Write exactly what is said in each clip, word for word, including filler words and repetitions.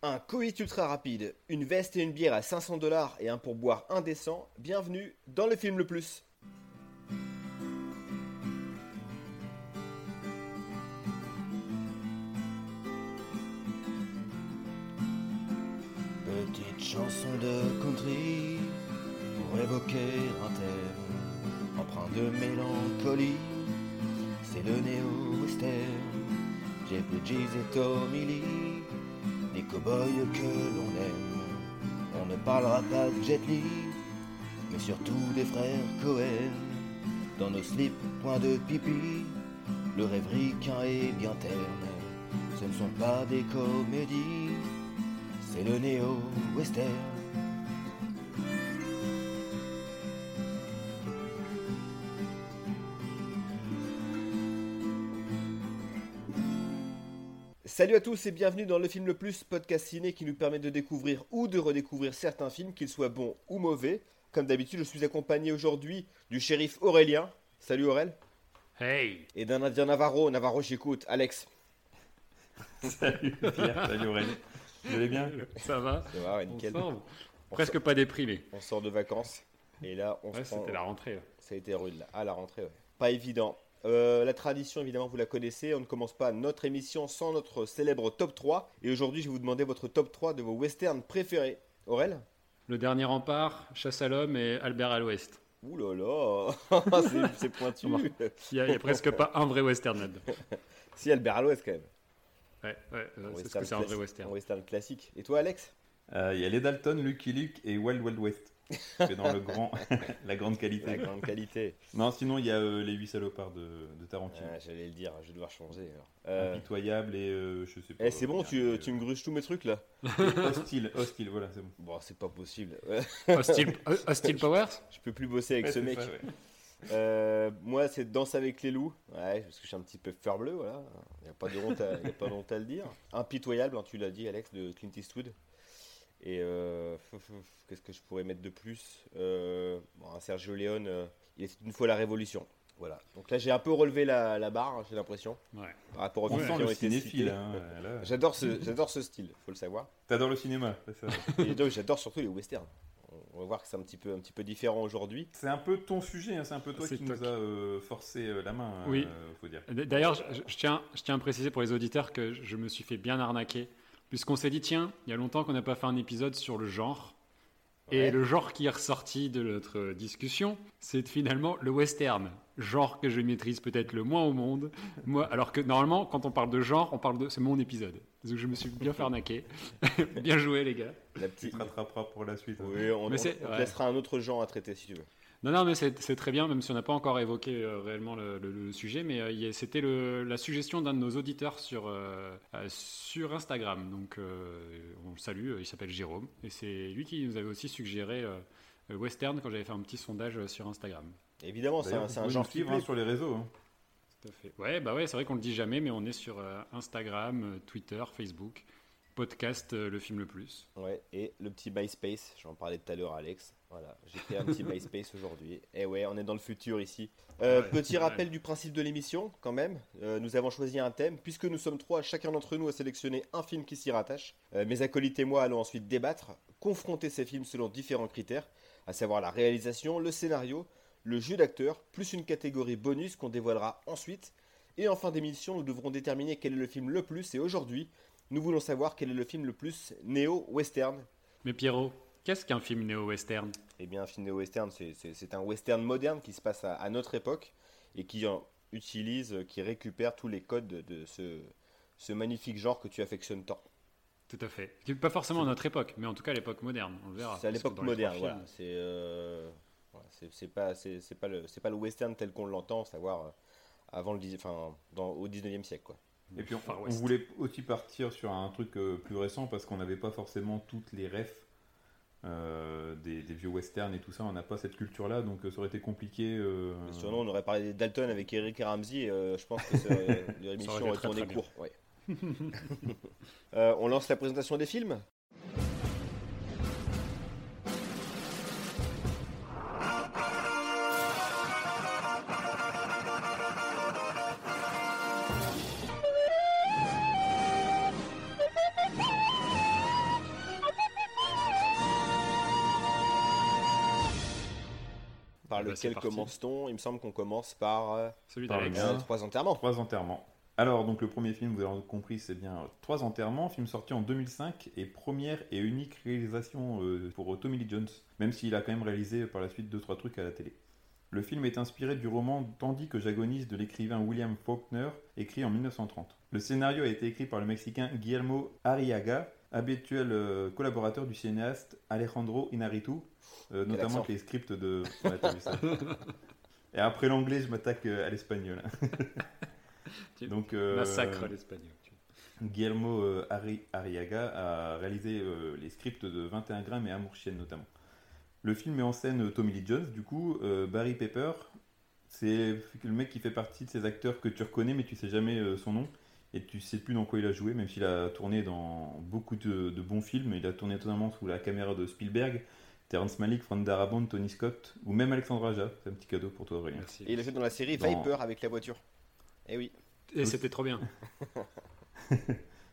Un coït ultra rapide, une veste et une bière à cinq cents dollars et un pourboire indécent, bienvenue dans le film le plus. Petite chanson de country pour évoquer un thème empreint de mélancolie, c'est le néo-western, Jeff Bridges et Tommy Lee. Les cow-boys que l'on aime, on ne parlera pas de Jet Li, mais surtout des frères Cohen. Dans nos slips, point de pipi, le rêve ricain est bien terne. Ce ne sont pas des comédies, c'est le néo-western. Salut à tous et bienvenue dans le film le plus, podcast ciné qui nous permet de découvrir ou de redécouvrir certains films, qu'ils soient bons ou mauvais. Comme d'habitude, je suis accompagné aujourd'hui du shérif Aurélien. Salut Aurel. Hey. Et d'un indien Navarro, Navarro j'écoute, Alex. Salut Pierre, salut Aurélien. Vous allez bien ? Ça va ? Ça va, ouais, nickel. On sort, on presque sort, pas déprimé. On sort de vacances et là on ouais, se prend... C'était la rentrée. Là. Ça a été rude là, à la rentrée, ouais. Pas évident. Euh, la tradition, évidemment, vous la connaissez, on ne commence pas notre émission sans notre célèbre top trois. Et aujourd'hui, je vais vous demander votre top trois de vos westerns préférés. Aurel ? Le Dernier Rempart, Chasse à l'homme et Albert à l'Ouest. Ouh là là, c'est, c'est pointu. Il n'y a, a presque pas un vrai western là-dedans. Si, Albert à l'Ouest quand même. Ouais, ouais, euh, c'est ce que c'est un vrai western. Un western classique. Et toi, Alex ? Euh, y a les Dalton, Lucky Luke et Wild Wild West. C'est dans le grand, la grande qualité. La grande qualité. Non, sinon il y a euh, les huit salopards de, de Tarantino. Ah, j'allais le dire, je vais devoir changer. Alors. Euh... Impitoyable et euh, je sais pas. Eh, c'est bon, tu, euh... tu me gruges tous mes trucs là. Hostile, hostile, voilà, c'est bon. Bon, c'est pas possible. Hostile, hostile Powers. Je, je peux plus bosser avec ouais, ce mec. Ça, ouais. euh, moi, c'est Danse avec les loups. Ouais, parce que je suis un petit peu fleur bleu, voilà. Il y a pas de honte, à, y a pas de honte à le dire. Impitoyable, hein, tu l'as dit, Alex, de Clint Eastwood. Et euh, qu'est-ce que je pourrais mettre de plus euh, bon, Sergio Leone, euh, il était une fois la révolution. Voilà. Donc là, j'ai un peu relevé la, la barre, j'ai l'impression. Ouais. Par rapport aux films qui ont été cités. Hein, là... J'adore ce, j'adore ce style, faut le savoir. T'adores le cinéma, c'est ça. Et donc, j'adore surtout les westerns. On va voir que c'est un petit peu, un petit peu différent aujourd'hui. C'est un peu ton sujet, hein, c'est un peu toi c'est qui toc. nous a euh, forcé euh, la main, oui. euh, faut dire. D'ailleurs, je, je, tiens, je tiens à préciser pour les auditeurs que je me suis fait bien arnaquer. Puisqu'on s'est dit, tiens, il y a longtemps qu'on n'a pas fait un épisode sur le genre. Ouais. Et le genre qui est ressorti de notre discussion, c'est finalement le western. Genre que je maîtrise peut-être le moins au monde. Moi, alors que normalement, quand on parle de genre, on parle de... c'est mon épisode. Donc je me suis bien farnaqué. Bien joué, les gars. La petite rattrapera pour la suite. Oui, on, on, on te laissera ouais. un autre genre à traiter, si tu veux. Non, non, mais c'est, c'est très bien, même si on n'a pas encore évoqué euh, réellement le, le, le sujet, mais euh, y a, c'était le, la suggestion d'un de nos auditeurs sur, euh, euh, sur Instagram. Donc, euh, on le salue, euh, il s'appelle Jérôme. Et c'est lui qui nous avait aussi suggéré euh, le western quand j'avais fait un petit sondage euh, sur Instagram. Évidemment, c'est, c'est un genre qui vit sur les réseaux. Hein. Tout à fait. Ouais, bah ouais, c'est vrai qu'on ne le dit jamais, mais on est sur euh, Instagram, euh, Twitter, Facebook, podcast, euh, le film le plus. Ouais, et le petit MySpace, j'en parlais tout à l'heure à Alex. Voilà, j'ai fait un petit MySpace aujourd'hui. Et ouais, on est dans le futur ici. Euh, ouais, petit rappel ouais. du principe de l'émission, quand même. Euh, nous avons choisi un thème. Puisque nous sommes trois, chacun d'entre nous a sélectionné un film qui s'y rattache. Euh, mes acolytes et moi allons ensuite débattre, confronter ces films selon différents critères, à savoir la réalisation, le scénario, le jeu d'acteur, plus une catégorie bonus qu'on dévoilera ensuite. Et en fin d'émission, nous devrons déterminer quel est le film le plus. Et aujourd'hui, nous voulons savoir quel est le film le plus néo-western. Mais Pierrot, qu'est-ce qu'un film néo-western ? Eh bien, un film néo-western, c'est, c'est, c'est un western moderne qui se passe à, à notre époque et qui en utilise, qui récupère tous les codes de, de ce, ce magnifique genre que tu affectionnes tant. Tout à fait. Pas forcément à notre époque, mais en tout cas à l'époque moderne, on le verra. C'est à l'époque moderne, films, voilà. C'est, euh, voilà, c'est, c'est, pas, c'est, c'est, pas le, c'est pas le western tel qu'on l'entend, savoir avant le, enfin, dans, au dix-neuvième siècle, quoi. Et puis on, on voulait aussi partir sur un truc euh, plus récent parce qu'on n'avait pas forcément toutes les refs. Euh, des, des vieux westerns et tout ça, on n'a pas cette culture là, donc euh, ça aurait été compliqué. Euh... Sinon, on aurait parlé des Dalton avec Eric et Ramsey, et euh, je pense que ça, euh, l'émission aurait tourné court. Ouais. euh, on lance la présentation des films. par bah, lequel commence-t-on? Il me semble qu'on commence par euh, celui d'Alex. Euh, Trois enterrements. Trois enterrements. Alors, donc, le premier film, vous avez compris, c'est bien Trois enterrements, film sorti en deux mille cinq et première et unique réalisation euh, pour Tommy Lee Jones, même s'il a quand même réalisé par la suite deux trois trucs à la télé. Le film est inspiré du roman Tandis que j'agonise de l'écrivain William Faulkner, écrit en mille neuf cent trente. Le scénario a été écrit par le Mexicain Guillermo Arriaga, habituel euh, collaborateur du cinéaste Alejandro Inarritu, euh, notamment avec les scripts de... Ouais, t'as vu ça. Et après l'anglais, je m'attaque euh, à l'espagnol. Donc, euh, massacre à l'espagnol. Guillermo euh, Arri- Arriaga a réalisé euh, les scripts de vingt et un grammes et Amour Chienne notamment. Le film met en scène Tommy Lee Jones, du coup, euh, Barry Pepper, c'est le mec qui fait partie de ces acteurs que tu reconnais mais tu sais jamais euh, son nom et tu sais plus dans quoi il a joué, même s'il a tourné dans beaucoup de, de bons films. Il a tourné notamment sous la caméra de Spielberg, Terrence Malick, Frank Darabont, Tony Scott ou même Alexandre Aja, c'est un petit cadeau pour toi Aurélien. Merci, et il a joué dans la série dans... Viper avec la voiture. Eh oui. Et c'était trop bien.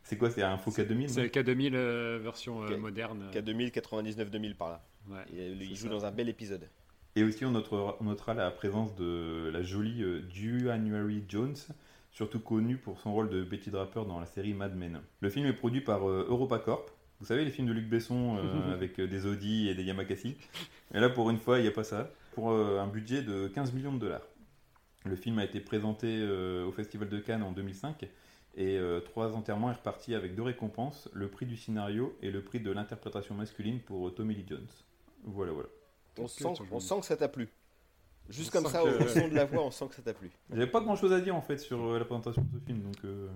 C'est quoi, c'est un faux K deux mille? C'est K deux mille euh, version euh, K- moderne. K deux mille, quatre-vingt-dix-neuf deux mille par là. Ouais, il il joue ça. Dans un bel épisode. Et aussi, on notera, on notera la présence de la jolie euh, January Jones, surtout connue pour son rôle de Betty Draper dans la série Mad Men. Le film est produit par euh, EuropaCorp. Vous savez, les films de Luc Besson euh, avec euh, des Audi et des Yamakasi. Mais là, pour une fois, il n'y a pas ça. Pour euh, un budget de quinze millions de dollars. Le film a été présenté euh, au Festival de Cannes en deux mille cinq et euh, Trois enterrements est reparti avec deux récompenses, le prix du scénario et le prix de l'interprétation masculine pour euh, Tommy Lee Jones. Voilà, voilà. On sent, on sent que ça t'a plu. Juste on comme ça, que... au son de la voix, on sent que ça t'a plu. J'avais pas grand chose à dire en fait sur euh, la présentation de ce film. Donc, euh...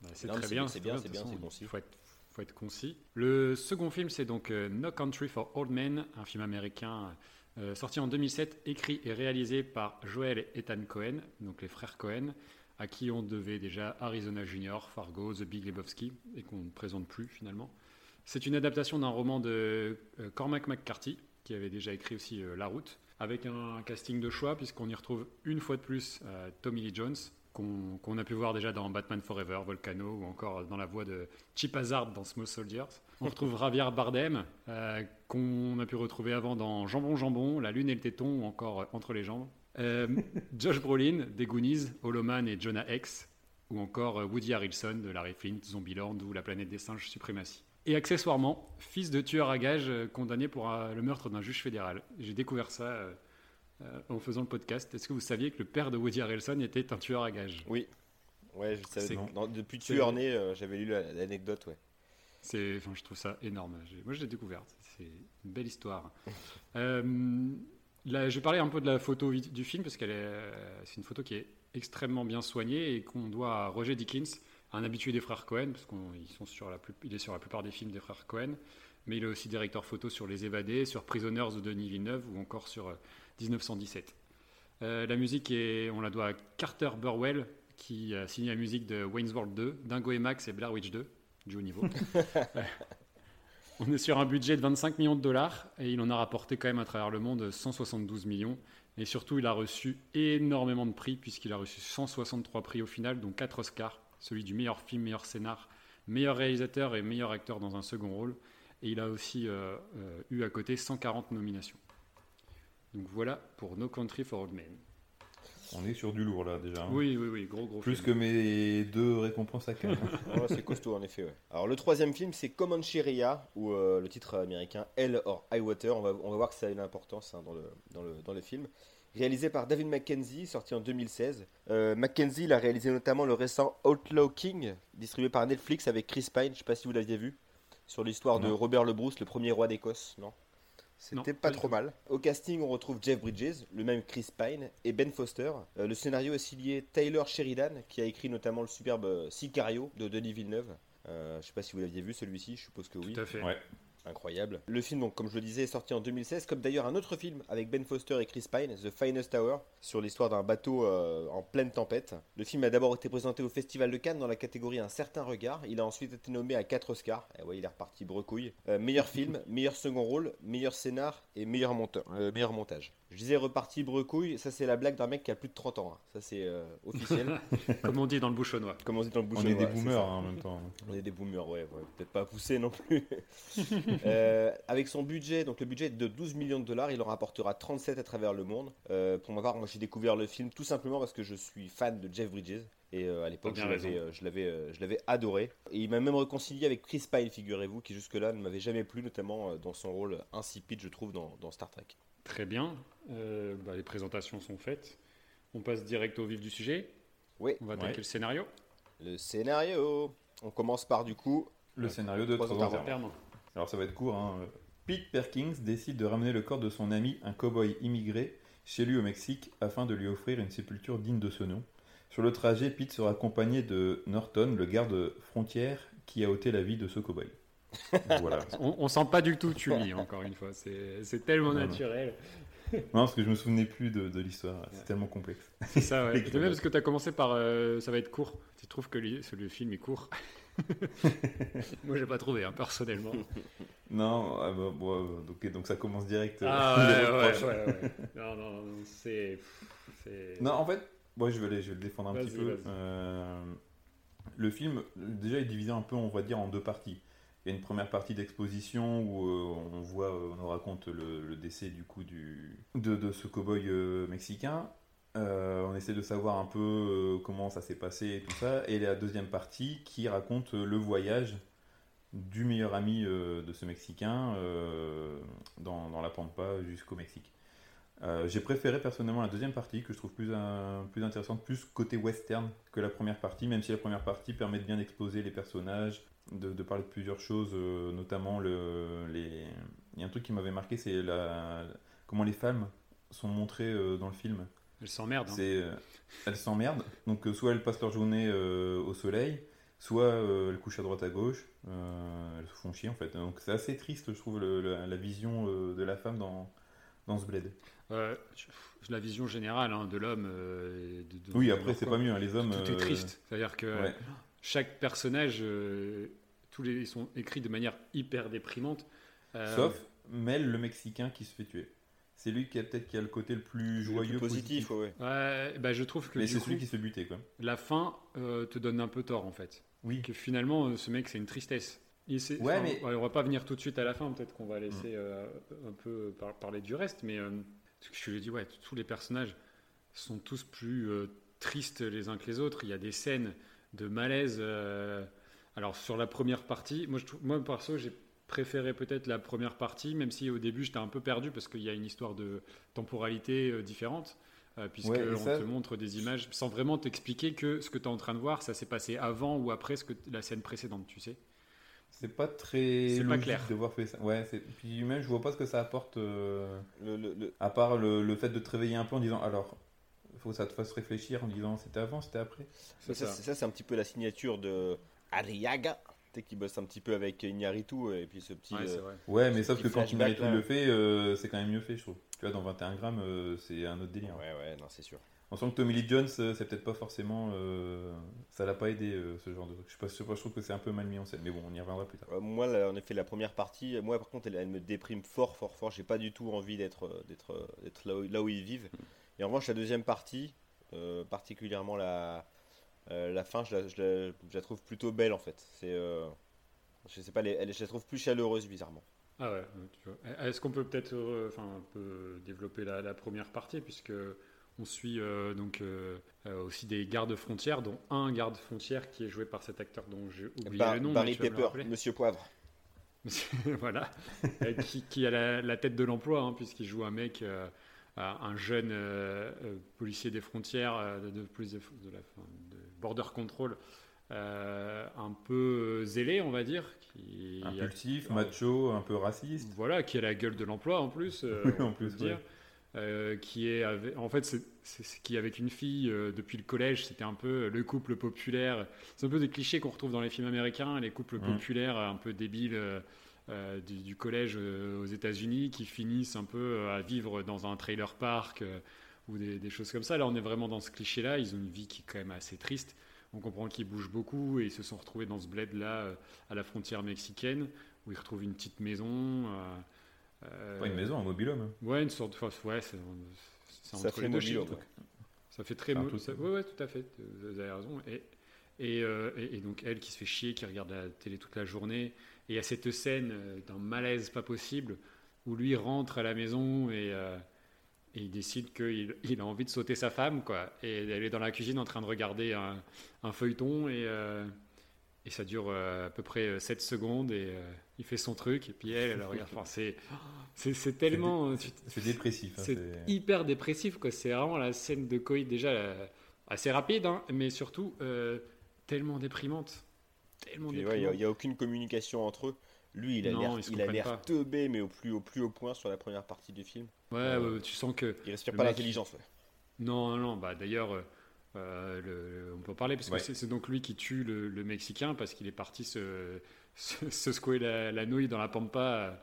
bah, c'est, non, très c'est, bien, c'est bien, c'est bien, c'est bien, c'est concis. Il faut être, faut être concis. Le second film, c'est donc euh, No Country for Old Men, un film américain... Euh, Euh, sorti en deux mille sept, écrit et réalisé par Joel et Ethan Cohen, donc les frères Cohen, à qui on devait déjà Arizona Junior, Fargo, The Big Lebowski, et qu'on ne présente plus finalement. C'est une adaptation d'un roman de euh, Cormac McCarthy, qui avait déjà écrit aussi euh, La Route, avec un, un casting de choix, puisqu'on y retrouve une fois de plus euh, Tommy Lee Jones, qu'on, qu'on a pu voir déjà dans Batman Forever, Volcano, ou encore dans la voix de Chip Hazard dans Small Soldiers. On retrouve Javier Bardem, euh, qu'on a pu retrouver avant dans Jambon Jambon, La Lune et le Téton, ou encore euh, Entre les Jambes. Euh, Josh Brolin, des Goonies, Hollow Man et Jonah Hex, ou encore euh, Woody Harrelson, de Larry Flint, Zombieland ou La Planète des Singes, Suprématie. Et accessoirement, fils de tueur à gages euh, condamné pour euh, le meurtre d'un juge fédéral. J'ai découvert ça euh, euh, en faisant le podcast. Est-ce que vous saviez que le père de Woody Harrelson était un tueur à gages? Oui, ouais, je savais. Dans, depuis Tueur né, euh, j'avais lu l'anecdote, ouais. C'est, enfin, je trouve ça énorme. J'ai, moi, je l'ai découverte. C'est une belle histoire. Euh, là, je vais parler un peu de la photo du film parce qu'elle est, c'est une photo qui est extrêmement bien soignée et qu'on doit à Roger Deakins, un habitué des frères Cohen, parce qu'ils sont sur la plus, il est sur la plupart des films des frères Cohen, mais il est aussi directeur photo sur Les Évadés, sur Prisoners de Denis Villeneuve ou encore sur dix-neuf cent dix-sept. Euh, la musique est, on la doit à Carter Burwell qui a signé la musique de Wayne's World deux, Dingo et Max et Blair Witch deux. Du haut niveau. On est sur un budget de vingt-cinq millions de dollars et il en a rapporté quand même à travers le monde cent soixante-douze millions, et surtout il a reçu énormément de prix puisqu'il a reçu cent soixante-trois prix au final, dont quatre Oscars, celui du meilleur film, meilleur scénar, meilleur réalisateur et meilleur acteur dans un second rôle, et il a aussi euh, euh, eu à côté cent quarante nominations. Donc voilà pour No Country for Old Men. On est sur du lourd là déjà. Hein. Oui, oui, oui, gros, gros. Plus film. Que mes deux récompenses à Cannes. Ah, c'est costaud en effet, ouais. Alors le troisième film, c'est Comancheria, ou euh, le titre américain Hell or High Water. On va, on va voir que ça a une importance hein, dans, le, dans, le, dans le film. Réalisé par David Mackenzie, sorti en deux mille seize. Euh, Mackenzie, il a réalisé notamment le récent Outlaw King, distribué par Netflix avec Chris Pine. Je ne sais pas si vous l'aviez vu. Sur l'histoire non. de Robert le Bruce, le premier roi d'Écosse, non? C'était non, pas trop mal. Au casting, on retrouve Jeff Bridges, le même Chris Pine, et Ben Foster. Euh, le scénario est signé Tyler Sheridan, qui a écrit notamment le superbe Sicario de Denis Villeneuve. Euh, je ne sais pas si vous l'aviez vu celui-ci, je suppose que oui. Tout à fait. Ouais. Incroyable. Le film, donc, comme je le disais, est sorti en deux mille seize, comme d'ailleurs un autre film avec Ben Foster et Chris Pine, The Finest Hour, sur l'histoire d'un bateau euh, en pleine tempête. Le film a d'abord été présenté au Festival de Cannes dans la catégorie Un certain regard. Il a ensuite été nommé à quatre Oscars. Et ouais, il est reparti brecouille. Euh, meilleur film, meilleur second rôle, meilleur scénar et meilleur, monteur, euh, meilleur montage. Je disais reparti brecouille, ça c'est la blague d'un mec qui a plus de trente ans. Hein. Ça c'est euh, officiel. Comme on dit dans le bouchonnois. Comme on dit dans le bouchonnois. On est des boomers hein, en même temps. On est des boomers, ouais, ouais. Peut-être pas poussés non plus. Euh, avec son budget, donc le budget est de douze millions de dollars, il en rapportera trente-sept à travers le monde. Euh, pour ma part, moi j'ai découvert le film tout simplement parce que je suis fan de Jeff Bridges. Et euh, à l'époque, je l'avais, euh, je, l'avais, euh, je l'avais adoré. Et il m'a même réconcilié avec Chris Pine, figurez-vous, qui jusque-là ne m'avait jamais plu, notamment dans son rôle insipide, je trouve, dans, dans Star Trek. Très bien. Euh, bah, les présentations sont faites. On passe direct au vif du sujet. Oui. On va attaquer ouais. le scénario. Le scénario. On commence par, du coup... Le euh, scénario de trois ans. Alors, ça va être court. Hein. Pete Perkins décide de ramener le corps de son ami, un cow-boy immigré, chez lui au Mexique, afin de lui offrir une sépulture digne de ce nom. Sur le trajet, Pete sera accompagné de Norton, le garde frontière qui a ôté la vie de ce cow-boy. Voilà. on, on sent pas du tout tu lis, encore une fois. C'est, c'est tellement non, naturel. Non. non, parce que je me souvenais plus de, de l'histoire. C'est ouais. tellement complexe. C'est ça, ouais. C'est même parce que tu as commencé par euh, ça va être court. Tu trouves que le, le film est court. Moi, j'ai pas trouvé, hein, personnellement. Non, ah bah, bon, donc, donc ça commence direct. Ah ouais, ouais, ouais, ouais. Non, non, non, c'est. c'est... Non, en fait. Ouais, je vais, aller, je vais le défendre un vas-y, petit peu. Euh, le film, déjà, est divisé un peu, on va dire, en deux parties. Il y a une première partie d'exposition où euh, on voit, on nous raconte le, le décès du coup du, de, de ce cow-boy euh, mexicain. Euh, on essaie de savoir un peu euh, comment ça s'est passé et tout ça. Et la deuxième partie qui raconte le voyage du meilleur ami euh, de ce Mexicain euh, dans, dans la Pampa jusqu'au Mexique. Euh, j'ai préféré personnellement la deuxième partie que je trouve plus, un, plus intéressante, plus côté western que la première partie, même si la première partie permet de bien exposer les personnages, de, de parler de plusieurs choses, euh, notamment le, les... Il y a un truc qui m'avait marqué, c'est la... comment les femmes sont montrées euh, dans le film. Elles s'emmerdent. Hein. C'est, euh, elles s'emmerdent, donc euh, soit elles passent leur journée euh, au soleil, soit euh, elles couchent à droite à gauche, euh, elles se font chier en fait. Donc c'est assez triste je trouve le, la, la vision euh, de la femme dans... dans ce bled. Euh, la vision générale hein, de l'homme. Euh, de, de, oui, après, c'est quoi. Pas mieux. Hein, les hommes. Tout, tout est triste. Euh... C'est-à-dire que ouais. chaque personnage, euh, tous les, ils sont écrits de manière hyper déprimante. Euh... Sauf Mel, le Mexicain qui se fait tuer. C'est lui qui a peut-être qui a le côté le plus joyeux, le plus positif. positif. Ouais. Ouais, bah, je trouve que. Mais c'est coup, celui qui se butait quoi. La fin euh, te donne un peu tort en fait. Oui. Que finalement, ce mec, c'est une tristesse. Sait, ouais, mais... On va pas venir tout de suite à la fin, peut-être qu'on va laisser mmh. euh, un peu par- parler du reste, mais euh, je lui dis, ouais, tous les personnages sont tous plus euh, tristes les uns que les autres. Il y a des scènes de malaise. Euh... Alors, sur la première partie, moi, je, moi perso, j'ai préféré peut-être la première partie, même si au début, j'étais un peu perdu parce qu'il y a une histoire de temporalité euh, différente, euh, puisqu'on ouais, ça... te montre des images sans vraiment t'expliquer que ce que tu es en train de voir, ça s'est passé avant ou après ce que t- la scène précédente, tu sais. C'est pas très c'est logique pas de voir faire ça. Ouais, c'est... Puis même, je vois pas ce que ça apporte, euh... le, le, le... à part le, le fait de te réveiller un peu en disant, alors, il faut que ça te fasse réfléchir en disant, c'était avant, c'était après. C'est ça, ça. C'est, ça, c'est un petit peu la signature de Arriaga, qui bosse un petit peu avec Iñárritu, et puis ce petit... Ouais, euh... ouais mais sauf que quand Iñárritu le fait, euh, c'est quand même mieux fait, je trouve. Tu vois, dans vingt et un grammes, euh, c'est un autre délire. Ouais, ouais, non, c'est sûr. On sent que Tommy Lee Jones, c'est peut-être pas forcément. Euh, ça l'a pas aidé, euh, ce genre de truc. Je sais pas, je sais pas, je trouve que c'est un peu mal mis en scène, mais bon, on y reviendra plus tard. Euh, moi, là, en effet, la première partie, moi, par contre, elle, elle me déprime fort, fort, fort. J'ai pas du tout envie d'être, d'être, d'être là, où, là où ils vivent. Et en revanche, la deuxième partie, euh, particulièrement la, euh, la fin, je la, je, la, je la trouve plutôt belle, en fait. C'est, euh, je sais pas, elle, je la trouve plus chaleureuse, bizarrement. Ah ouais, tu vois. Est-ce qu'on peut peut-être euh, enfin, un peu développer la, la première partie, puisque. On suit euh, donc euh, euh, aussi des gardes frontières, dont un garde frontière qui est joué par cet acteur dont j'ai oublié bah, le nom. Barry Pepper, Monsieur Poivre. Monsieur, voilà, euh, qui, qui a la, la tête de l'emploi, hein, puisqu'il joue un mec, euh, un jeune euh, policier des frontières, euh, de, police de, de, la, de border control, euh, un peu zélé, on va dire. Qui Impulsif, a, macho, un peu raciste. Voilà, qui a la gueule de l'emploi en plus, euh, oui, en plus, dire. Ouais. Euh, qui est avec, en fait c'est, c'est qui est avec une fille euh, depuis le collège, c'était un peu le couple populaire, c'est un peu des clichés qu'on retrouve dans les films américains, les couples mmh. populaires un peu débiles euh, du, du collège euh, aux États-Unis qui finissent un peu euh, à vivre dans un trailer park euh, ou des, des choses comme ça. Là on est vraiment dans ce cliché là, ils ont une vie qui est quand même assez triste, on comprend qu'ils bougent beaucoup et ils se sont retrouvés dans ce bled là euh, à la frontière mexicaine où ils retrouvent une petite maison euh, Euh, pas une maison, un mobilhome. Ouais, une sorte de. Enfin, ouais, c'est, c'est entre ça fait les deux chiffres. Ça fait très. Enfin, mo- ça, ouais, ouais, tout à fait. Vous avez raison. Et, et, euh, et, et donc, elle qui se fait chier, qui regarde la télé toute la journée Et il y a cette scène euh, d'un malaise pas possible où lui rentre à la maison et, euh, et il décide qu'il il a envie de sauter sa femme, quoi. Et elle est dans la cuisine en train de regarder un, un feuilleton et, euh, et ça dure euh, à peu près sept secondes et euh, il fait son truc et puis elle, elle regarde. Enfin, c'est, c'est, c'est tellement... C'est, dé- c'est dépressif. Hein, c'est, c'est hyper dépressif, quoi. C'est vraiment la scène de coït déjà la, assez rapide, hein, mais surtout euh, tellement déprimante. Tellement déprimante. Il ouais, n'y a, a aucune communication entre eux. Lui, il a non, l'air, il a l'air teubé, mais au plus, au plus haut point sur la première partie du film. Ouais, euh, tu sens que... Il respire pas mec... l'intelligence, ouais. Non, non, bah d'ailleurs, euh, le, on peut en parler, parce ouais. que c'est, c'est donc lui qui tue le, le Mexicain, parce qu'il est parti se, se, se secouer la, la nouille dans la pampa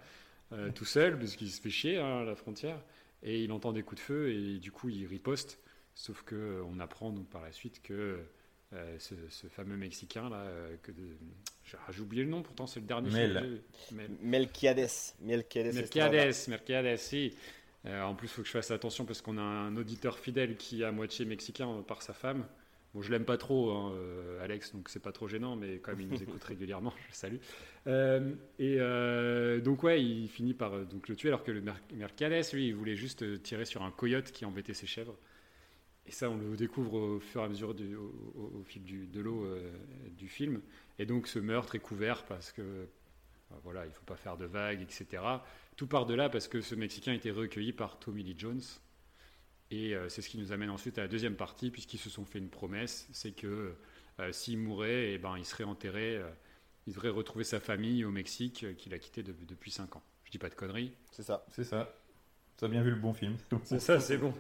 euh, tout seul, parce qu'il se fait chier, hein, à la frontière, et il entend des coups de feu, et du coup, il riposte, sauf qu'on apprend donc, par la suite que... Euh, ce, ce fameux Mexicain là, euh, que de... j'ai oublié le nom, pourtant c'est le dernier Mel. Mel... Melquiades. Melquiades. Melquiades. Melquiades. Si. Euh, en plus, il faut que je fasse attention parce qu'on a un auditeur fidèle qui est à moitié mexicain par sa femme. Bon, je l'aime pas trop, hein, euh, Alex, donc c'est pas trop gênant, mais quand même il nous écoute régulièrement. Je le salue. Euh, et euh, donc ouais, il finit par euh, donc le tuer alors que le Mer- Melquiades, lui, il voulait juste tirer sur un coyote qui embêtait ses chèvres. Et ça, on le découvre au fur et à mesure du, au, au, au fil du, de l'eau euh, du film. Et donc, ce meurtre est couvert parce que, ben voilà, il faut pas faire de vagues, et cetera. Tout part de là parce que ce Mexicain était recueilli par Tommy Lee Jones. Et euh, c'est ce qui nous amène ensuite à la deuxième partie, puisqu'ils se sont fait une promesse, c'est que euh, s'il mourait, eh ben, il serait enterré, euh, il devrait retrouver sa famille au Mexique euh, qu'il a quitté de, depuis cinq ans. Je dis pas de conneries. C'est ça, c'est ça. T'as bien vu le bon film. C'est ça, c'est bon.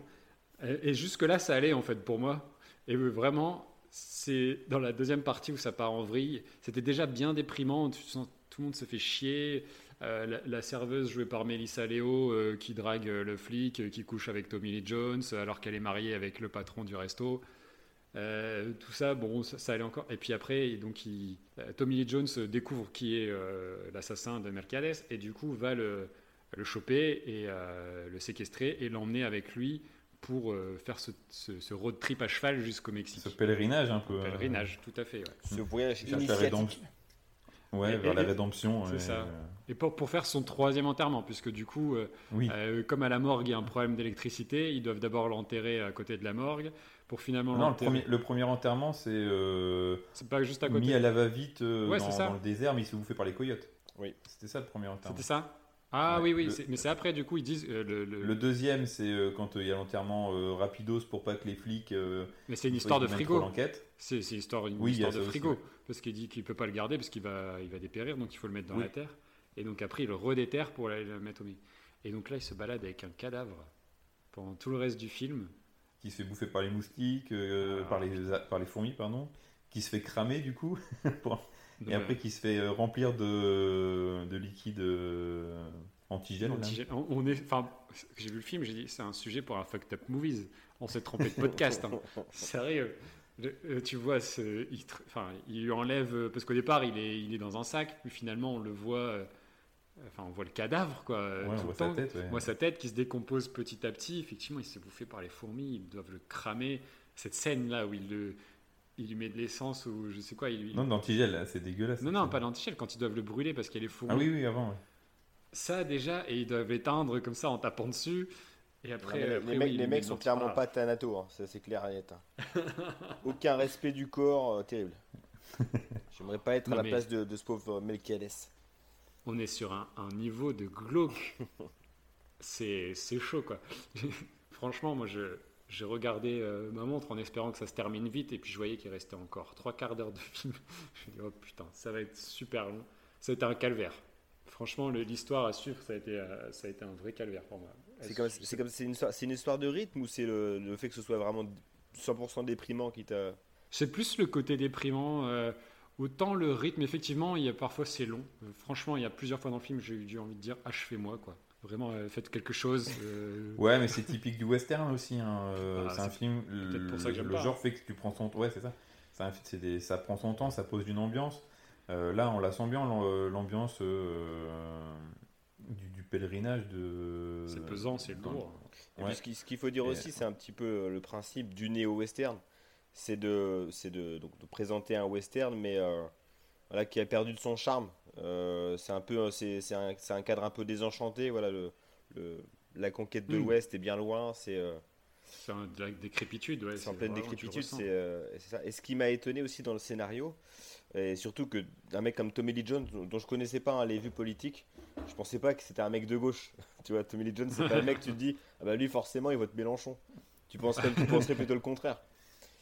Et jusque-là, ça allait, en fait, pour moi. Et vraiment, c'est dans la deuxième partie où ça part en vrille. C'était déjà bien déprimant. Tout le monde se fait chier. Euh, la, la serveuse jouée par Melissa Leo, euh, qui drague le flic, euh, qui couche avec Tommy Lee Jones, alors qu'elle est mariée avec le patron du resto. Euh, tout ça, bon, ça, ça allait encore. Et puis après, donc, il, euh, Tommy Lee Jones découvre qui est euh, l'assassin de Melquiades. Et du coup, va le, le choper et euh, le séquestrer et l'emmener avec lui pour euh, faire ce, ce, ce road trip à cheval jusqu'au Mexique. Ce pèlerinage un peu. Pèlerinage, euh... tout à fait. Ouais. Ce voyage initiatique. Ouais, et, vers et, la rédemption. C'est et... ça. Et pour, pour faire son troisième enterrement, puisque du coup, euh, oui. euh, comme à la morgue, il y a un problème d'électricité, ils doivent d'abord l'enterrer à côté de la morgue, pour finalement... Non, le premier, le premier enterrement, c'est... Euh, c'est pas juste à côté. Mis à la va-vite euh, ouais, dans, dans le désert, mais c'est bouffé par les coyotes. Oui. C'était ça le premier enterrement. C'était ça. Ah ouais, oui, oui, le, c'est, mais c'est après, du coup, ils disent... Euh, le, le... le deuxième, c'est euh, quand il euh, y a l'enterrement euh, rapidos pour pas que les flics... Euh, mais c'est une histoire de frigo. C'est, c'est histoire, une oui, histoire de frigo. Aussi. Parce qu'il dit qu'il peut pas le garder, parce qu'il va, il va dépérir, donc il faut le mettre dans oui. la terre. Et donc après, il le redéterre pour aller le mettre au milieu. Et donc là, il se balade avec un cadavre pendant tout le reste du film. Qui se fait bouffer par les moustiques, euh, ah. par, les, par les fourmis, pardon. Qui se fait cramer, du coup, pour... Et ouais. après, qui se fait remplir de, de liquide antigène. antigène. On, on est, enfin, j'ai vu le film, j'ai dit c'est un sujet pour un fucked up movies. On s'est trompé de podcast. Hein. Sérieux. Le, tu vois, ce, il, enfin, il lui enlève parce qu'au départ, il est, il est dans un sac. Puis finalement, on le voit. Enfin, on voit le cadavre, quoi. Ouais, tout on voit temps. sa tête. Ouais. On voit sa tête qui se décompose petit à petit. Effectivement, il s'est bouffé par les fourmis. Ils doivent le cramer. Cette scène là où il le il lui met de l'essence ou je sais quoi. Il lui... Non, d'antigel, c'est dégueulasse. Non, non, ça. Pas d'antigel, quand ils doivent le brûler parce qu'il est fourré. Ah oui, oui, avant. Oui. Ça déjà, et ils doivent l'éteindre comme ça en tapant dessus. Et après, non, les, après, les, oui, mecs, les mecs sont clairement pas Thanatos, hein. Ça c'est clair et net. Hein. Aucun respect du corps, euh, terrible. J'aimerais pas être non, à la place de, de ce pauvre Melquiades. On est sur un, un niveau de glauque. c'est, c'est chaud, quoi. Franchement, moi je. J'ai regardé euh, ma montre en espérant que ça se termine vite et puis je voyais qu'il restait encore trois quarts d'heure de film. Je me dis oh putain, ça va être super long. Ça a été un calvaire. Franchement, le, l'histoire à suivre, ça a été, euh, ça a été un vrai calvaire pour moi. C'est comme, c'est, c'est, comme, c'est, une, c'est une histoire de rythme ou c'est le, le fait que ce soit vraiment cent pour cent déprimant qui t'a... C'est plus le côté déprimant. Euh, autant le rythme, effectivement, il y a, parfois c'est long. Euh, franchement, il y a plusieurs fois dans le film, j'ai eu envie de dire achevez-moi, quoi. Vraiment, euh, faites quelque chose. Euh... Ouais, mais c'est typique du western aussi. Hein. Euh, ah, c'est, c'est un film. Le, pour ça que j'aime le pas. Genre fait que tu prends son temps. Ouais, c'est ça. C'est un, c'est des, ça prend son temps, ça pose une ambiance. Euh, là, on la sent bien, l'ambiance euh, du, du pèlerinage. De... C'est pesant, c'est lourd. Et ouais. puis, ce, qui, ce qu'il faut dire Et... aussi, c'est un petit peu le principe du néo-western. C'est de, c'est de, donc, de présenter un western, mais euh, voilà, qui a perdu de son charme. Euh, c'est un peu, c'est, c'est, un, c'est un cadre un peu désenchanté. Voilà, le, le, la conquête de mmh. l'Ouest est bien loin. C'est, euh, c'est en décrépitude. Ouais, c'est en pleine décrépitude. C'est, euh, c'est ça. Et ce qui m'a étonné aussi dans le scénario, et surtout que un mec comme Tommy Lee Jones, dont je connaissais pas hein, les vues politiques, je pensais pas que c'était un mec de gauche. Tu vois, Tommy Lee Jones, c'est pas le mec. Tu te dis, ah bah lui forcément, il vote Mélenchon. Tu penserais, tu penserais plutôt le contraire.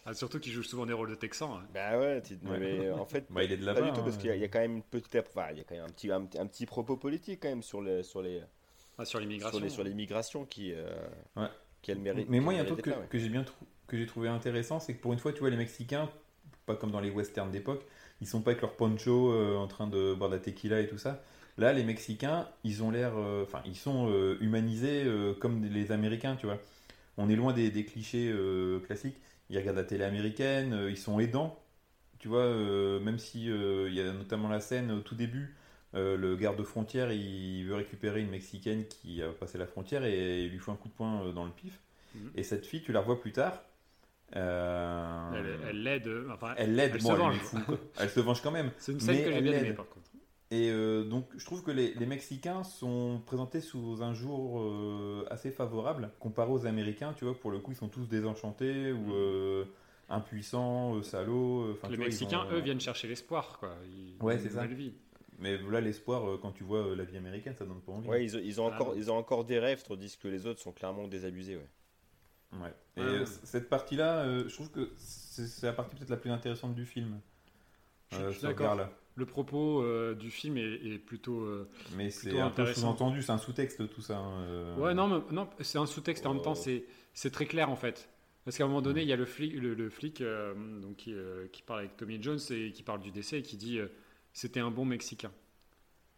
Ah, surtout qu'il joue souvent des rôles de Texans. Hein. Bah ouais, tu... ouais. Mais en fait, bah, il est de là-bas, pas du tout, parce qu'il y a, il y a quand même une petite, enfin, il y a quand même un petit, un, un petit propos politique quand même sur les, sur les, ah, sur l'immigration, sur les, sur l'immigration qui, euh, ouais. qui a le mérite. Mais moi, il y a un truc que, ouais. que j'ai bien trou... que j'ai trouvé intéressant, c'est que pour une fois, tu vois, les Mexicains, pas comme dans les westerns d'époque, ils sont pas avec leur poncho euh, en train de boire de la tequila et tout ça. Là, les Mexicains, ils ont l'air, enfin, euh, ils sont euh, humanisés euh, comme les Américains, tu vois. On est loin des, des clichés euh, classiques. Ils regardent la télé américaine, euh, ils sont aidants, tu vois, euh, même si euh, y a notamment la scène au tout début, euh, le garde frontière, il veut récupérer une Mexicaine qui a passé la frontière et il lui fout un coup de poing dans le pif. Mmh. Et cette fille, tu la revois plus tard. Euh... Elle, elle l'aide, enfin, elle l'aide, elle bon, se venge. Elle, fout, elle se venge quand même. C'est une scène mais que j'ai bien aimée par contre. Et euh, donc, je trouve que les, les Mexicains sont présentés sous un jour euh, assez favorable, comparé aux Américains, tu vois, pour le coup, ils sont tous désenchantés ou euh, impuissants, salauds. Les vois, Mexicains, ont, eux, viennent chercher l'espoir, quoi. Ils, ouais, ils c'est ça. Vie. Mais là, l'espoir, quand tu vois la vie américaine, ça donne pas envie. Ouais, ils, ils, ont ah, encore, ils ont encore des rêves, tandis que les autres sont clairement désabusés, ouais. Ouais. Et ah, ouais. cette partie-là, euh, je trouve que c'est, c'est la partie peut-être la plus intéressante du film. Je suis euh, d'accord. Là. Le propos euh, du film est, est plutôt euh, mais plutôt c'est un peu sous-entendu, c'est un sous-texte tout ça. Euh... Ouais non mais, non c'est un sous-texte oh. et en même temps c'est c'est très clair en fait parce qu'à un moment donné mmh. il y a le flic le, le flic euh, donc qui, euh, qui parle avec Tommy Jones et qui parle du décès et qui dit euh, c'était un bon Mexicain.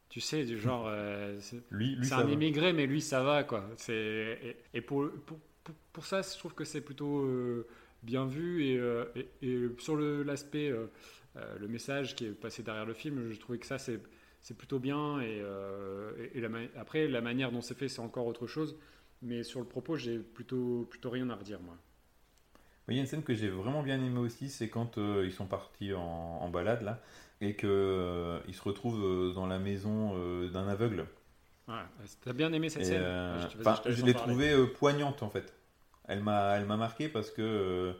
Tu sais du genre euh, c'est, lui, lui, c'est un émigré mais lui ça va quoi. C'est et, et pour, pour pour pour ça je trouve que c'est plutôt euh, bien vu et, euh, et, et sur le l'aspect euh, Euh, le message qui est passé derrière le film, je trouvais que ça c'est, c'est plutôt bien et, euh, et, et la ma- après la manière dont c'est fait c'est encore autre chose, mais sur le propos j'ai plutôt, plutôt rien à redire moi. Oui, il y a une scène que j'ai vraiment bien aimée aussi, c'est quand euh, ils sont partis en, en balade là et qu'ils euh, se retrouvent dans la maison euh, d'un aveugle. Voilà, t'as bien aimé cette et, scène euh, vas-y, vas-y, je, je l'ai trouvée euh, poignante en fait, elle m'a, elle m'a marqué parce que euh,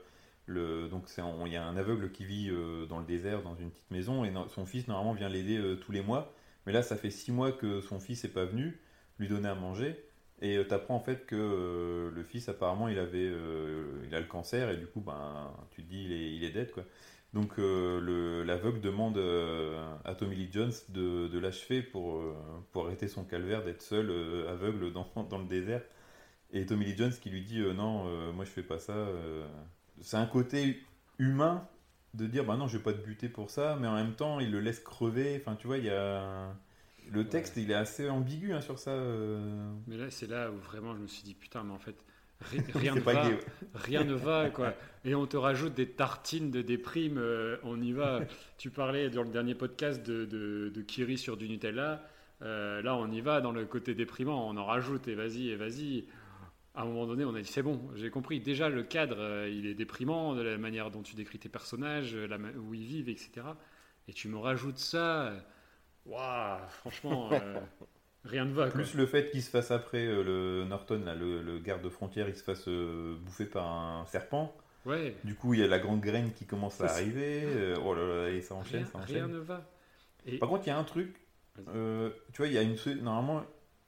Le, donc il y a un aveugle qui vit euh, dans le désert dans une petite maison et no, son fils normalement vient l'aider euh, tous les mois mais là ça fait six mois que son fils n'est pas venu lui donner à manger et euh, t'apprends en fait que euh, le fils apparemment il avait euh, il a le cancer et du coup ben, tu te dis il est, il est dead quoi. Donc euh, le, l'aveugle demande euh, à Tommy Lee Jones de, de l'achever pour, euh, pour arrêter son calvaire d'être seul euh, aveugle dans, dans le désert et Tommy Lee Jones qui lui dit euh, non euh, moi je fais pas ça euh, c'est un côté humain de dire bah non je vais pas te buter pour ça mais en même temps il le laisse crever enfin tu vois il y a le texte ouais. Il est assez ambigu hein, sur ça euh... mais là c'est là où vraiment je me suis dit putain mais en fait ri- rien ne va gay. Rien ne va quoi et on te rajoute des tartines de déprime euh, on y va tu parlais dans le dernier podcast de, de, de Kiri sur du Nutella euh, là on y va dans le côté déprimant on en rajoute et vas-y et vas-y. À un moment donné, on a dit c'est bon, j'ai compris. Déjà, le cadre, euh, il est déprimant, de la manière dont tu décris tes personnages, la ma- où ils vivent, et cetera. Et tu me rajoutes ça, waouh, franchement, euh, rien ne va. Plus quoi. Le fait qu'il se fasse après euh, le Norton, là, le, le garde frontière, il se fasse euh, bouffer par un serpent. Ouais. Du coup, il y a la grande graine qui commence à arriver. Euh, oh là là, et ça enchaîne, rien, ça enchaîne. Rien ne va. Et... Par contre, il y a un truc. Euh, tu vois, il y a une normalement.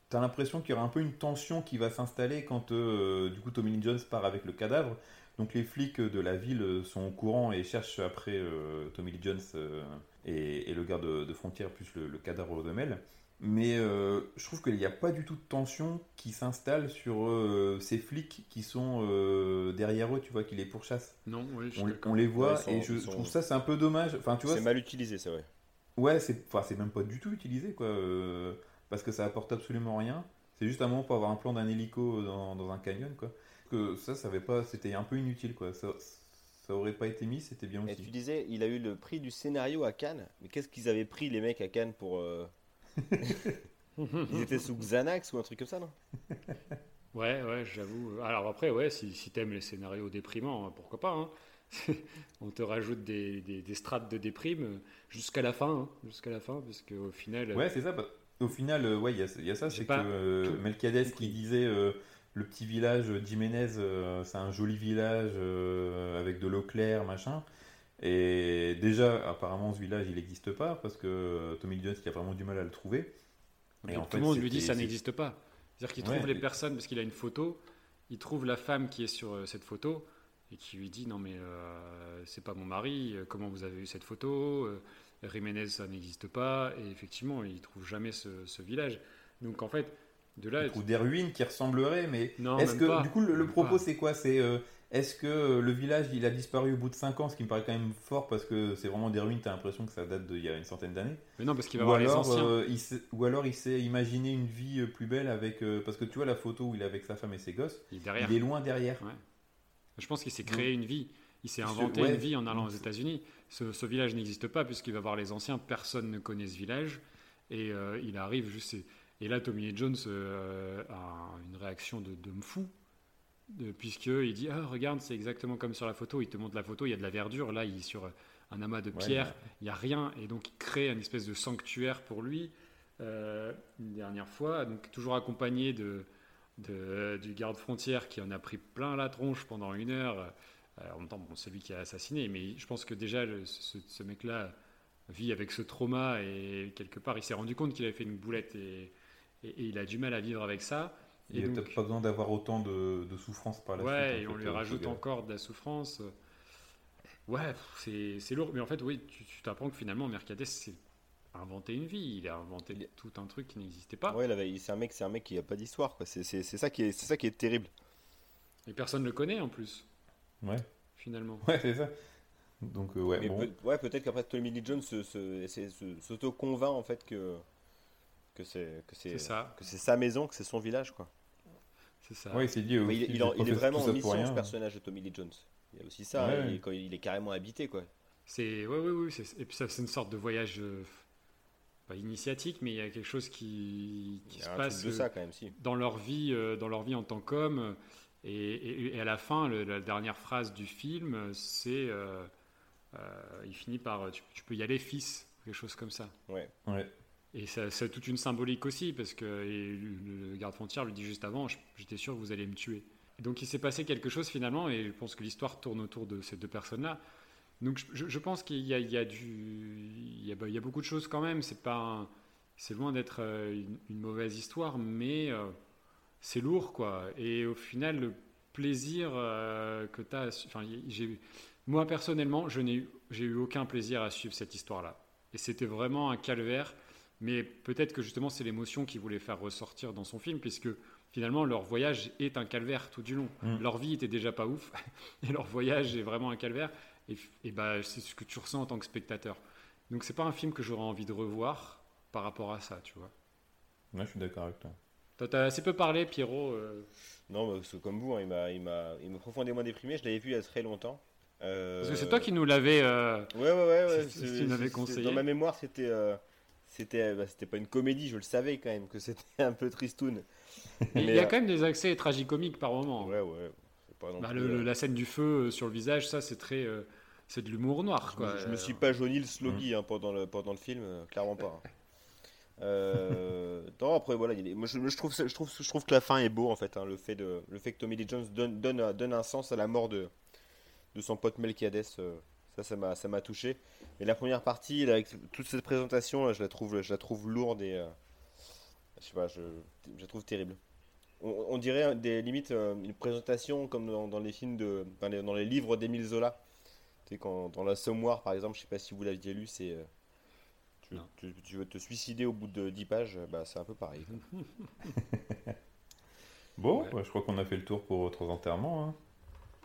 T'as l'impression qu'il y aura un peu une tension qui va s'installer quand euh, du coup Tommy Lee Jones part avec le cadavre. Donc les flics de la ville sont au courant et cherchent après euh, Tommy Lee Jones euh, et, et le garde de, de frontière plus le, le cadavre de Mel. Mais euh, je trouve qu'il n'y a pas du tout de tension qui s'installe sur euh, ces flics qui sont euh, derrière eux, tu vois, qui les pourchassent. Non, oui, je on, on les voit ouais, sont, et je, sont... je trouve ça c'est un peu dommage. Enfin, tu vois, c'est, c'est mal utilisé, c'est vrai. Ouais, c'est, enfin, c'est même pas du tout utilisé, quoi. Euh... Parce que ça apporte absolument rien. C'est juste un moment pour avoir un plan d'un hélico dans, dans un canyon, quoi. Que ça, ça avait pas, c'était un peu inutile, quoi. Ça, ça aurait pas été mis, c'était bien aussi. Et tu disais, il a eu le prix du scénario à Cannes. Mais qu'est-ce qu'ils avaient pris les mecs à Cannes pour euh... Ils étaient sous Xanax ou un truc comme ça, non? Ouais, ouais, j'avoue. Alors après, ouais, si, si t'aimes les scénarios déprimants, pourquoi pas. Hein. on te rajoute des, des, des strates de déprime jusqu'à la fin, hein, jusqu'à la fin, parce qu'au final... Ouais, c'est ça. Bah, au final, euh, ouais, il y, y a ça, c'est que euh, Melquiades qui disait euh, le petit village d'Jiménez, euh, c'est un joli village euh, avec de l'eau claire, machin. Et déjà, apparemment, ce village, il n'existe pas, parce que euh, Tommy Lee Jones, qui a vraiment du mal à le trouver. Et donc, en tout fait, le monde lui dit que ça c'est... n'existe pas. C'est-à-dire qu'il trouve ouais, les mais... personnes, parce qu'il a une photo, il trouve la femme qui est sur euh, cette photo... et qui lui dit non mais euh, c'est pas mon mari, euh, comment vous avez eu cette photo, euh, Jiménez ça n'existe pas, et effectivement il trouve jamais ce, ce village, donc en fait de là il trouve tu... des ruines qui ressembleraient, mais non, est-ce que pas. Du coup le, le propos pas. C'est quoi, c'est euh, est-ce que le village il a disparu au bout de cinq ans, ce qui me paraît quand même fort parce que c'est vraiment des ruines, t'as l'impression que ça date d'il y a une centaine d'années, mais non parce qu'il va ou voir alors, les anciens euh, il s'est, ou alors il s'est imaginé une vie plus belle avec euh, parce que tu vois la photo où il est avec sa femme et ses gosses, il est, derrière. Il est loin derrière, ouais. Je pense qu'il s'est créé une vie, il s'est inventé ouais. une vie en allant aux États-Unis. Ce, ce village n'existe pas puisqu'il va voir les anciens, personne ne connaît ce village et euh, il arrive juste. Et là, Tommy Lee Jones euh, a une réaction de, de m'fou de, puisqu'il dit ah regarde c'est exactement comme sur la photo. Il te montre la photo, il y a de la verdure. Là, il est sur un amas de pierres, ouais, ouais. Il y a rien et donc il crée une espèce de sanctuaire pour lui euh, une dernière fois. Donc toujours accompagné de. De, du garde frontière qui en a pris plein la tronche pendant une heure. Euh, en même temps, bon, c'est lui qui a assassiné, mais je pense que déjà le, ce, ce mec-là vit avec ce trauma et quelque part il s'est rendu compte qu'il avait fait une boulette et, et, et il a du mal à vivre avec ça. Et il n'a peut-être pas besoin d'avoir autant de, de souffrance par la suite. Ouais, et on lui rajoute encore de la souffrance. Ouais, c'est, c'est lourd. Mais en fait, oui, tu, tu t'apprends que finalement Mercadès, c'est inventé une vie, il a inventé il... tout un truc qui n'existait pas. Ouais, là, c'est un mec, c'est un mec qui a pas d'histoire, quoi. C'est, c'est, c'est ça qui est, c'est ça qui est terrible. Et personne le connaît en plus. Ouais. Finalement. Ouais, c'est ça. Donc euh, ouais. Mais bon. peut- ouais, peut-être qu'après Tommy Lee Jones se, se, se, se, s'auto-convainc en fait que que c'est que c'est, c'est ça. Que c'est sa maison, que c'est son village, quoi. C'est ça. Ouais, c'est dit. Il, il, en, il est vraiment en mission, ce personnage de Tommy Lee Jones. Il y a aussi ça. Ouais, il, ouais. Quand il est carrément habité, quoi. C'est ouais, ouais, ouais. C'est... Et puis ça, c'est une sorte de voyage. Euh... Pas initiatique, mais il y a quelque chose qui, qui se passe de ça, quand même, si. dans, leur vie, dans leur vie en tant qu'homme. Et, et, et à la fin, le, la dernière phrase du film, c'est euh, euh, il finit par tu, tu peux y aller, fils, quelque chose comme ça. Ouais. ouais. Et ça, c'est toute une symbolique aussi, parce que le, le garde-frontière lui dit juste avant j'étais sûr que vous allez me tuer. Et donc il s'est passé quelque chose finalement, et je pense que l'histoire tourne autour de ces deux personnes-là. Donc je, je pense qu'il y a, il y a du, il y a, il y a beaucoup de choses quand même. C'est pas, un, c'est loin d'être une, une mauvaise histoire, mais euh, c'est lourd, quoi. Et au final, le plaisir euh, que t'as, enfin, j'ai, moi personnellement, je n'ai eu, j'ai eu aucun plaisir à suivre cette histoire-là. Et c'était vraiment un calvaire. Mais peut-être que justement, c'est l'émotion qu'il voulait faire ressortir dans son film, puisque finalement, leur voyage est un calvaire tout du long. Mmh. Leur vie était déjà pas ouf, et leur voyage est vraiment un calvaire. Et, et bah, c'est ce que tu ressens en tant que spectateur. Donc, c'est pas un film que j'aurais envie de revoir par rapport à ça, tu vois. Ouais, je suis d'accord avec toi. Toi, t'as assez peu parlé, Pierrot. Euh... Non, bah, c'est comme vous, hein, il, m'a, il, m'a, il m'a profondément déprimé. Je l'avais vu il y a très longtemps. Euh... Parce que c'est toi qui nous l'avais. Euh... Ouais, ouais, ouais. ouais c'est, c'est, c'est, tu nous l'avais conseillé. Dans ma mémoire, c'était, euh, c'était, bah, c'était pas une comédie, je le savais quand même, que c'était un peu tristoun. Mais il y a euh... quand même des accès tragicomiques par moment. Ouais, ouais. Bah, le, le, la scène du feu sur le visage, ça c'est très euh, c'est de l'humour noir, quoi. Je, je me suis pas jauni le sloggy mmh. hein, pendant le pendant le film, euh, clairement pas. Hein. Euh, non, après voilà, il est, moi, je, je trouve je trouve je trouve que la fin est beau en fait. Hein, le fait de le fait que Tommy Lee Jones donne donne donne un sens à la mort de de son pote Melquiades, euh, ça ça m'a ça m'a touché. Mais la première partie là, avec toute cette présentation, là, je la trouve je la trouve lourde et euh, je sais pas, je je la trouve terrible. On, on dirait des limites euh, une présentation comme dans, dans les films de dans les, dans les livres d'Émile Zola. Tu sais quand dans L'Assommoir par exemple, je sais pas si vous l'aviez lu, c'est euh, tu, tu, tu veux te suicider au bout de dix pages, bah c'est un peu pareil. Bon, ouais. Bah, je crois qu'on a fait le tour pour votre enterrement. Hein.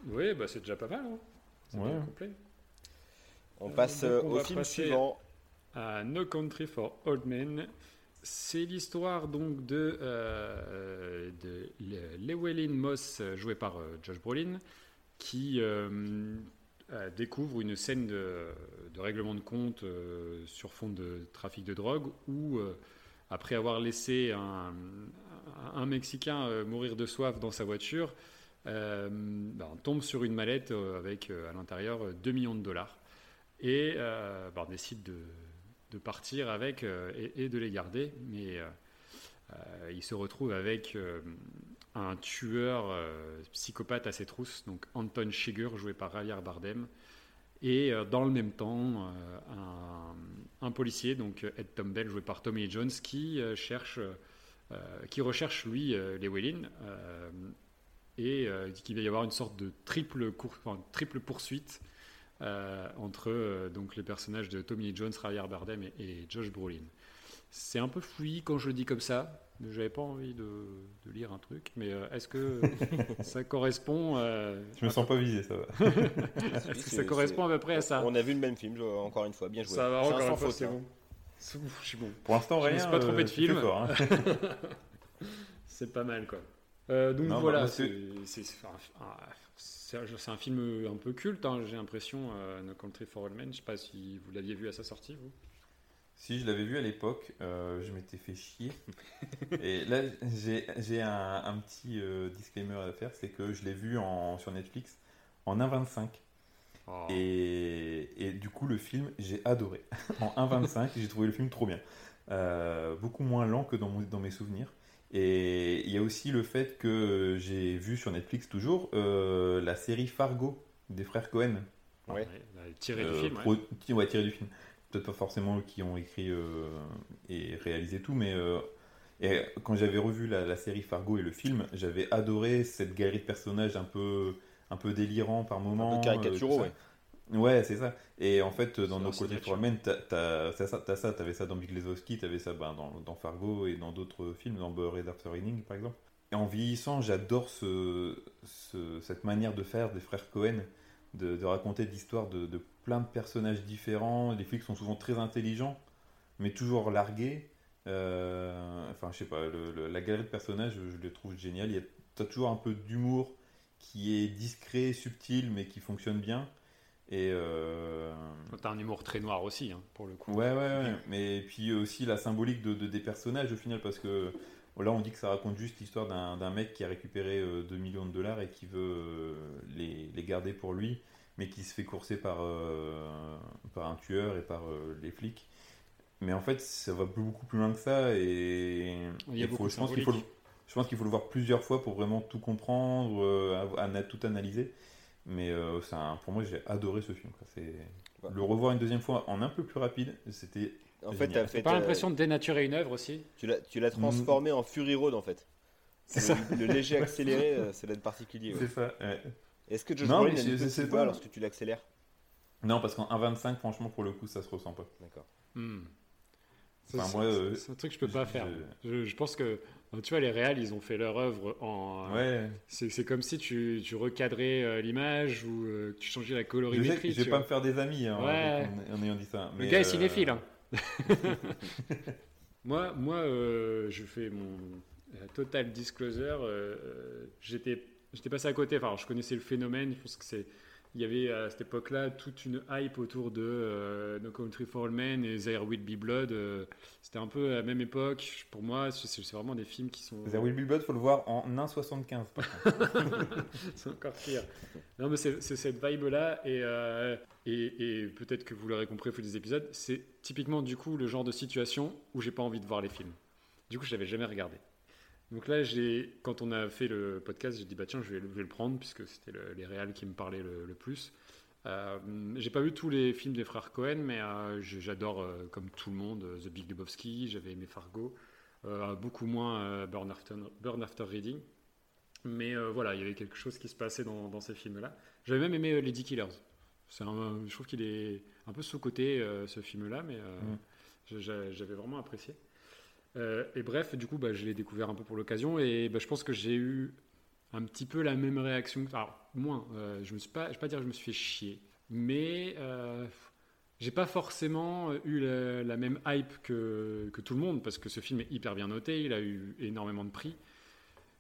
Oui, bah c'est déjà pas mal. Hein. C'est ouais. bien complet. On euh, passe euh, on au film suivant. À No Country for Old Men. C'est l'histoire donc de, euh, de Llewellyn Moss, joué par euh, Josh Brolin, qui euh, euh, découvre une scène de, de règlement de compte euh, sur fond de trafic de drogue où, euh, après avoir laissé un, un Mexicain euh, mourir de soif dans sa voiture, euh, ben, on tombe sur une mallette euh, avec euh, à l'intérieur euh, deux millions de dollars et euh, ben, on décide de, de partir avec euh, et, et de les garder, mais euh, euh, il se retrouve avec euh, un tueur euh, psychopathe à ses trousses, donc Anton Chigurh, joué par Javier Bardem, et euh, dans le même temps euh, un, un policier, donc Ed Tombell, joué par Tommy Lee Jones, qui euh, cherche euh, Euh, qui recherche lui euh, les Whelan euh, et euh, qu'il va y avoir une sorte de triple, cour- enfin, triple poursuite euh, entre euh, donc les personnages de Tommy Lee Jones, Javier Bardem et, et Josh Brolin. C'est un peu fouillis quand je le dis comme ça. J'avais pas envie de, de lire un truc, mais euh, est-ce que ça correspond euh, Je me sens peu... pas visé, ça va. Est-ce que ça correspond c'est... à peu près à ça? On a vu le même film, encore une fois, bien joué. Ça va, encore une fois, c'est bon. Je suis bon. Pour l'instant, rien. Je ne suis pas trompé euh, de film. Fort, hein. C'est pas mal, quoi. Euh, donc non, voilà, bah, c'est... C'est, c'est, c'est, un, c'est un film un peu culte, hein, j'ai l'impression. Euh, No Country for Old Men. Je ne sais pas si vous l'aviez vu à sa sortie, vous. Si, je l'avais vu à l'époque. Euh, je m'étais fait chier. Et là, j'ai, j'ai un, un petit euh, disclaimer à faire, c'est que je l'ai vu en, sur Netflix en un vingt-cinq. Oh. Et, et du coup le film j'ai adoré en un vingt-cinq. J'ai trouvé le film trop bien, euh, beaucoup moins lent que dans, mon, dans mes souvenirs, et il y a aussi le fait que j'ai vu sur Netflix toujours euh, la série Fargo des frères Cohen, ouais. Enfin, tirée euh, du film pro, ouais. ouais tirée du film, peut-être pas forcément qui ont écrit euh, et réalisé tout, mais euh, et quand j'avais revu la, la série Fargo et le film, j'avais adoré cette galerie de personnages un peu un peu délirant par moments, un peu caricaturaux, euh, ouais. Ouais, c'est ça. Et en fait, dans No Country for Old Men, t'as ça, t'as ça, t'avais ça dans Big Lebowski, t'avais ça ben, dans, dans Fargo et dans d'autres films, dans Burn After Reading par exemple. Et en vieillissant, j'adore ce, ce, cette manière de faire des frères Cohen, de, de raconter l'histoire de, de plein de personnages différents. Les flics sont souvent très intelligents, mais toujours largués. Euh, enfin, je sais pas, le, le, la galerie de personnages, je les trouve géniale. Il y a, t'as toujours un peu d'humour qui est discret, subtil, mais qui fonctionne bien. Et euh... t'as un humour très noir aussi, hein, pour le coup. Ouais, ouais, ouais. Mais puis aussi la symbolique de, de des personnages au final, parce que là on dit que ça raconte juste l'histoire d'un, d'un mec qui a récupéré euh, deux millions de dollars et qui veut euh, les, les garder pour lui, mais qui se fait courser par euh, par un tueur et par euh, les flics. Mais en fait, ça va beaucoup plus loin que ça, et il y a beaucoup de symbolique. Je pense qu'il faut le voir plusieurs fois pour vraiment tout comprendre, euh, à, à, tout analyser. Mais euh, c'est un, pour moi, j'ai adoré ce film, quoi. C'est... Ouais. Le revoir une deuxième fois en un peu plus rapide, c'était en fait, t'as fait, pas euh... l'impression de dénaturer une œuvre aussi. Tu l'as, tu l'as transformé mmh. en Fury Road, en fait. C'est le, ça. Le léger accéléré, euh, ça doit être particulier. Ouais. C'est ça, ouais. Est-ce que Josh Brolin a une petite voix lorsque tu l'accélères? Non, parce qu'en un vingt-cinq, franchement, pour le coup, ça se ressent pas. D'accord. Mmh. Ça, enfin, c'est, moi, euh, c'est un truc que je peux je, pas faire. Je, je, je pense que tu vois, les réals, ils ont fait leur œuvre en. Ouais. Euh, c'est, c'est comme si tu, tu recadrais euh, l'image ou euh, que tu changeais la colorimétrie. Je, sais, je vais pas vois. me faire des amis, hein, ouais. en, en ayant dit ça. Mais, le gars est euh... cinéphile. Hein. moi, moi euh, je fais mon euh, total disclosure. Euh, j'étais, j'étais passé à côté. Enfin, alors, je connaissais le phénomène. Je pense que c'est. Il y avait à cette époque-là toute une hype autour de euh, No Country for Old Men et There Will Be Blood. Euh, c'était un peu à la même époque. Pour moi, c'est, c'est vraiment des films qui sont... There Will Be Blood, il faut le voir en un soixante-quinze. C'est encore pire. Non, mais c'est, c'est cette vibe-là. Et, euh, et, et peut-être que vous l'aurez compris au fil des épisodes, c'est typiquement du coup le genre de situation où j'ai pas envie de voir les films. Du coup, je l'avais jamais regardé. Donc là, j'ai, quand on a fait le podcast, j'ai dit bah tiens, je vais, je vais le prendre puisque c'était le, les réals qui me parlaient le, le plus. Euh, j'ai pas vu tous les films des frères Cohen, mais euh, j'adore euh, comme tout le monde The Big Lebowski. J'avais aimé Fargo, euh, beaucoup moins euh, Burn After, Burn After Reading. Mais euh, voilà, il y avait quelque chose qui se passait dans, dans ces films-là. J'avais même aimé Lady Killers. C'est un, je trouve qu'il est un peu sous-coté euh, ce film-là, mais euh, mmh. j'avais vraiment apprécié. Euh, et bref, du coup, bah, je l'ai découvert un peu pour l'occasion et bah, je pense que j'ai eu un petit peu la même réaction. Alors, moins, euh, je ne vais pas dire que je me suis fait chier, mais euh, j'ai pas forcément eu la, la même hype que, que tout le monde parce que ce film est hyper bien noté, il a eu énormément de prix.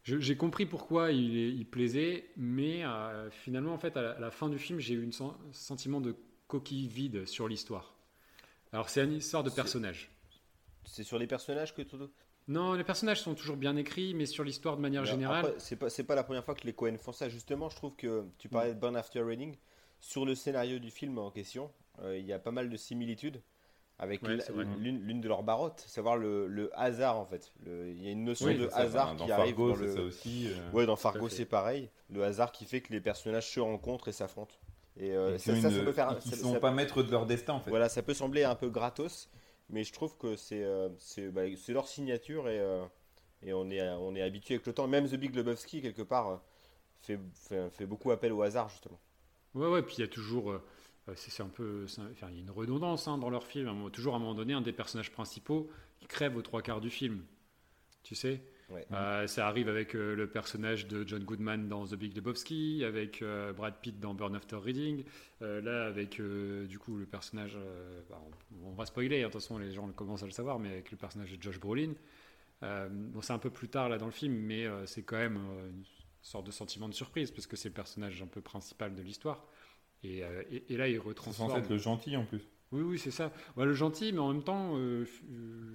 Je, j'ai compris pourquoi il, il plaisait, mais euh, finalement, en fait, à la, à la fin du film, j'ai eu un sentiment de coquille vide sur l'histoire. Alors, c'est une histoire de personnage. C'est sur les personnages que tout, Non, les personnages sont toujours bien écrits, mais sur l'histoire de manière alors, générale. Après, c'est pas c'est pas la première fois que les Coen font ça. Justement, je trouve que tu parlais mmh. de Burn After Reading. Sur le scénario du film en question, euh, il y a pas mal de similitudes avec ouais, la, l'une, l'une de leurs barottes, savoir le, le hasard en fait. Le, il y a une notion oui, de ça, hasard dans qui Fargo, arrive dans le. C'est ça aussi, euh... Ouais, dans Fargo c'est pareil. Le hasard qui fait que les personnages se rencontrent et s'affrontent. Et, euh, et ça, une... ça, ça peut faire. Ils ne sont ça... pas maîtres de leur destin en fait. Voilà, ça peut sembler un peu gratos. Mais je trouve que c'est, euh, c'est, bah, c'est leur signature et, euh, et on est, on est habitué avec le temps. Même The Big Lebowski, quelque part, euh, fait, fait, fait beaucoup appel au hasard, justement. Ouais, ouais, puis il y a toujours. Euh, c'est, c'est un peu. C'est, enfin, il y a une redondance hein, dans leur film. Un, toujours à un moment donné, un des personnages principaux qui crève aux trois quarts du film. Tu sais ouais. euh, Ça arrive avec euh, le personnage de John Goodman dans The Big Lebowski, avec euh, Brad Pitt dans Burn After Reading. Euh, là, avec euh, du coup le personnage, euh, bah, on, on va spoiler. De toute façon, les gens commencent à le savoir, mais avec le personnage de Josh Brolin. Euh, bon, c'est un peu plus tard là dans le film, mais euh, c'est quand même euh, une sorte de sentiment de surprise parce que c'est le personnage un peu principal de l'histoire. Et, euh, et, et là, il retransforme. C'est censé être le gentil en plus. Oui, oui, c'est ça. Ouais, le gentil, mais en même temps, euh,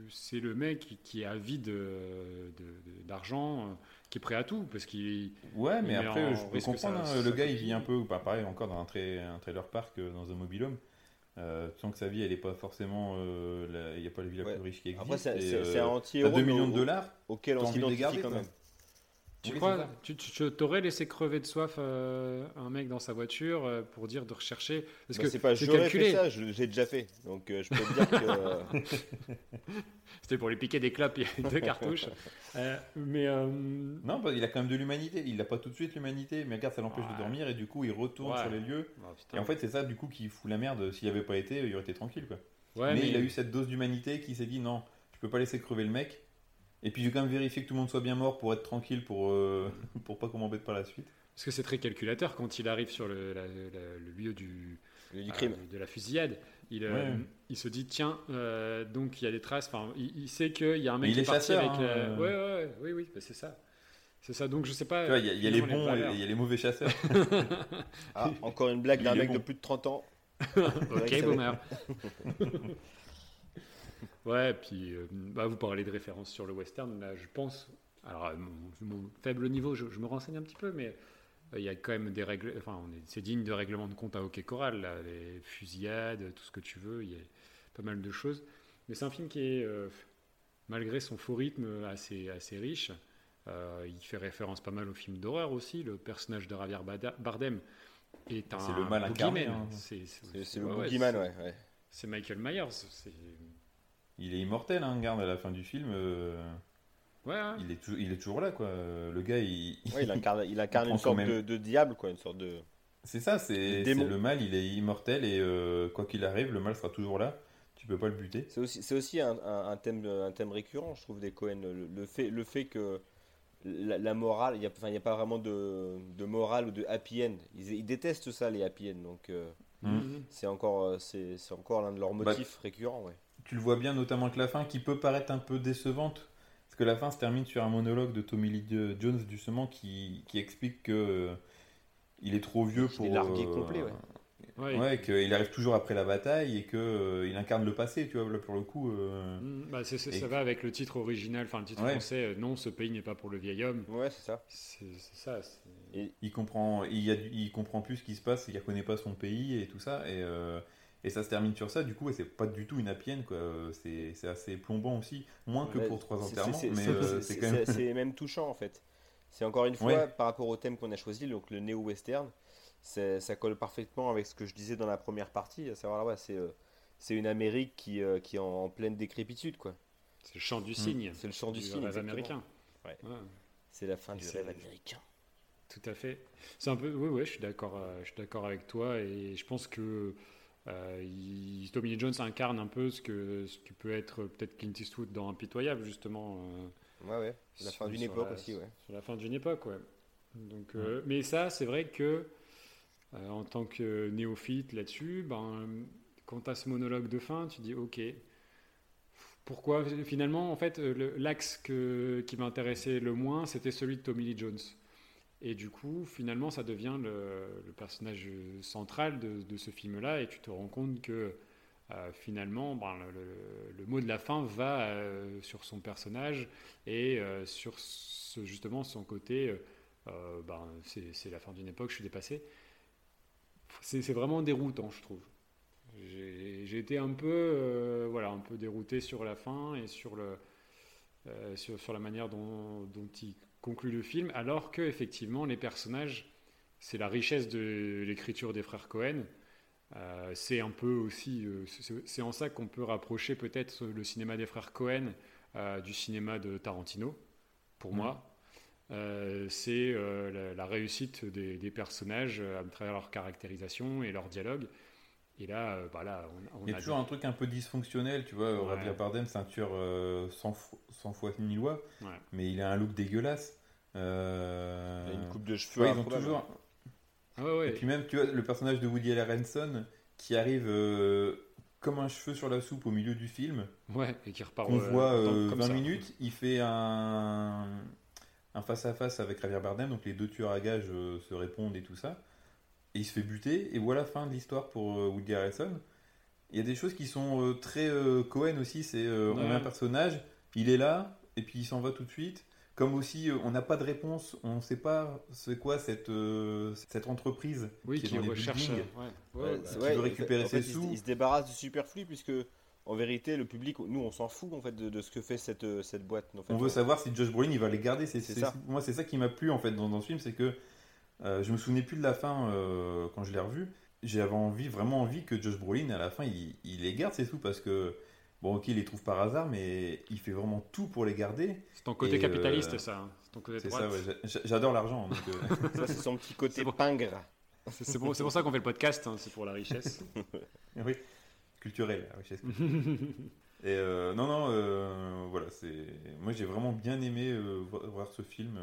c'est le mec qui est avide euh, de, de, d'argent, euh, qui est prêt à tout, parce qu'il. Ouais, mais après, je peux comprendre. Ça, hein, le gars, il vit un peu, bah, pareil, encore dans un, tra- un trailer park, euh, dans un mobil-home. Euh, tu sens que sa vie, elle n'est pas forcément. Il euh, n'y a pas la vie la ouais. plus riche qui existe. Après, c'est, et, c'est, euh, c'est un anti-héros. deux millions de dollars, auquel on s'identifie quand même. Tu oui, crois, tu, tu t'aurais laissé crever de soif euh, un mec dans sa voiture euh, pour dire de rechercher parce bah, que c'est pas j'aurais calculé. Fait ça, je, j'ai déjà fait, donc euh, je peux te dire que c'était pour lui piquer des claps et deux cartouches. euh, mais euh... non, bah, il a quand même de l'humanité. Il n'a pas tout de suite l'humanité, mais regarde, ça l'empêche ouais. de dormir et du coup il retourne ouais. sur les lieux. Oh, putain, et en fait c'est ça du coup qui fout la merde. S'il n'y avait pas été, il aurait été tranquille quoi. Ouais, mais, mais il a eu cette dose d'humanité qui s'est dit non, tu peux pas laisser crever le mec. Et puis j'ai quand même vérifié que tout le monde soit bien mort pour être tranquille, pour, euh, pour pas qu'on m'embête par la suite. Parce que c'est très calculateur quand il arrive sur le, la, la, le lieu du, le du crime, euh, de la fusillade. Il, ouais. euh, il se dit tiens, euh, donc il y a des traces. Enfin, il, il sait qu'il y a un mec mais qui est parti chasseur, avec. Hein, euh... Ouais, ouais, ouais, oui, oui, bah, c'est ça, c'est ça. Donc je sais pas. Il y, y a les bons, et il y a les mauvais chasseurs. Ah, encore une blague d'un mec bon. de plus de trente ans. Ok, boomer. Ouais, puis euh, bah, vous parlez de références sur le western, là je pense, alors mon, mon faible niveau, je, je me renseigne un petit peu, mais il euh, y a quand même des règles, enfin on est, c'est digne de règlement de compte à hockey choral, là, les fusillades, tout ce que tu veux, il y a pas mal de choses, mais c'est un film qui est, euh, malgré son faux rythme, assez, assez riche, euh, il fait référence pas mal aux films d'horreur aussi, le personnage de Javier Bardem est un... C'est le mal incarné, hein. c'est, c'est, c'est, c'est, c'est le ouais, boogeyman, ouais, ouais. C'est Michael Myers, c'est... Il est immortel, hein, regarde, à la fin du film. Euh, ouais, ouais. Il, est tu, il est toujours là, quoi. Le gars, il... Ouais, il incarne, il incarne il une sorte même... de, de diable, quoi, une sorte de... C'est ça, c'est, c'est le mal, il est immortel, et euh, quoi qu'il arrive, le mal sera toujours là. Tu peux pas le buter. C'est aussi, c'est aussi un, un, un, thème, un thème récurrent, je trouve, des Coen. Le, le, fait, le fait que la, la morale... Il n'y a, enfin, a pas vraiment de, de morale ou de happy end. Ils, ils détestent ça, les happy end, donc... Euh, mmh. c'est, encore, c'est, c'est encore l'un de leurs motifs bah... récurrents, ouais. Tu le vois bien, notamment que la fin, qui peut paraître un peu décevante, parce que la fin se termine sur un monologue de Tommy Lee Jones, justement, qui, qui explique qu'il euh, est trop vieux pour... Il est largué euh, complet, ouais. Ouais, ouais, qu'il arrive toujours après la bataille et qu'il euh, incarne le passé, tu vois, là, pour le coup. Euh, mmh, bah c'est, c'est, et... Ça va avec le titre original, enfin le titre ouais. français, « Non, ce pays n'est pas pour le vieil homme ». Ouais, c'est ça. C'est, c'est ça. C'est... Et... Il comprend, il, y a, il comprend plus ce qui se passe, il reconnaît pas son pays et tout ça, et... Euh, Et ça se termine sur ça, du coup, et c'est pas du tout une happy end, quoi. C'est, c'est assez plombant aussi, moins ouais, que pour trois enterrements, c'est, c'est, mais c'est, euh, c'est, c'est quand même... C'est, c'est même touchant, en fait. C'est encore une fois, ouais. par rapport au thème qu'on a choisi, donc le néo-western, c'est, ça colle parfaitement avec ce que je disais dans la première partie, à savoir, ouais, c'est, euh, c'est une Amérique qui, euh, qui est en, en pleine décrépitude, quoi. C'est le chant du cygne. Mmh. C'est le chant du, du cygne, exactement. Américain. Ouais. Ouais. C'est la fin et du rêve américain. Tout à fait. C'est un peu... Oui, oui, je suis d'accord, euh, je suis d'accord avec toi, et je pense que... Euh, il, Tommy Lee Jones incarne un peu ce que, ce que peut être peut-être Clint Eastwood dans Impitoyable, justement. Euh, ouais, ouais, la fin sur, d'une sur époque la, aussi, ouais. Sur la fin d'une époque, ouais. Donc, ouais. Euh, mais ça, c'est vrai que, euh, en tant que néophyte là-dessus, ben, quand tu as ce monologue de fin, tu dis, ok, pourquoi finalement, en fait, le, l'axe que, qui m'intéressait le moins, c'était celui de Tommy Lee Jones. Et du coup, finalement, ça devient le, le personnage central de, de ce film-là, et tu te rends compte que Euh, finalement, ben, le, le, le mot de la fin va euh, sur son personnage et euh, sur ce, justement son côté euh, ben, c'est, c'est la fin d'une époque, je suis dépassé. C'est, c'est vraiment déroutant, je trouve. J'ai, j'ai été un peu, euh, voilà, un peu dérouté sur la fin et sur, le, euh, sur, sur la manière dont, dont il conclut le film, alors qu'effectivement, les personnages, c'est la richesse de l'écriture des frères Cohen. Euh, c'est un peu aussi euh, c'est, c'est en ça qu'on peut rapprocher peut-être le cinéma des frères Cohen euh, du cinéma de Tarantino pour mmh. moi euh, c'est euh, la, la réussite des, des personnages euh, à travers leur caractérisation et leur dialogue, et là, euh, bah là on, on il y a, a toujours des... un truc un peu dysfonctionnel, tu vois. Ouais. Javier Bardem, c'est un tueur euh, sans, fo- sans foi ni loi. Ouais. Mais il a un look dégueulasse, euh... une coupe de cheveux, ouais, ils ont toujours... Ah ouais, ouais. Et puis même, tu vois, le personnage de Woody Harrelson qui arrive euh, comme un cheveu sur la soupe au milieu du film. Ouais, et qui repart. On euh, voit euh, vingt ça. minutes, il fait un, un face-à-face avec Javier Bardem, donc les deux tueurs à gages euh, se répondent et tout ça. Et il se fait buter, et voilà, fin de l'histoire pour euh, Woody Harrelson. Il y a des choses qui sont euh, très euh, Cohen aussi, c'est euh, ouais. on a un personnage, il est là, et puis il s'en va tout de suite. Comme aussi, on n'a pas de réponse, on ne sait pas c'est quoi cette, euh, cette entreprise, oui, qui, qui est dans recherche, ouais. Ouais, ouais, bah, qui ouais, veut récupérer ses fait, sous. Il se, il se débarrasse du superflu, puisque en vérité, le public, nous, on s'en fout en fait de, de ce que fait cette, cette boîte. En fait, on veut on... savoir si Josh Brolin il va les garder. C'est, c'est, c'est ça. Moi, c'est ça qui m'a plu en fait dans, dans ce film, c'est que euh, je me souvenais plus de la fin euh, quand je l'ai revu. J'avais envie, vraiment envie que Josh Brolin à la fin, il, il les garde ses sous, parce que. Bon, ok, il les trouve par hasard, mais il fait vraiment tout pour les garder. C'est ton côté et, capitaliste, euh, ça. Hein. C'est ton côté, c'est droite. Ça, ouais. J'a- j'adore l'argent. Donc, euh... ça, c'est son petit côté pingre. C'est, c'est, pour, c'est pour ça qu'on fait le podcast, hein. C'est pour la richesse. Oui, culturelle, la richesse. Et euh, non, non, euh, voilà. C'est... Moi, j'ai vraiment bien aimé euh, voir ce film.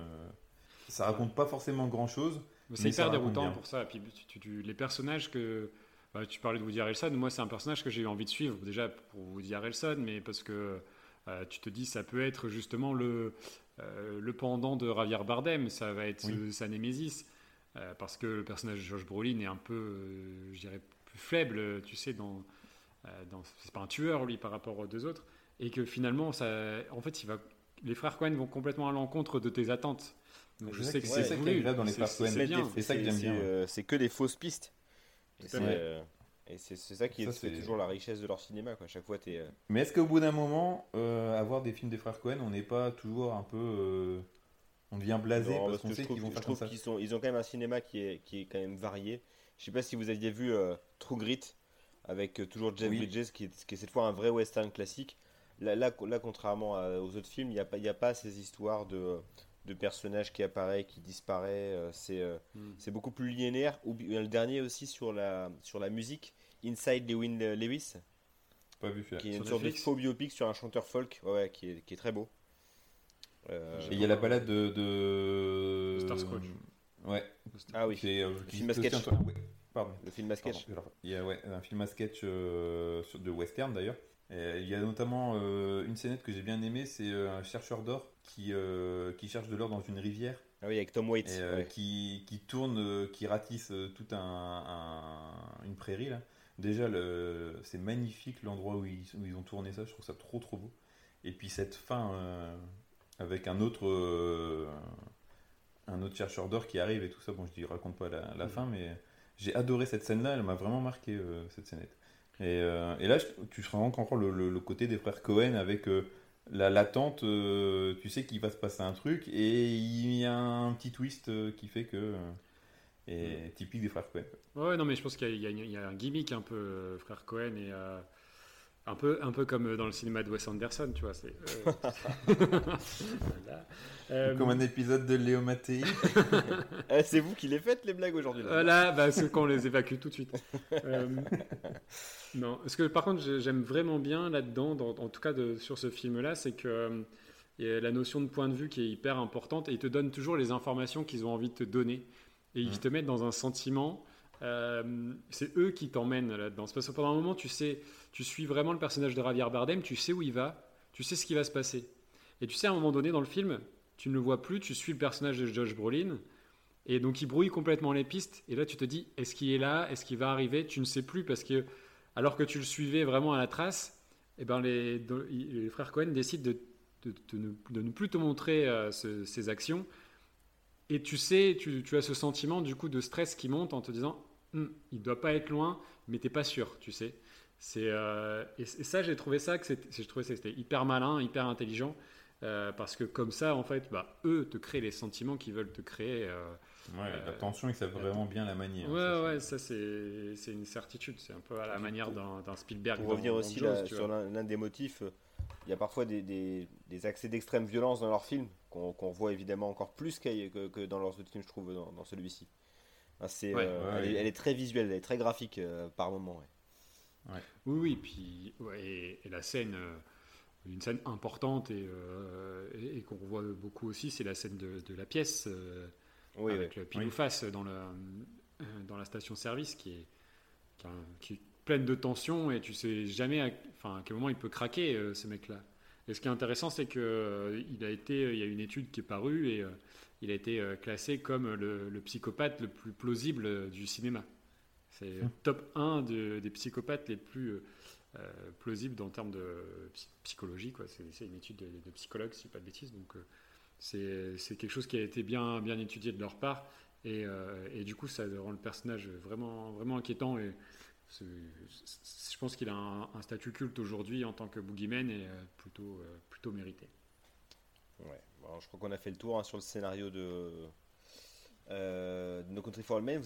Ça raconte pas forcément grand-chose. Mais c'est mais hyper déroutant pour ça. Et puis, tu, tu, tu, les personnages que... Bah, tu parlais de Woody Harrelson, moi c'est un personnage que j'ai eu envie de suivre, déjà pour Woody Harrelson, mais parce que euh, tu te dis ça peut être justement le, euh, le pendant de Javier Bardem, ça va être oui. sa némésis, euh, parce que le personnage de Josh Brolin est un peu, euh, je dirais, plus faible, tu sais, dans, euh, dans, c'est pas un tueur lui par rapport aux deux autres, et que finalement, ça, en fait, il va, les frères Cohen vont complètement à l'encontre de tes attentes. Donc je, je sais que, que c'est ça qu'il y a là dans les frères Cohen, c'est, c'est ça que j'aime bien. Euh, c'est que des fausses pistes. Et c'est, euh, et c'est, c'est ça qui ça, est c'est... toujours la richesse de leur cinéma, quoi. Chaque fois, t'es, euh... mais est-ce qu'au bout d'un moment, euh, avoir des films des frères Cohen, on n'est pas toujours un peu, euh, on devient blasé non, parce, parce qu'on que sait trouve, qu'ils vont faire comme ça. Qu'ils sont, ils ont quand même un cinéma qui est qui est quand même varié. Je sais pas si vous aviez vu euh, True Grit avec euh, toujours Jeff oui. Bridges, qui est, qui est cette fois un vrai western classique. Là, là, là contrairement à, aux autres films, il y a pas il y a pas ces histoires de de personnages qui apparaissent, qui disparaissent, euh, c'est, euh, mm. c'est beaucoup plus linéaire. Ou, le dernier aussi sur la, sur la musique, Inside Llewyn Lewis, pas vu faire. Qui est une sorte de faux biopic sur un chanteur folk, ouais, qui, est, qui est très beau. Euh, Et il y a la balade de... de... Starscream. Ouais. Ah oui, c'est, euh, le, film à sketch. Aussi, ouais. Pardon. le film à sketch. Pardon. Il y a ouais, un film à sketch euh, de western d'ailleurs. Et il y a notamment euh, une scénette que j'ai bien aimée, c'est euh, un chercheur d'or qui, euh, qui cherche de l'or dans une rivière. Ah oui, avec Tom Waits. Et, euh, ouais. qui, qui tourne, euh, qui ratisse euh, toute un, un, une prairie là. Déjà, le, c'est magnifique l'endroit où ils, où ils ont tourné ça, je trouve ça trop trop beau. Et puis cette fin euh, avec un autre, euh, un autre chercheur d'or qui arrive et tout ça, bon je ne raconte pas la, la mmh. fin, mais j'ai adoré cette scène là, elle m'a vraiment marqué euh, cette scénette. Et, euh, et là, tu te rends compte encore le, le, le côté des frères Cohen avec euh, la, l'attente, euh, tu sais qu'il va se passer un truc et il y a un petit twist euh, qui fait que... Euh, est typique des frères Cohen. Ouais, non mais je pense qu'il y a, il y a, il y a un gimmick un peu, euh, frères Cohen, et euh, un, peu, un peu comme dans le cinéma de Wes Anderson, tu vois. C'est, euh... voilà. euh, comme un épisode de Léo Mattei. C'est vous qui les faites les blagues aujourd'hui. Là. Voilà, bah, c'est qu'on les évacue tout de suite. euh... Non, ce que par contre j'aime vraiment bien là-dedans, dans, en tout cas de, sur ce film-là, c'est que euh, y a la notion de point de vue qui est hyper importante, et ils te donnent toujours les informations qu'ils ont envie de te donner. Et ils mmh. te mettent dans un sentiment, euh, c'est eux qui t'emmènent là-dedans. C'est parce que pendant un moment, tu sais, tu suis vraiment le personnage de Javier Bardem, tu sais où il va, tu sais ce qui va se passer. Et tu sais, à un moment donné dans le film, tu ne le vois plus, tu suis le personnage de Josh Brolin, et donc il brouille complètement les pistes, et là tu te dis, est-ce qu'il est là, est-ce qu'il va arriver, tu ne sais plus, parce que alors que tu le suivais vraiment à la trace, eh ben les, les frères Cohen décident de, de, de, ne, de ne plus te montrer euh, ce, ces actions, et tu sais, tu, tu as ce sentiment du coup de stress qui monte en te disant hm, il doit pas être loin, mais t'es pas sûr, tu sais. C'est euh, et, et ça, j'ai trouvé ça que c'était, j'ai trouvé ça, c'était hyper malin, hyper intelligent. Euh, parce que comme ça, en fait, bah, eux te créent les sentiments qu'ils veulent te créer. Euh, ouais, euh, la tension, ils savent vraiment bien la manier. Ouais, ça, ouais, ça, ça c'est, c'est une certitude. C'est un peu à la manière d'un, d'un Spielberg. Pour dans, revenir dans aussi Jones, la, sur l'un, l'un des motifs, il euh, y a parfois des, des, des accès d'extrême violence dans leurs films, qu'on, qu'on voit évidemment encore plus que, que, que dans leurs autres films, je trouve, dans, dans celui-ci. Hein, c'est, ouais, euh, ouais, elle, ouais. Elle est très visuelle, elle est très graphique euh, par moment. Ouais. Ouais. Oui, oui, puis, ouais, et, et la scène... Euh, Une scène importante et, euh, et, et qu'on revoit beaucoup aussi, c'est la scène de, de la pièce euh, oui, avec oui. le pile ou face dans, euh, dans la station-service qui est, qui, est, qui est pleine de tension et tu sais jamais à, enfin, à quel moment il peut craquer euh, ce mec-là. Et ce qui est intéressant, c'est qu'il euh, a été, il y a une étude qui est parue et euh, il a été euh, classé comme le, le psychopathe le plus plausible euh, du cinéma. C'est le top un de, des psychopathes les plus... Euh, Euh, plausible en termes de psychologie, quoi. C'est, c'est une étude de, de psychologue, si pas de bêtises, donc euh, c'est, c'est quelque chose qui a été bien, bien étudié de leur part et, euh, et du coup ça rend le personnage vraiment, vraiment inquiétant et c'est, c'est, je pense qu'il a un, un statut culte aujourd'hui en tant que boogeyman et euh, plutôt, euh, plutôt mérité. Ouais. Bon, je crois qu'on a fait le tour hein, sur le scénario de, euh, de No Country for Old Men.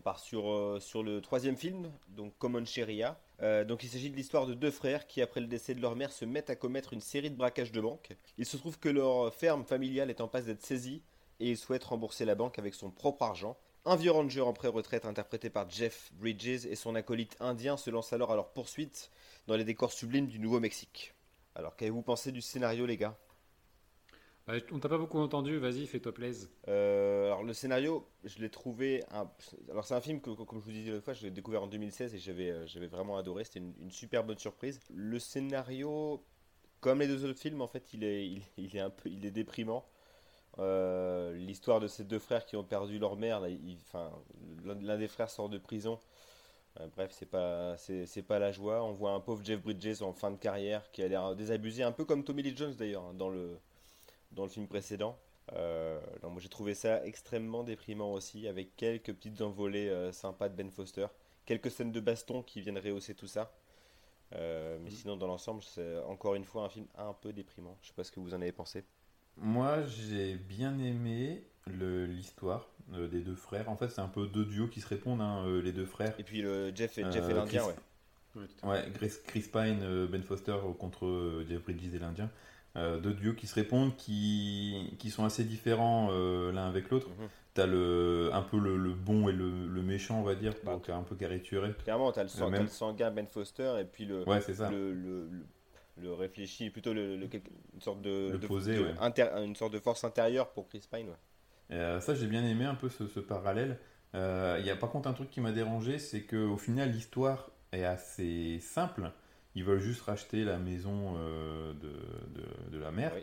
On part sur, euh, sur le troisième film, donc Common Sharia. Euh, donc il s'agit de l'histoire de deux frères qui, après le décès de leur mère, se mettent à commettre une série de braquages de banque. Il se trouve que leur ferme familiale est en passe d'être saisie et ils souhaitent rembourser la banque avec son propre argent. Un vieux ranger en pré-retraite interprété par Jeff Bridges et son acolyte indien se lancent alors à leur poursuite dans les décors sublimes du Nouveau-Mexique. Alors qu'avez-vous pensé du scénario, les gars ? Bah, on t'a pas beaucoup entendu, vas-y, fais-toi plaisir. Euh, alors le scénario, je l'ai trouvé... Un... Alors c'est un film que, comme je vous disais l'autre fois, je l'ai découvert en deux mille seize et j'avais, euh, j'avais vraiment adoré, c'était une, une super bonne surprise. Le scénario, comme les deux autres films, en fait, il est, il, il est, un peu, il est déprimant. Euh, l'histoire de ces deux frères qui ont perdu leur mère, là, il, enfin, l'un des frères sort de prison. Euh, bref, c'est pas, c'est, c'est pas la joie. On voit un pauvre Jeff Bridges en fin de carrière qui a l'air désabusé, un peu comme Tommy Lee Jones d'ailleurs, hein, dans le... dans le film précédent. Euh, non, moi, j'ai trouvé ça extrêmement déprimant aussi, avec quelques petites envolées euh, sympas de Ben Foster, quelques scènes de baston qui viennent rehausser tout ça. Euh, mais sinon, dans l'ensemble, c'est encore une fois un film un peu déprimant. Je ne sais pas ce que vous en avez pensé. Moi, j'ai bien aimé le, l'histoire euh, des deux frères. En fait, c'est un peu deux duos qui se répondent, hein, euh, les deux frères. Et puis le Jeff et, euh, Jeff et l'Indien, Chris... ouais. Ouais, Chris, Chris Pine, euh, Ben Foster contre euh, Jeff Bridges et l'Indien. Euh, deux duos qui se répondent, qui, qui sont assez différents euh, l'un avec l'autre. Mmh. T'as le, un peu le, le bon et le, le méchant, on va dire, pour bah, un peu caricaturé. Clairement, t'as le, sang, t'as le sanguin Ben Foster et puis le, ouais, c'est ça. le, le, le, le réfléchi, plutôt le, le, une, sorte de, le de, posé, de, ouais. inter, une sorte de force intérieure pour Chris Pine. Ouais. Euh, ça, j'ai bien aimé un peu ce, ce parallèle. Il euh, y a par contre un truc qui m'a dérangé, c'est qu'au final, l'histoire est assez simple. Ils veulent juste racheter la maison euh, de, de, de la mère. Oui.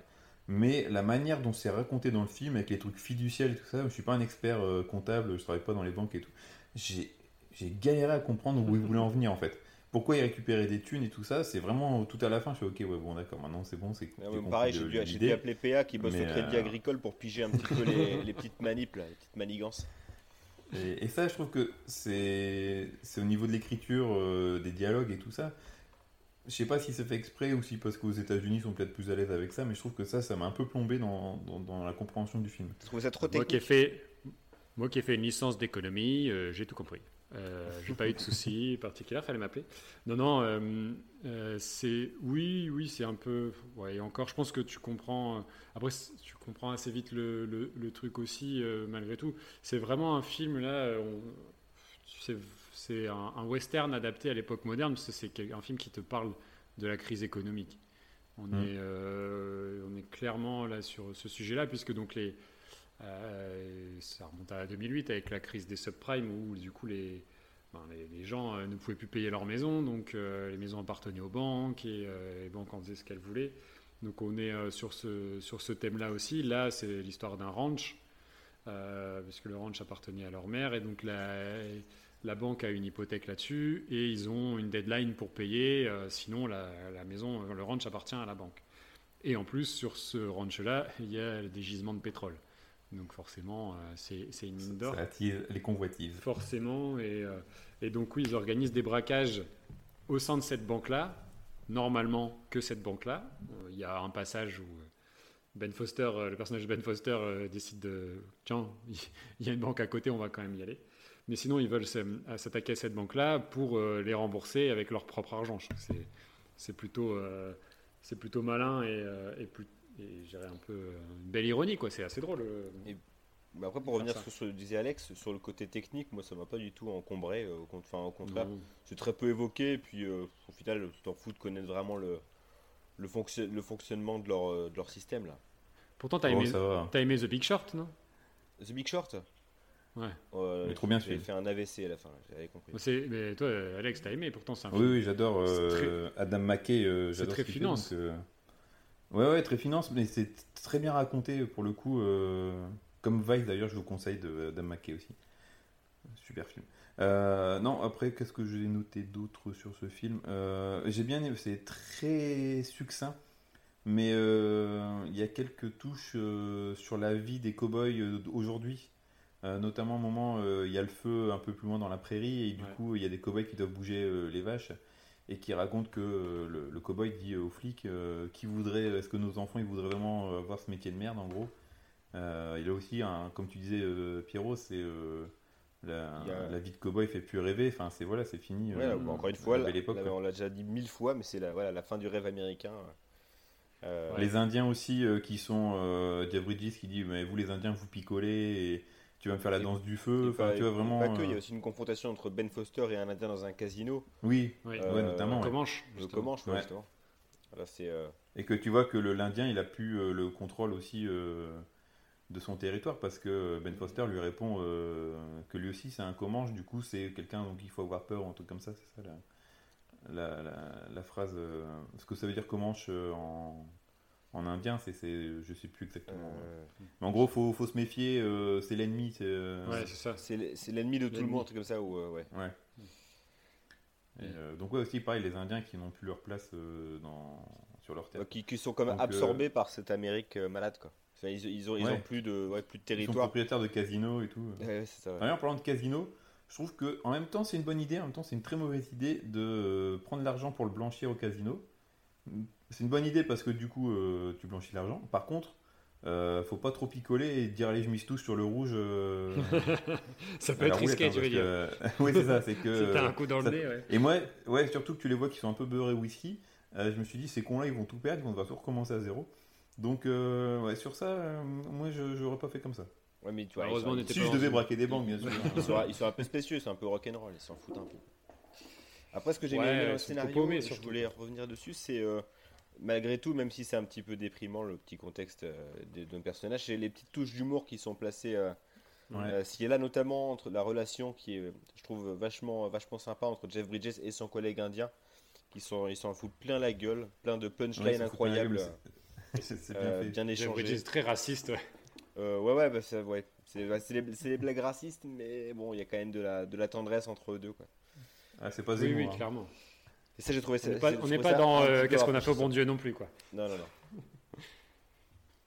Mais la manière dont c'est raconté dans le film, avec les trucs fiduciels et tout ça, je ne suis pas un expert euh, comptable, je travaille pas dans les banques et tout. J'ai, j'ai galéré à comprendre où ils voulaient en venir en fait. Pourquoi ils récupéraient des thunes et tout ça, c'est vraiment tout à la fin. Je suis ok, ouais, bon, d'accord, maintenant c'est bon. C'est, ah ouais, pareil, j'ai dû, j'ai dû appeler P A qui bosse mais, au crédit euh... agricole pour piger un petit peu les, les petites manips, là, les petites manigances. Et, et ça, je trouve que c'est, c'est au niveau de l'écriture, euh, des dialogues et tout ça. Je sais pas si c'est fait exprès ou si parce qu'aux États-Unis ils sont peut-être plus à l'aise avec ça, mais je trouve que ça, ça m'a un peu plombé dans, dans, dans la compréhension du film. Je trouve ça trop technique. Moi qui ai fait, moi qui ai fait une licence d'économie, euh, j'ai tout compris. Euh, j'ai pas eu de soucis particuliers, fallait m'appeler. Non, non, euh, euh, c'est oui, oui, c'est un peu. Ouais, et encore, je pense que tu comprends. Euh, après, tu comprends assez vite le, le, le truc aussi, euh, malgré tout. C'est vraiment un film là. On, c'est, C'est un, un western adapté à l'époque moderne, parce que c'est un film qui te parle de la crise économique. On, mmh. est, euh, on est clairement là sur ce sujet-là, puisque donc les, euh, ça remonte à deux mille huit avec la crise des subprimes, où du coup les, ben, les, les gens euh, ne pouvaient plus payer leur maison, donc euh, les maisons appartenaient aux banques, et euh, les banques en faisaient ce qu'elles voulaient. Donc on est euh, sur, ce, sur ce thème-là aussi. Là, c'est l'histoire d'un ranch, euh, puisque le ranch appartenait à leur mère, et donc la... La banque a une hypothèque là-dessus et ils ont une deadline pour payer, euh, sinon la, la maison, le ranch appartient à la banque. Et en plus, sur ce ranch-là, il y a des gisements de pétrole. Donc forcément, euh, c'est, c'est une mine d'or. Ça attire les convoitises. Forcément. Et, euh, et donc oui, ils organisent des braquages au sein de cette banque-là, normalement que cette banque-là. Il euh, y a un passage où... Ben Foster, le personnage de Ben Foster euh, décide de... Tiens, il y a une banque à côté, on va quand même y aller. Mais sinon, ils veulent s'attaquer à cette banque-là pour euh, les rembourser avec leur propre argent. Je trouve que c'est, c'est, plutôt, euh, c'est plutôt malin et, euh, et, plus, et je dirais un peu euh, une belle ironie, quoi. C'est assez drôle. Euh, et, mais après, pour revenir ça. sur ce que disait Alex, sur le côté technique, moi, ça ne m'a pas du tout encombré. Euh, enfin, au contraire, non. C'est très peu évoqué. Et puis, euh, au final, tu t'en fous de connaître vraiment le, le, fonction, le fonctionnement de leur, euh, de leur système, là. Pourtant, t'as, oh, aimé, t'as aimé The Big Short, non? The Big Short? Ouais. Euh, mais trop bien fait. J'ai fait un A V C à la fin, j'avais compris. C'est, mais toi, Alex, t'as aimé, pourtant c'est un film. Oui, oui, j'adore euh, très... Adam McKay. Euh, c'est j'adore très ce finance. Film, donc, euh... Ouais, ouais, très finance, mais c'est très bien raconté pour le coup. Euh... Comme Vice, d'ailleurs, je vous conseille de, Adam McKay aussi. Super film. Euh, non, après, qu'est-ce que j'ai noté d'autre sur ce film euh, J'ai bien aimé, c'est très succinct. Mais euh, il y a quelques touches euh, sur la vie des cow-boys euh, aujourd'hui. Euh, notamment, au moment, euh, il y a le feu un peu plus loin dans la prairie, et du ouais. coup, il y a des cow-boys qui doivent bouger euh, les vaches, et qui racontent que euh, le, le cow-boy dit aux flics euh, qui voudrait, est-ce que nos enfants ils voudraient vraiment euh, avoir ce métier de merde, en gros. Euh, il y a aussi, un, comme tu disais, euh, Pierrot, c'est. Euh, La, a... la vie de cow-boy fait plus rêver, enfin c'est voilà, c'est fini. Ouais, euh, bah, encore une fois, la, la, on l'a déjà dit mille fois, mais c'est la, voilà, la fin du rêve américain. Euh, les ouais. Indiens aussi euh, qui sont euh, Jeff Bridges qui dit mais vous les Indiens vous picolez et tu vas me faire la et danse vous, du feu. Enfin, pas, tu vois vraiment. Pas que, il y a aussi une confrontation entre Ben Foster et un Indien dans un casino. Oui, oui. Euh, ouais, notamment. Le Comanche, le Comanche, ouais. justement. Là, c'est, euh... Et que tu vois que le, l'Indien il a plus euh, le contrôle aussi. Euh... de son territoire parce que Ben Foster lui répond euh, que lui aussi c'est un Comanche, du coup c'est quelqu'un dont il faut avoir peur ou un truc comme ça, c'est ça la, la, la, la phrase euh, ce que ça veut dire Comanche euh, en, en indien, c'est, c'est je sais plus exactement euh... mais en gros faut, faut se méfier, euh, c'est l'ennemi, c'est, euh, ouais, c'est, ça. C'est, c'est l'ennemi de tout l'ennemi. Le monde, un truc comme ça ou euh, ouais, ouais. Et, euh, donc ouais aussi pareil les Indiens qui n'ont plus leur place euh, dans, sur leur terre, qui, qui sont comme donc, absorbés euh... par cette Amérique euh, malade quoi. Enfin, ils, ils, ont, ouais. ils ont plus de, ouais, plus de territoire. Ils sont propriétaires de casinos et tout. Ouais, ouais, c'est ça, ouais. Enfin, en parlant de casinos, je trouve que en même temps c'est une bonne idée, en même temps c'est une très mauvaise idée de prendre l'argent pour le blanchir au casino. C'est une bonne idée parce que du coup euh, tu blanchis l'argent. Par contre, euh, faut pas trop picoler et dire allez je mise tout sur le rouge. Euh... ça peut être risqué, roulette, hein, tu veux dire. Que... oui c'est ça, c'est que. T'as un coup dans ça... le nez. Ouais. Et moi, ouais surtout que tu les vois qui sont un peu beurrés whisky. Euh, je me suis dit ces cons là ils vont tout perdre, ils vont tout recommencer à zéro. Donc, euh, ouais, sur ça, euh, moi, je n'aurais pas fait comme ça. Ouais, mais tu vois, heureusement, sont... on était si pas je devais braquer des banques, bien sûr. ils, sont, ils sont un peu spécieux, c'est un peu rock'n'roll, ils s'en foutent un peu. Après, ce que j'ai ouais, aimé dans le scénario, paumés, je voulais revenir dessus, c'est euh, malgré tout, même si c'est un petit peu déprimant le petit contexte euh, de, de nos personnages, c'est les petites touches d'humour qui sont placées. Euh, ouais. euh, ce qui est là, notamment, entre la relation qui est, je trouve, vachement, vachement sympa entre Jeff Bridges et son collègue indien, qui sont, ils s'en foutent plein la gueule, plein de punchlines ouais, incroyables. C'est, c'est bien, euh, bien échangé. C'est très raciste. Ouais, euh, ouais, ouais, bah, ça, ouais. C'est, bah, c'est, les, c'est les blagues racistes, mais bon, il y a quand même de la, de la tendresse entre eux deux, quoi. Ah, c'est pas oui, oui, hein. Clairement. Et ça, j'ai trouvé ça. On n'est pas, pas dans euh, qu'est-ce qu'on a fait au bon Dieu non plus, quoi. Non, non, non.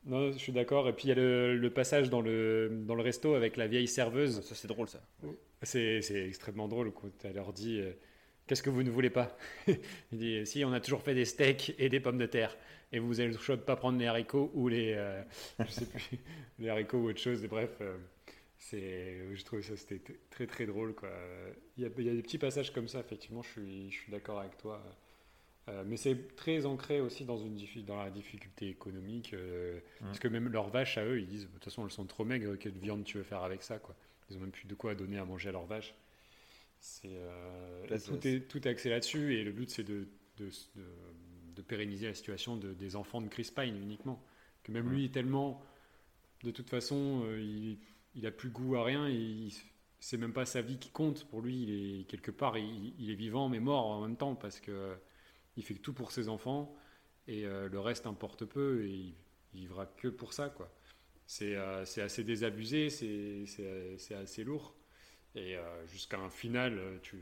Non, je suis d'accord. Et puis il y a le, le passage dans le, dans le resto avec la vieille serveuse. Ah, ça, c'est drôle, ça. Oui. C'est, c'est extrêmement drôle quand elle leur dit euh, qu'est-ce que vous ne voulez pas. Il dit si, on a toujours fait des steaks et des pommes de terre. Et vous avez le choix de ne pas prendre les haricots ou les, euh, je sais plus, les haricots ou autre chose. Et bref, euh, c'est, je trouve ça c'était t- très très drôle, quoi. Il y a, il y a des petits passages comme ça. Effectivement, je suis, je suis d'accord avec toi. Euh, mais c'est très ancré aussi dans une dans la difficulté économique, euh, mmh. parce que même leurs vaches à eux, ils disent de toute façon elles sont trop maigres, quelle viande tu veux faire avec ça, quoi. Ils ont même plus de quoi donner à manger à leurs vaches. C'est euh, Là, tout c'est... est tout est axé là-dessus et le but c'est de, de, de de pérenniser la situation de, des enfants de Chris Pine uniquement, que même ouais. lui tellement de toute façon euh, il, il a plus goût à rien, il, il, c'est même pas sa vie qui compte pour lui, il est quelque part il, il est vivant mais mort en même temps parce que euh, il fait tout pour ses enfants et euh, le reste importe peu et il, il vivra que pour ça, quoi. C'est, euh, c'est assez désabusé, c'est, c'est, c'est assez lourd et euh, jusqu'à un final tu...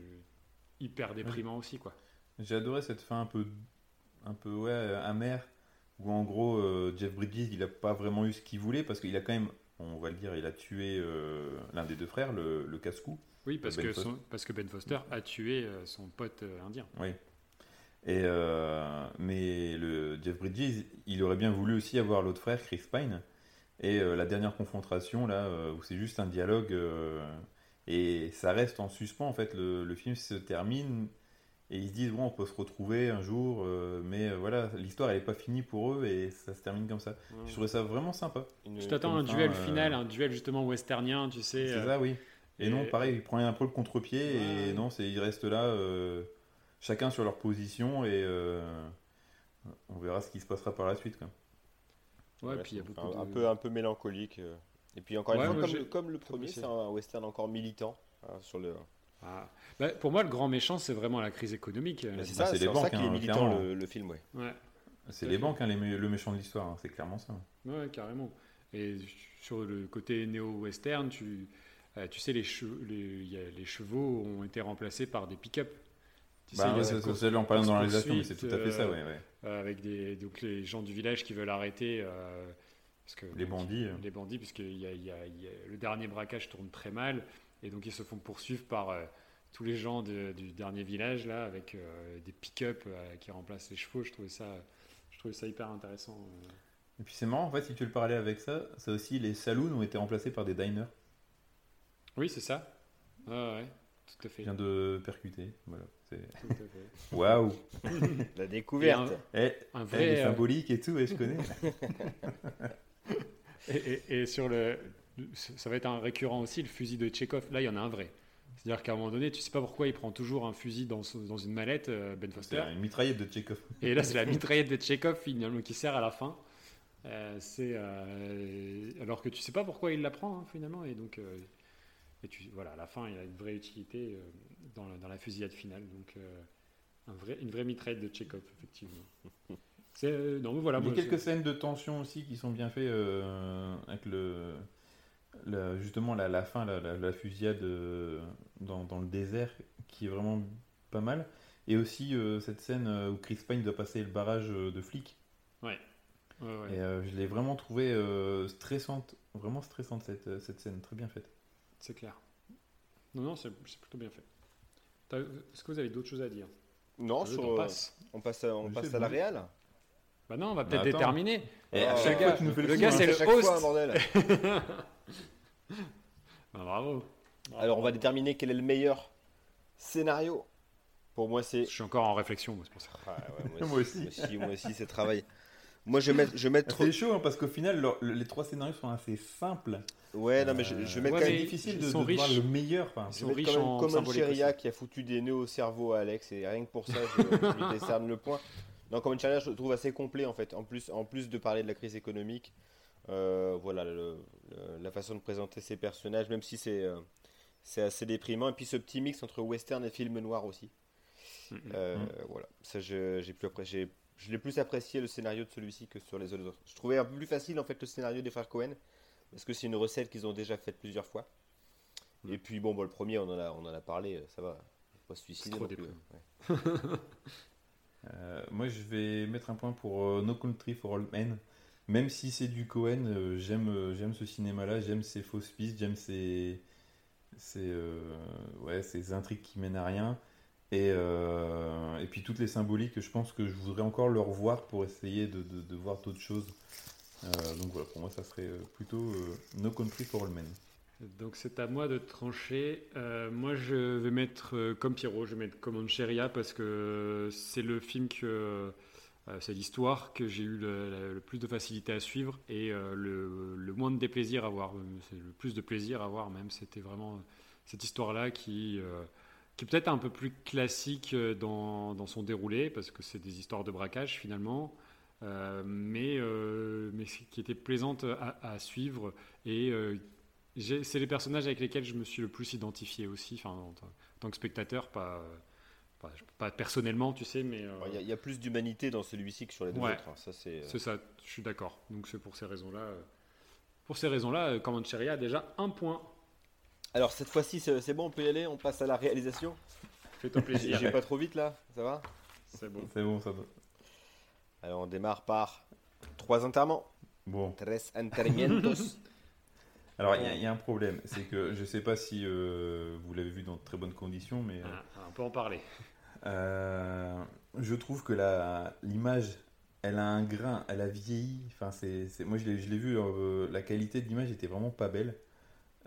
hyper déprimant ouais. aussi quoi. J'ai adoré cette fin un peu un peu ouais amère où en gros euh, Jeff Bridges il a pas vraiment eu ce qu'il voulait parce qu'il a quand même, on va le dire, il a tué euh, l'un des deux frères, le, le casse-cou. Oui, parce, ben que son, parce que Ben Foster a tué euh, son pote euh, indien. Oui. Et euh, mais le Jeff Bridges, il aurait bien voulu aussi avoir l'autre frère, Chris Pine. Et euh, la dernière confrontation, là, euh, où c'est juste un dialogue, euh, et ça reste en suspens, en fait. Le, le film se termine, et ils se disent, bon, on peut se retrouver un jour, euh, mais euh, voilà, l'histoire, elle n'est pas finie pour eux, et ça se termine comme ça. Mmh. Je trouvais ça vraiment sympa. Une, je t'attends un fin, duel euh... final, un duel justement westernien, tu sais. C'est euh... ça, oui. Et, et non, pareil, il prend un peu le contre-pied, ouais. et non, c'est, il reste là, euh, chacun sur leur position, et euh, on verra ce qui se passera par la suite, quoi. Ouais, ouais, puis il y a beaucoup un, de... un peu un peu mélancolique et puis encore ouais, une fois comme, comme le premier c'est un western encore militant hein, sur le ah. bah, pour moi le grand méchant c'est vraiment la crise économique. Bah, c'est, bah, ça, c'est, c'est les banques ça qui hein, est militant le, le film ouais, ouais. c'est les fait. banques hein, les mé- le méchant de l'histoire hein, c'est clairement ça ouais carrément. Et sur le côté néo-western tu euh, tu sais les, che- les, y a, les chevaux ont été remplacés par des pick-up. Bah, ouais, c'est, c'est là on parle dans la réalisation, mais c'est tout à fait euh, ça, ouais, ouais. Euh, avec des, donc les gens du village qui veulent arrêter euh, parce que, les donc, bandits. Euh. Les bandits, puisque y a, y a, y a, le dernier braquage tourne très mal, et donc ils se font poursuivre par euh, tous les gens de, du dernier village là, avec euh, des pick-up euh, qui remplacent les chevaux. Je trouvais ça, je trouvais ça hyper intéressant. Euh. Et puis c'est marrant, en fait, si tu le parlais avec ça, ça aussi les saloons ont été remplacés par des diners. Oui, c'est ça. Ah, ouais. Tout à fait. Vient de percuter, voilà. C'est... Waouh. La découverte. Et un, et, un vrai elle est symbolique et tout, et je connais. et, et, et sur le, ça va être un récurrent aussi, le fusil de Tchekhov. Là, il y en a un vrai. C'est-à-dire qu'à un moment donné, tu sais pas pourquoi il prend toujours un fusil dans, dans une mallette, Ben Foster. C'est une mitraillette de Tchekhov. Et là, c'est la mitraillette de Tchekhov qui sert à la fin. Euh, c'est euh, alors que tu sais pas pourquoi il la prend hein, finalement, et donc. Euh, Et tu, voilà, à la fin, il y a une vraie utilité euh, dans, la, dans la fusillade finale. Donc, euh, un vrai, une vraie mitraille de Tchekhov, effectivement. C'est, euh, non, voilà, il y a moi, quelques c'est... scènes de tension aussi qui sont bien faites euh, avec le, la, justement la, la fin, la, la, la fusillade euh, dans, dans le désert, qui est vraiment pas mal. Et aussi euh, cette scène où Chris Pine doit passer le barrage de flics. Ouais. ouais, ouais. Et euh, je l'ai vraiment trouvée euh, stressante, vraiment stressante cette, cette scène, très bien faite. C'est clair. Non, non, c'est, c'est plutôt bien fait. T'as, est-ce que vous avez d'autres choses à dire ? Non, sur, on passe. On passe à, on passe à la réal. Bah non, on va peut-être déterminer. Et à chaque fois, tu nous fais le coup. Le gars, c'est le host. Bordel. Bah, bravo. bravo. Alors, on va déterminer quel est le meilleur scénario. Pour moi, c'est. Je suis encore en réflexion, moi, c'est pour ça. Ouais, ouais, moi, moi aussi. aussi. Moi aussi, c'est travail. Moi, je vais mettre. Je vais mettre trop... C'est chaud, hein, parce qu'au final, le, le, les trois scénarios sont assez simples. Ouais, non, mais je, je vais mettre ouais, quand même difficile de, de voir le meilleur. Enfin, je vais mettre quand même Common Cheria qui a foutu des nœuds au cerveau à Alex, et rien que pour ça, je, je lui décerne le point. Non, Common Cheria, je le trouve assez complet en fait. En plus, en plus de parler de la crise économique, euh, voilà, le, le, la façon de présenter ses personnages, même si c'est, euh, c'est assez déprimant. Et puis ce petit mix entre western et film noir aussi. Mm-hmm. Euh, mm. Voilà, ça, je, j'ai plus apprécié. Je l'ai plus apprécié le scénario de celui-ci que sur les autres. Je trouvais un peu plus facile en fait le scénario des frères Cohen parce que c'est une recette qu'ils ont déjà faite plusieurs fois. Mmh. Et puis bon, bon, le premier, on en a, on en a parlé. Ça va, faut pas se suicider. C'est trop déprimant. Ouais. euh, moi, je vais mettre un point pour euh, No Country for Old Men. Même si c'est du Cohen, euh, j'aime, euh, j'aime ce cinéma-là, j'aime ses fausses pistes, j'aime ses, ses, euh, ouais, ses intrigues qui mènent à rien. Et, euh, et puis toutes les symboliques, je pense que je voudrais encore le revoir pour essayer de, de, de voir d'autres choses. Euh, donc voilà, pour moi, ça serait plutôt euh, No Country for Old Men. Donc c'est à moi de trancher. Euh, moi, je vais mettre, euh, comme Pierrot, je vais mettre Common Cheria parce que c'est le film que... Euh, c'est l'histoire que j'ai eu le, le, le plus de facilité à suivre et euh, le, le moins de déplaisir à voir. C'est le plus de plaisir à voir même. C'était vraiment cette histoire-là qui... Euh, qui est peut-être un peu plus classique dans, dans son déroulé, parce que c'est des histoires de braquage finalement, euh, mais, euh, mais qui était plaisante à, à suivre. Et euh, j'ai, c'est les personnages avec lesquels je me suis le plus identifié aussi, enfin, en, en tant que spectateur, pas, pas, pas personnellement, tu sais. mais euh... Il y a, il y a plus d'humanité dans celui-ci que sur les deux ouais, autres. Hein. Ça, c'est, euh... c'est ça, je suis d'accord. Donc c'est pour ces raisons-là, euh... pour ces raisons-là, Common Cheria a déjà un point. Alors cette fois-ci, c'est, c'est bon, on peut y aller, on passe à la réalisation. Fais-toi plaisir. J'ai pas trop vite là, ça va ? C'est bon. C'est bon, ça va. Alors on démarre par trois enterrements. Bon. Tres enterrimientos. Alors il y, y a un problème, c'est que je sais pas si euh, vous l'avez vu dans de très bonnes conditions, mais... Euh, ah, on peut en parler. Euh, je trouve que la, l'image, elle a un grain, elle a vieilli. Enfin, c'est, c'est, moi je l'ai, je l'ai vu, euh, la qualité de l'image était vraiment pas belle.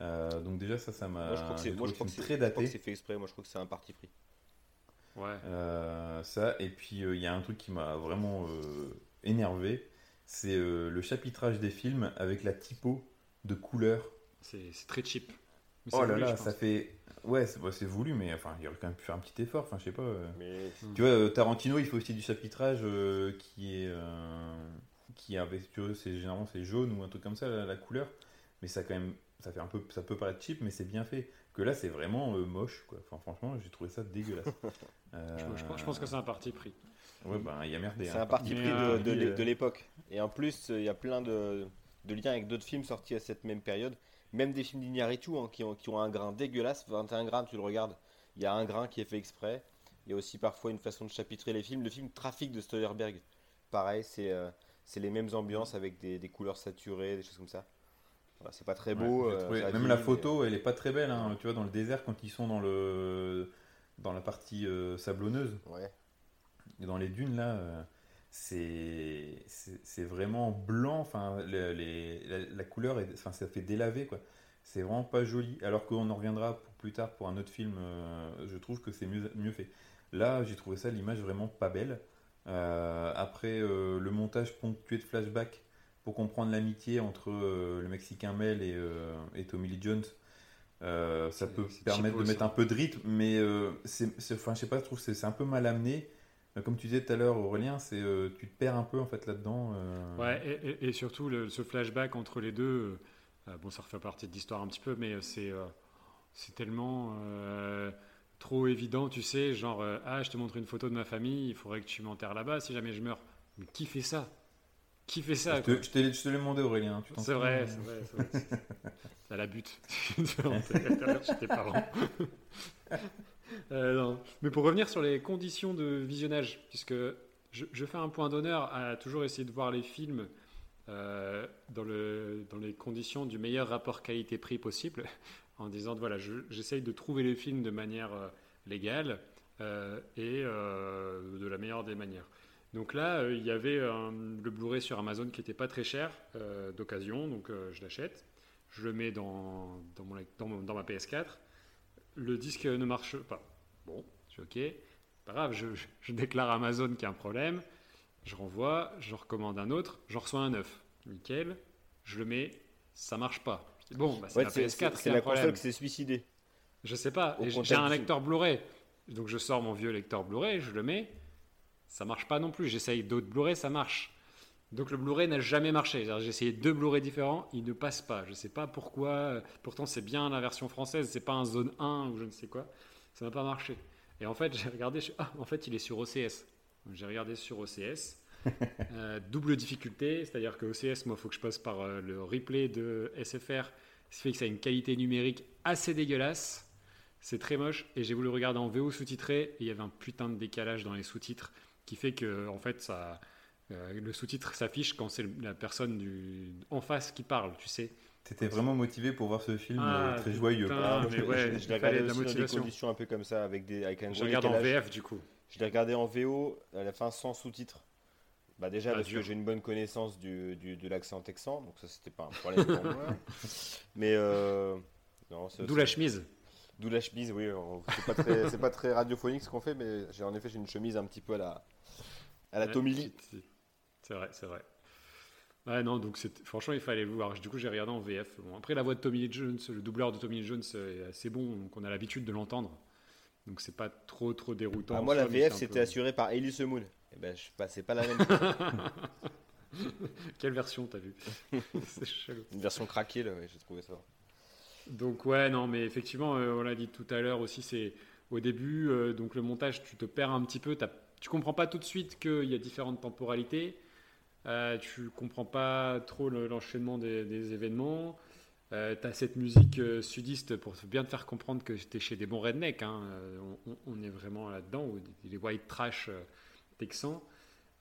Euh, donc déjà ça, ça m'a... Moi je crois que c'est, moi, je crois que c'est, très daté. Je crois que c'est fait exprès, moi je crois que c'est un parti pris. Ouais. Euh, ça, et puis il euh, y a un truc qui m'a vraiment euh, énervé, c'est euh, le chapitrage des films avec la typo de couleur. C'est, c'est très cheap. Mais oh là là, ça fait... Ouais, c'est, ouais, c'est voulu, mais enfin, il aurait quand même pu faire un petit effort, enfin je sais pas. Euh... Mais... Tu vois, Tarantino, il fait aussi du chapitrage euh, qui est... Euh, qui est avec, tu vois, c'est, généralement c'est jaune ou un truc comme ça, la, la couleur, mais ça quand même... Ça fait un peu, ça peut paraître cheap, mais c'est bien fait. Que là, c'est vraiment euh, moche, quoi. Enfin, franchement, j'ai trouvé ça dégueulasse. Euh... Je, je, je pense que c'est un parti pris. Ouais, ben, il y a merdé. C'est hein, un parti pris de, de, de, de l'époque. Et en plus, il y a plein de, de liens avec d'autres films sortis à cette même période. Même des films d'Iñárritu hein, qui, ont, qui ont un grain dégueulasse. vingt et un grammes, tu le regardes. Il y a un grain qui est fait exprès. Il y a aussi parfois une façon de chapitrer les films. Le film Trafic de Soderbergh, pareil, c'est, euh, c'est les mêmes ambiances avec des, des couleurs saturées, des choses comme ça. C'est pas très beau. Ouais, trouvé, même dit, la photo, mais... elle est pas très belle. Hein, tu vois, dans le désert, quand ils sont dans le dans la partie euh, sablonneuse, ouais. Et dans les dunes là, euh, c'est... c'est c'est vraiment blanc. Enfin, les, les, la, la couleur, est... enfin, ça fait délavé quoi. C'est vraiment pas joli. Alors qu'on en reviendra pour plus tard pour un autre film. Euh, je trouve que c'est mieux mieux fait. Là, j'ai trouvé ça l'image vraiment pas belle. Euh, après, euh, le montage ponctué de flashbacks. Pour comprendre l'amitié entre euh, le Mexicain Mel et, euh, et Tommy Lee Jones, euh, ça c'est, peut c'est permettre de aussi. Mettre un peu de rythme, mais euh, c'est, c'est, enfin, je sais pas, je trouve que c'est, c'est un peu mal amené. Comme tu disais tout à l'heure, Aurélien, c'est, euh, tu te perds un peu en fait, là-dedans. Euh... Ouais, et, et, et surtout, le, ce flashback entre les deux, euh, bon, ça refait partie de l'histoire un petit peu, mais c'est, euh, c'est tellement euh, trop évident, tu sais, genre, euh, ah, je te montre une photo de ma famille, il faudrait que tu m'enterres là-bas si jamais je meurs. Mais qui fait ça ? Qui fait ça? Je te, je te, je te l'ai demandé, Aurélien. Tu c'est, vrai, c'est vrai, c'est vrai. C'est... T'as la butte. Chez tes parents. euh, non. Mais pour revenir sur les conditions de visionnage, puisque je, je fais un point d'honneur à toujours essayer de voir les films euh, dans, le, dans les conditions du meilleur rapport qualité-prix possible, en disant voilà, je, j'essaye de trouver les films de manière euh, légale euh, et euh, de la meilleure des manières. Donc là, il euh, y avait euh, le Blu-ray sur Amazon qui n'était pas très cher euh, d'occasion, donc euh, je l'achète. Je le mets dans, dans, mon, dans, mon, dans ma P S quatre. Le disque ne marche pas. Bon, je suis OK. Pas grave, je, je, je déclare à Amazon qu'il y a un problème. Je renvoie, je recommande un autre, j'en reçois un neuf. Nickel. Je le mets, ça ne marche pas. Je dis, bon, bah, c'est ouais, la c'est, P S quatre c'est, c'est qui a un problème. C'est la console qui s'est suicidée. Je ne sais pas. Et j'ai un lecteur Blu-ray. Donc je sors mon vieux lecteur Blu-ray, je le mets. Ça marche pas non plus. J'essaye d'autres Blu-ray, ça marche. Donc le Blu-ray n'a jamais marché. C'est-à-dire, j'ai essayé deux Blu-ray différents, ils ne passent pas. Je sais pas pourquoi. Pourtant, c'est bien la version française, c'est pas un zone un ou je ne sais quoi. Ça n'a pas marché. Et en fait, j'ai regardé. Je... Ah, en fait, il est sur O C S. Donc, j'ai regardé sur O C S. euh, double difficulté, c'est-à-dire que O C S, moi, il faut que je passe par euh, le replay de S F R. Ce qui fait que ça a une qualité numérique assez dégueulasse. C'est très moche. Et j'ai voulu regarder en V O sous-titré. Et il y avait un putain de décalage dans les sous-titres. Qui fait que en fait, ça, euh, le sous-titre s'affiche quand c'est la personne du, en face qui parle, tu sais. T'étais vraiment motivé pour voir ce film ah, très joyeux. Putain, mais ouais, je l'ai regardé aussi dans des conditions un peu comme ça, avec des, avec un. Je regarde en V F du coup. Je l'ai regardé en V O à la fin sans sous-titres. Bah déjà ah, parce dur. que j'ai une bonne connaissance du, du de l'accent texan, donc ça c'était pas un problème pour moi. Mais euh, non, c'est, d'où c'est... la chemise. D'où la chemise, oui, c'est pas très, c'est pas très radiophonique ce qu'on fait, mais j'ai en effet j'ai une chemise un petit peu à la, à la Tommy Lee. C'est vrai, c'est vrai. Ouais, non, donc c'est, franchement, il fallait voir. Du coup, j'ai regardé en V F. Bon, après, la voix de Tommy Lee Jones, le doubleur de Tommy Lee Jones, est assez bon, donc on a l'habitude de l'entendre. Donc c'est pas trop, trop déroutant. Ah, moi, la V F, c'était peu... assurée par Ellie Semoun. Eh ben, je passais pas la même. Quelle version t'as vu? C'est chelou. Une version craquée, là, ouais, j'ai trouvé ça. Donc ouais, non, mais effectivement, euh, on l'a dit tout à l'heure aussi, c'est au début, euh, donc le montage, tu te perds un petit peu, tu comprends pas tout de suite qu'il y a différentes temporalités, euh, tu comprends pas trop le, l'enchaînement des, des événements, Euh, t'as cette musique euh, sudiste pour bien te faire comprendre que t'es chez des bons rednecks, hein. euh, on, on est vraiment là-dedans, où les white trash euh, texans,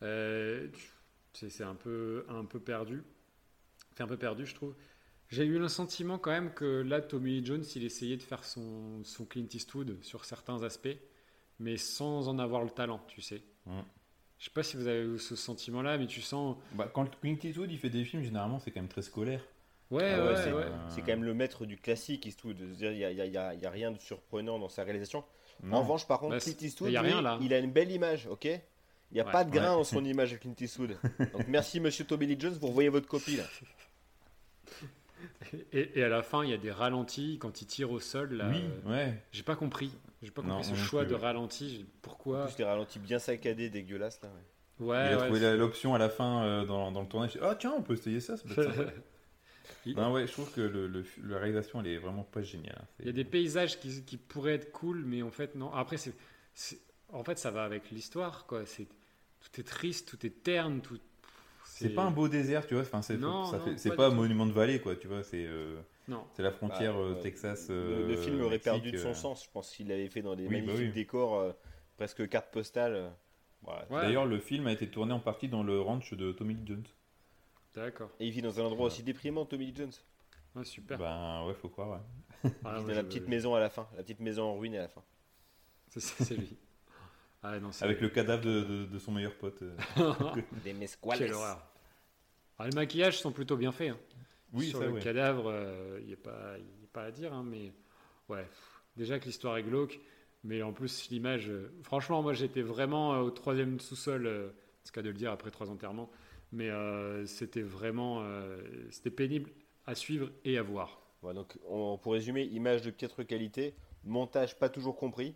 euh, c'est, c'est un peu, un peu perdu, c'est un peu perdu je trouve. J'ai eu le sentiment quand même que là Tommy Lee Jones il essayait de faire son, son Clint Eastwood sur certains aspects, mais sans en avoir le talent, tu sais. Mmh. Je sais pas si vous avez ce sentiment-là, mais tu sens... Bah, quand Clint Eastwood il fait des films, généralement c'est quand même très scolaire. Ouais, ah ouais, ouais, c'est, ouais. C'est quand même le maître du classique, Eastwood. Il n'y a, a, a, a rien de surprenant dans sa réalisation. Non. En revanche, par contre, bah, Clint Eastwood, a lui, rien, il a une belle image, ok ? Il n'y a ouais, pas de grain ouais. en son image, Clint Eastwood. Donc merci, monsieur Tommy Lee Jones, vous revoyez votre copie, là. Et, et à la fin, il y a des ralentis quand il tire au sol, là. Oui, euh, ouais. J'ai pas compris. J'ai pas compris non, ce choix plus, de ouais. ralenti. Pourquoi ? En plus, les ralentis bien saccadés, dégueulasses, là. Ouais, ouais, il a ouais, trouvé c'est... l'option à la fin euh, dans, dans le tournage. Ah, oh, tiens, on peut essayer ça, c'est peut-être ça. Non, ouais, je trouve que le, le, la réalisation elle est vraiment pas géniale. C'est... Il y a des paysages qui, qui pourraient être cool, mais en fait non. Après, c'est, c'est, en fait, ça va avec l'histoire, quoi. C'est, tout est triste, tout est terne, tout. C'est, c'est pas un beau désert, tu vois. Enfin, c'est, non, ça non, fait, c'est pas, pas un monument de vallée, quoi. Tu vois, c'est, euh, non. c'est la frontière bah, euh, Texas. Euh, le, le film aurait Mexique, perdu de son euh... sens. Je pense s'il l'avait fait dans des oui, magnifiques bah oui. décors, euh, presque carte postale. Voilà. Ouais. D'ailleurs, le film a été tourné en partie dans le ranch de Tommy Lee Jones. D'accord. Et il vit dans un endroit aussi déprimant, Tommy Lee Jones. Ouais, super. Ben ouais, faut croire, ouais. Ah, il vit dans la petite veux... maison à la fin, la petite maison en ruine à la fin. C'est, c'est lui. Ah, non, c'est avec lui. Le cadavre de, de, de son meilleur pote. Euh... Des mesquales. Quelle horreur. Alors, les maquillages sont plutôt bien faits. Hein. Oui, sur ça, le ouais. cadavre, euh, il n'y a pas, il est pas à dire, hein, mais ouais. Déjà que l'histoire est glauque, mais en plus l'image. Euh... Franchement, moi j'étais vraiment euh, au troisième sous-sol, euh, c'est ce cas de le dire après trois enterrements. Mais euh, c'était vraiment euh, c'était pénible à suivre et à voir. Ouais, donc on, pour résumer, image de piètre qualité, montage pas toujours compris.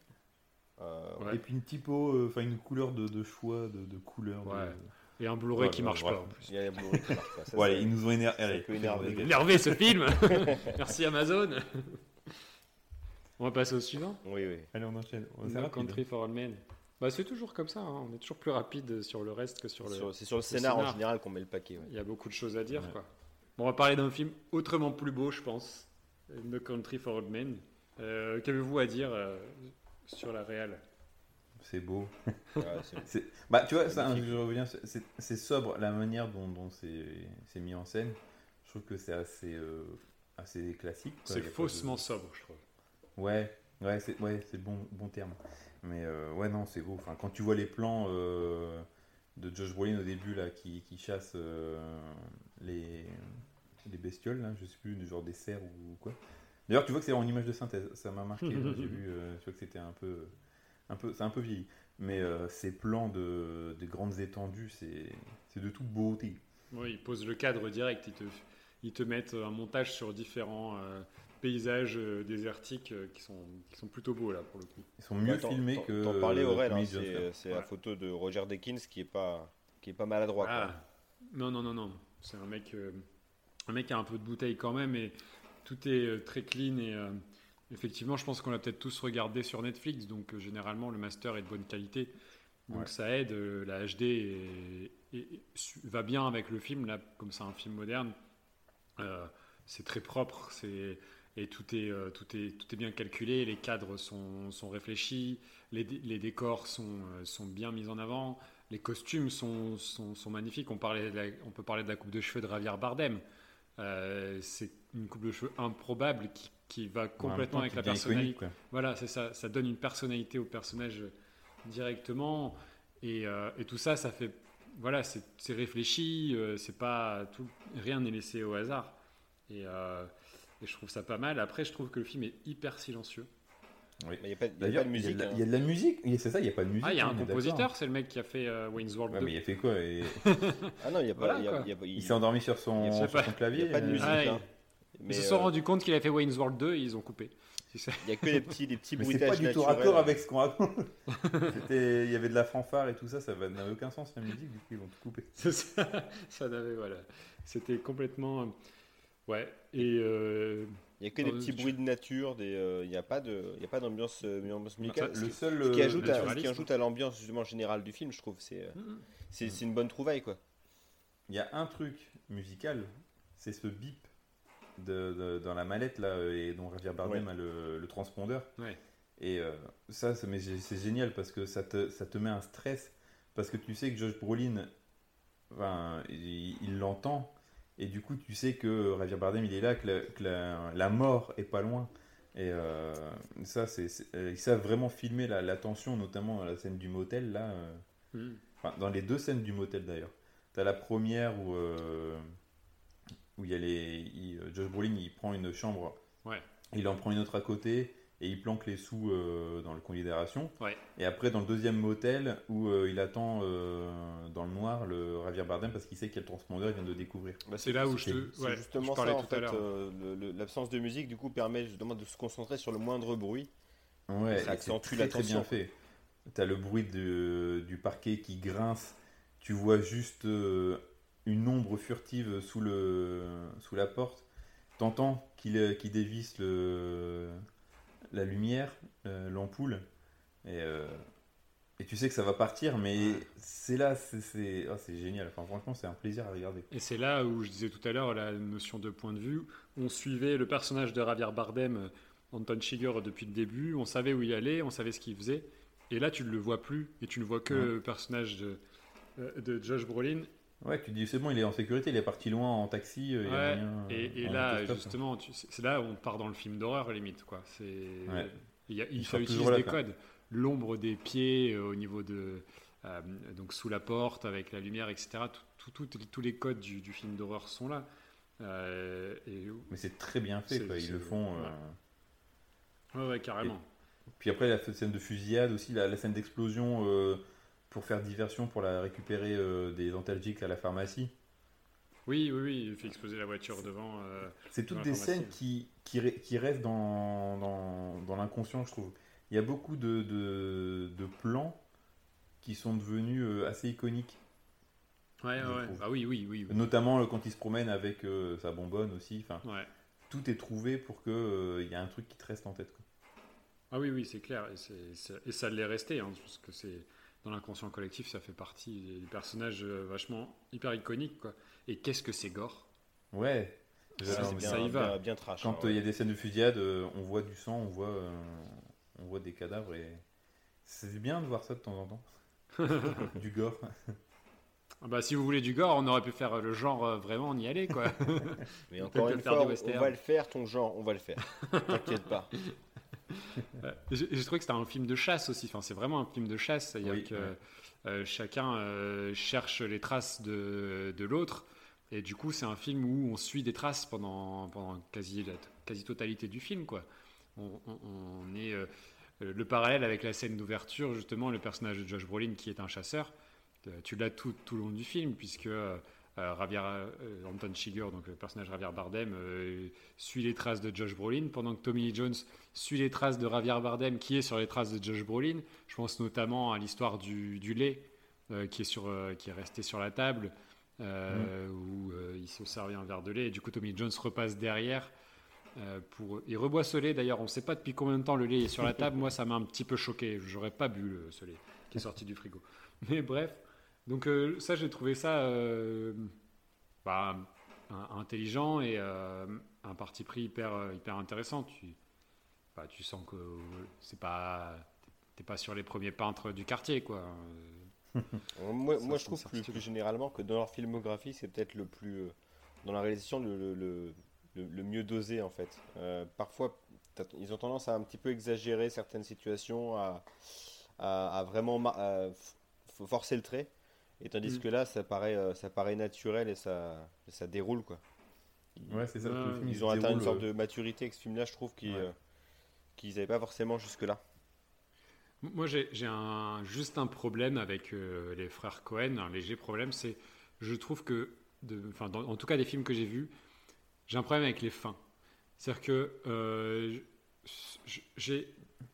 Euh, ouais. Et puis une typo, enfin euh, une couleur de, de choix, de, de couleur. Ouais. De... Et un Blu-ray ouais, qui ouais, marche ouais, pas ouais. en plus. Il y a un Blu-ray qui marche pas. Ça, ouais, ils nous ont énervé. Énervé, énervé ce film. Merci Amazon. On va passer au suivant. Oui, oui. Allez, on enchaîne. On no Country for Old Men. Bah, c'est toujours comme ça, hein. On est toujours plus rapide sur le reste que sur le... Sur, c'est sur le, le scénar, scénar en général qu'on met le paquet. Ouais. Il y a beaucoup de choses à dire. Ouais. Quoi. Bon, on va parler d'un film autrement plus beau, je pense, No Country for Old Men. Euh, qu'avez-vous à dire euh, sur la réal ? C'est beau. Ouais, c'est... c'est... Bah, tu vois, c'est ça, je reviens, c'est, c'est sobre la manière dont, dont c'est, c'est mis en scène. Je trouve que c'est assez, euh, assez classique. Quoi. C'est faussement de... sobre, je trouve. Ouais. Ouais, c'est ouais, c'est bon bon terme. Mais euh, ouais non, c'est beau. Enfin, quand tu vois les plans euh, de Josh Brolin au début là, qui qui chasse euh, les les bestioles là, je sais plus, du genre des cerfs ou quoi. D'ailleurs, tu vois que c'est en image de synthèse. Ça m'a marqué. Là, j'ai vu, euh, tu vois que c'était un peu un peu, c'est un peu vieilli. Mais euh, ces plans de de grandes étendues, c'est c'est de toute beauté. Oui, ils posent le cadre direct. Ils te ils te mettent un montage sur différents. Euh... paysages désertiques qui sont, qui sont plutôt beaux là pour le coup. Ils sont mieux ouais, filmés t'en, que. T'en parlais Aurel, hein, c'est, c'est voilà. La photo de Roger Deakins qui est pas qui est pas maladroit. Ah. Non non non non, c'est un mec euh, un mec qui a un peu de bouteille quand même et tout est euh, très clean et euh, effectivement je pense qu'on l'a peut-être tous regardé sur Netflix donc euh, généralement le master est de bonne qualité donc ouais. Ça aide euh, la H D et, et, et va bien avec le film là comme c'est un film moderne euh, c'est très propre c'est et tout est, euh, tout, est, tout est bien calculé, les cadres sont, sont réfléchis, les, les décors sont, euh, sont bien mis en avant, les costumes sont, sont, sont magnifiques. On, parlait de la, on peut parler de la coupe de cheveux de Javier Bardem. Euh, c'est une coupe de cheveux improbable qui, qui va complètement avec la personnalité. Voilà, c'est ça, ça donne une personnalité au personnage directement. Et, euh, et tout ça, ça fait, voilà, c'est, c'est réfléchi, euh, c'est pas tout, rien n'est laissé au hasard. Et... Euh, Et je trouve ça pas mal. Après, je trouve que le film est hyper silencieux. Oui. Il n'y a, a, hein. a, a pas de musique. Il y a de la musique. C'est ça, il n'y a pas de musique. Ah, il y a un compositeur, d'accord. C'est le mec qui a fait euh, Wayne's World ouais, deux. Mais il a fait quoi et... Ah non, il n'y a pas. Voilà, y a, y a, y a, il s'est endormi sur son, sur son clavier. Il n'y a pas de musique. Ah, hein. Ils mais se sont euh... rendus compte qu'il avait fait Wayne's World deux et ils ont coupé. Il n'y a que des petits, des petits bruitages naturels. C'est pas du tout raccord avec ce qu'on raconte. Il y avait de la fanfare et tout ça, ça n'avait aucun sens la musique, du coup ils vont tout couper. Ça n'avait, voilà. C'était complètement... Ouais, et euh... il y a que des petits tu... bruits de nature, des il euh, n'y a pas de il y a pas d'ambiance, euh, ambiance musicale. Le seul ce qui ajoute à, ce qui ajoute à l'ambiance justement générale du film, je trouve c'est euh, mmh. c'est, c'est une bonne trouvaille quoi. Il y a un truc musical, c'est ce bip de, de, dans la mallette là, et dont Javier Bardem ouais. a le, le transpondeur. Ouais. Et euh, ça, ça mais c'est génial parce que ça te, ça te met un stress. Parce que tu sais que Josh Brolin, enfin, il, il l'entend. Et du coup, tu sais que Javier Bardem, il est là, que la, que la, la mort est pas loin. Et euh, ça, c'est, c'est, ils savent vraiment filmer la, la tension, notamment dans la scène du motel, là. Euh, mm. Enfin, dans les deux scènes du motel, d'ailleurs. T'as la première où, euh, où il y a les, il, Josh Brolin, il prend une chambre. Ouais. Il en prend une autre à côté. Et il planque les sous euh, dans le considération. Ouais. Et après, dans le deuxième motel, où euh, il attend euh, dans le noir le Javier Bardem parce qu'il sait qu'il y a le transpondeur, il vient de le découvrir. Bah, c'est là où c'est je te. C'est ouais, justement je parlais ça, tout en fait. À l'heure. Euh, le, le, l'absence de musique, du coup, permet justement de se concentrer sur le moindre bruit. Ouais, ça accentue la tension. C'est très bien fait. T'as le bruit de, du parquet qui grince. Tu vois juste euh, une ombre furtive sous, le, sous la porte. T'entends qu'il, qu'il dévisse le. La lumière, euh, l'ampoule, et, euh, et tu sais que ça va partir, mais c'est là, c'est, c'est, oh, c'est génial. Enfin, franchement, c'est un plaisir à regarder. Et c'est là où je disais tout à l'heure la notion de point de vue. On suivait le personnage de Javier Bardem, Anton Chigurh, depuis le début. On savait où il allait, on savait ce qu'il faisait. Et là, tu ne le vois plus, et tu ne vois que ouais. le personnage de, de Josh Brolin. Ouais, tu te dis c'est bon, il est en sécurité, il est parti loin en taxi. Il ouais, y a moyen, et, et là, justement, tu, c'est là où on part dans le film d'horreur, limite. Quoi. C'est, ouais. y a, il faut utiliser des codes. L'ombre des pieds euh, au niveau de. Euh, donc sous la porte, avec la lumière, et cetera. Tout, tout, tout, tous les codes du, du film d'horreur sont là. Euh, et, Mais c'est très bien fait, c'est, quoi. Ils le font. Ouais, euh... ouais, ouais, carrément. Et, puis après, la scène de fusillade aussi, la, la scène d'explosion. Euh... pour faire diversion, pour la récupérer euh, des antalgiques à la pharmacie. Oui, oui, oui, il fait exploser la voiture c'est, devant... Euh, c'est toutes des scènes qui, qui, qui restent dans, dans, dans l'inconscient, je trouve. Il y a beaucoup de, de, de plans qui sont devenus euh, assez iconiques. Ouais, ouais. Ah, oui, oui, oui, oui. Notamment euh, quand il se promène avec euh, sa bonbonne aussi. Enfin, ouais. Tout est trouvé pour qu'il euh, y ait un truc qui te reste en tête. Quoi. Ah oui, oui, c'est clair. Et, c'est, c'est, et ça l'est resté, hein, parce que c'est... Dans l'inconscient collectif, ça fait partie des personnages vachement hyper iconiques, quoi. Et qu'est-ce que c'est gore ? Ouais, ça, non, bien, ça y va. Bien, bien trash, quand il hein, ouais. euh, y a des scènes de fusillade, euh, on voit du sang, on voit, euh, on voit des cadavres, et c'est bien de voir ça de temps en temps. Du gore. Bah, si vous voulez du gore, on aurait pu faire le genre euh, vraiment, on y allait, quoi. Mais encore une fois, on va le faire, ton genre, on va le faire. T'inquiète pas. euh, j'ai, j'ai trouvé que c'était un film de chasse aussi. Enfin, c'est vraiment un film de chasse, c'est-à-dire oui, que ouais. euh, chacun euh, cherche les traces de, de l'autre, et du coup, c'est un film où on suit des traces pendant pendant quasi la quasi totalité du film, quoi. On, on, on est euh, le parallèle avec la scène d'ouverture, justement, le personnage de Josh Brolin qui est un chasseur. Euh, tu l'as tout tout le long du film, puisque euh, Euh, Javier, euh, Anton Chigurh, donc le personnage Javier Bardem, euh, suit les traces de Josh Brolin, pendant que Tommy Lee Jones suit les traces de Javier Bardem, qui est sur les traces de Josh Brolin. Je pense notamment à l'histoire du, du lait euh, qui, est sur, euh, qui est resté sur la table, euh, mmh. où euh, il se servait un verre de lait, et du coup Tommy Lee Jones repasse derrière. Euh, pour... Il reboit ce lait, d'ailleurs, on ne sait pas depuis combien de temps le lait est sur la table. Moi, ça m'a un petit peu choqué, j'aurais pas bu le, ce lait qui est sorti du frigo. Mais bref. Donc euh, ça, j'ai trouvé ça euh, bah, un, intelligent et euh, un parti pris hyper, hyper intéressant. Tu, bah, tu sens que c'est pas, t'es pas sur les premiers peintres du quartier, quoi. moi, ça, moi je trouve plus, plus généralement que dans leur filmographie, c'est peut-être le plus, dans la réalisation, le, le, le, le mieux dosé, en fait. Euh, parfois, ils ont tendance à un petit peu exagérer certaines situations, à, à, à vraiment mar- à forcer le trait. Et tandis mmh. que là, ça paraît, euh, ça paraît naturel et ça, ça déroule, quoi. Ouais, c'est ça. Ah, le film, ils ont atteint déroule, une sorte euh... de maturité avec ce film-là, je trouve, qu'ils ouais. euh, n'avaient pas forcément jusque-là. Moi, j'ai, j'ai un, juste un problème avec euh, les frères Coen, un léger problème, c'est, je trouve que, de, enfin, dans, en tout cas, des films que j'ai vus, j'ai un problème avec les fins. C'est-à-dire que euh, j'ai...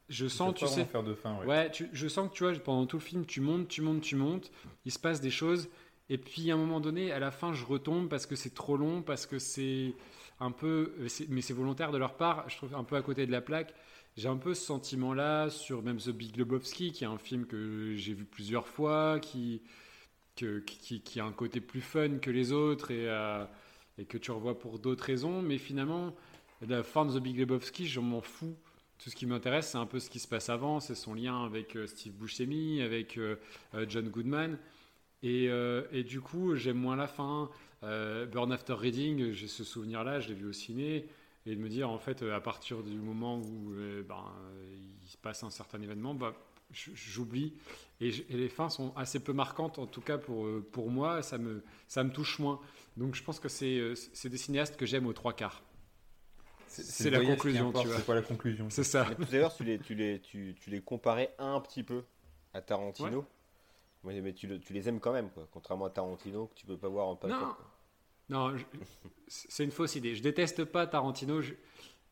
Je sens, tu sais, faire de fin, ouais. Ouais, tu, je sens que tu vois, pendant tout le film, tu montes, tu montes, tu montes, il se passe des choses, et puis à un moment donné, à la fin, je retombe parce que c'est trop long, parce que c'est un peu, c'est, mais c'est volontaire de leur part, je trouve un peu à côté de la plaque. J'ai un peu ce sentiment-là sur même The Big Lebowski, qui est un film que j'ai vu plusieurs fois, qui, que, qui, qui a un côté plus fun que les autres, et, euh, et que tu revois pour d'autres raisons. Mais finalement, la fin de The Big Lebowski, je m'en fous. Tout ce qui m'intéresse, c'est un peu ce qui se passe avant, c'est son lien avec euh, Steve Buscemi, avec euh, John Goodman. Et, euh, et du coup, j'aime moins la fin. Euh, Burn After Reading, j'ai ce souvenir-là, je l'ai vu au ciné. Et de me dire, en fait, à partir du moment où euh, ben, il se passe un certain événement, bah, j'oublie. Et, et les fins sont assez peu marquantes, en tout cas pour, pour moi, ça me, ça me touche moins. Donc je pense que c'est, c'est des cinéastes que j'aime aux trois quarts. C'est, c'est, c'est la conclusion, importe, tu vois. C'est pas la conclusion. C'est ça. Mais tout à l'heure, tu les, tu, les, tu, tu les comparais un petit peu à Tarantino. Ouais. Mais tu, tu les aimes quand même, quoi. Contrairement à Tarantino, que tu peux pas voir en papier. Non, non je, c'est une fausse idée. Je déteste pas Tarantino. Je,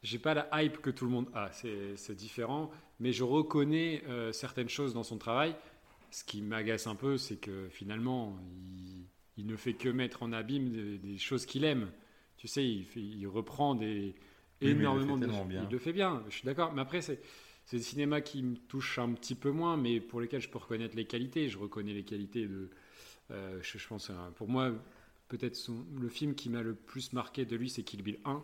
j'ai pas la hype que tout le monde a. C'est, c'est différent. Mais je reconnais euh, certaines choses dans son travail. Ce qui m'agace un peu, c'est que finalement, il, il ne fait que mettre en abîme des, des choses qu'il aime. Tu sais, il, fait, il reprend des... énormément oui, il de il le fait bien, je suis d'accord, mais après c'est c'est des cinémas qui me touchent un petit peu moins, mais pour lesquels je peux reconnaître les qualités. Je reconnais les qualités de euh, je, je pense pour moi peut-être son, le film qui m'a le plus marqué de lui, c'est Kill Bill un,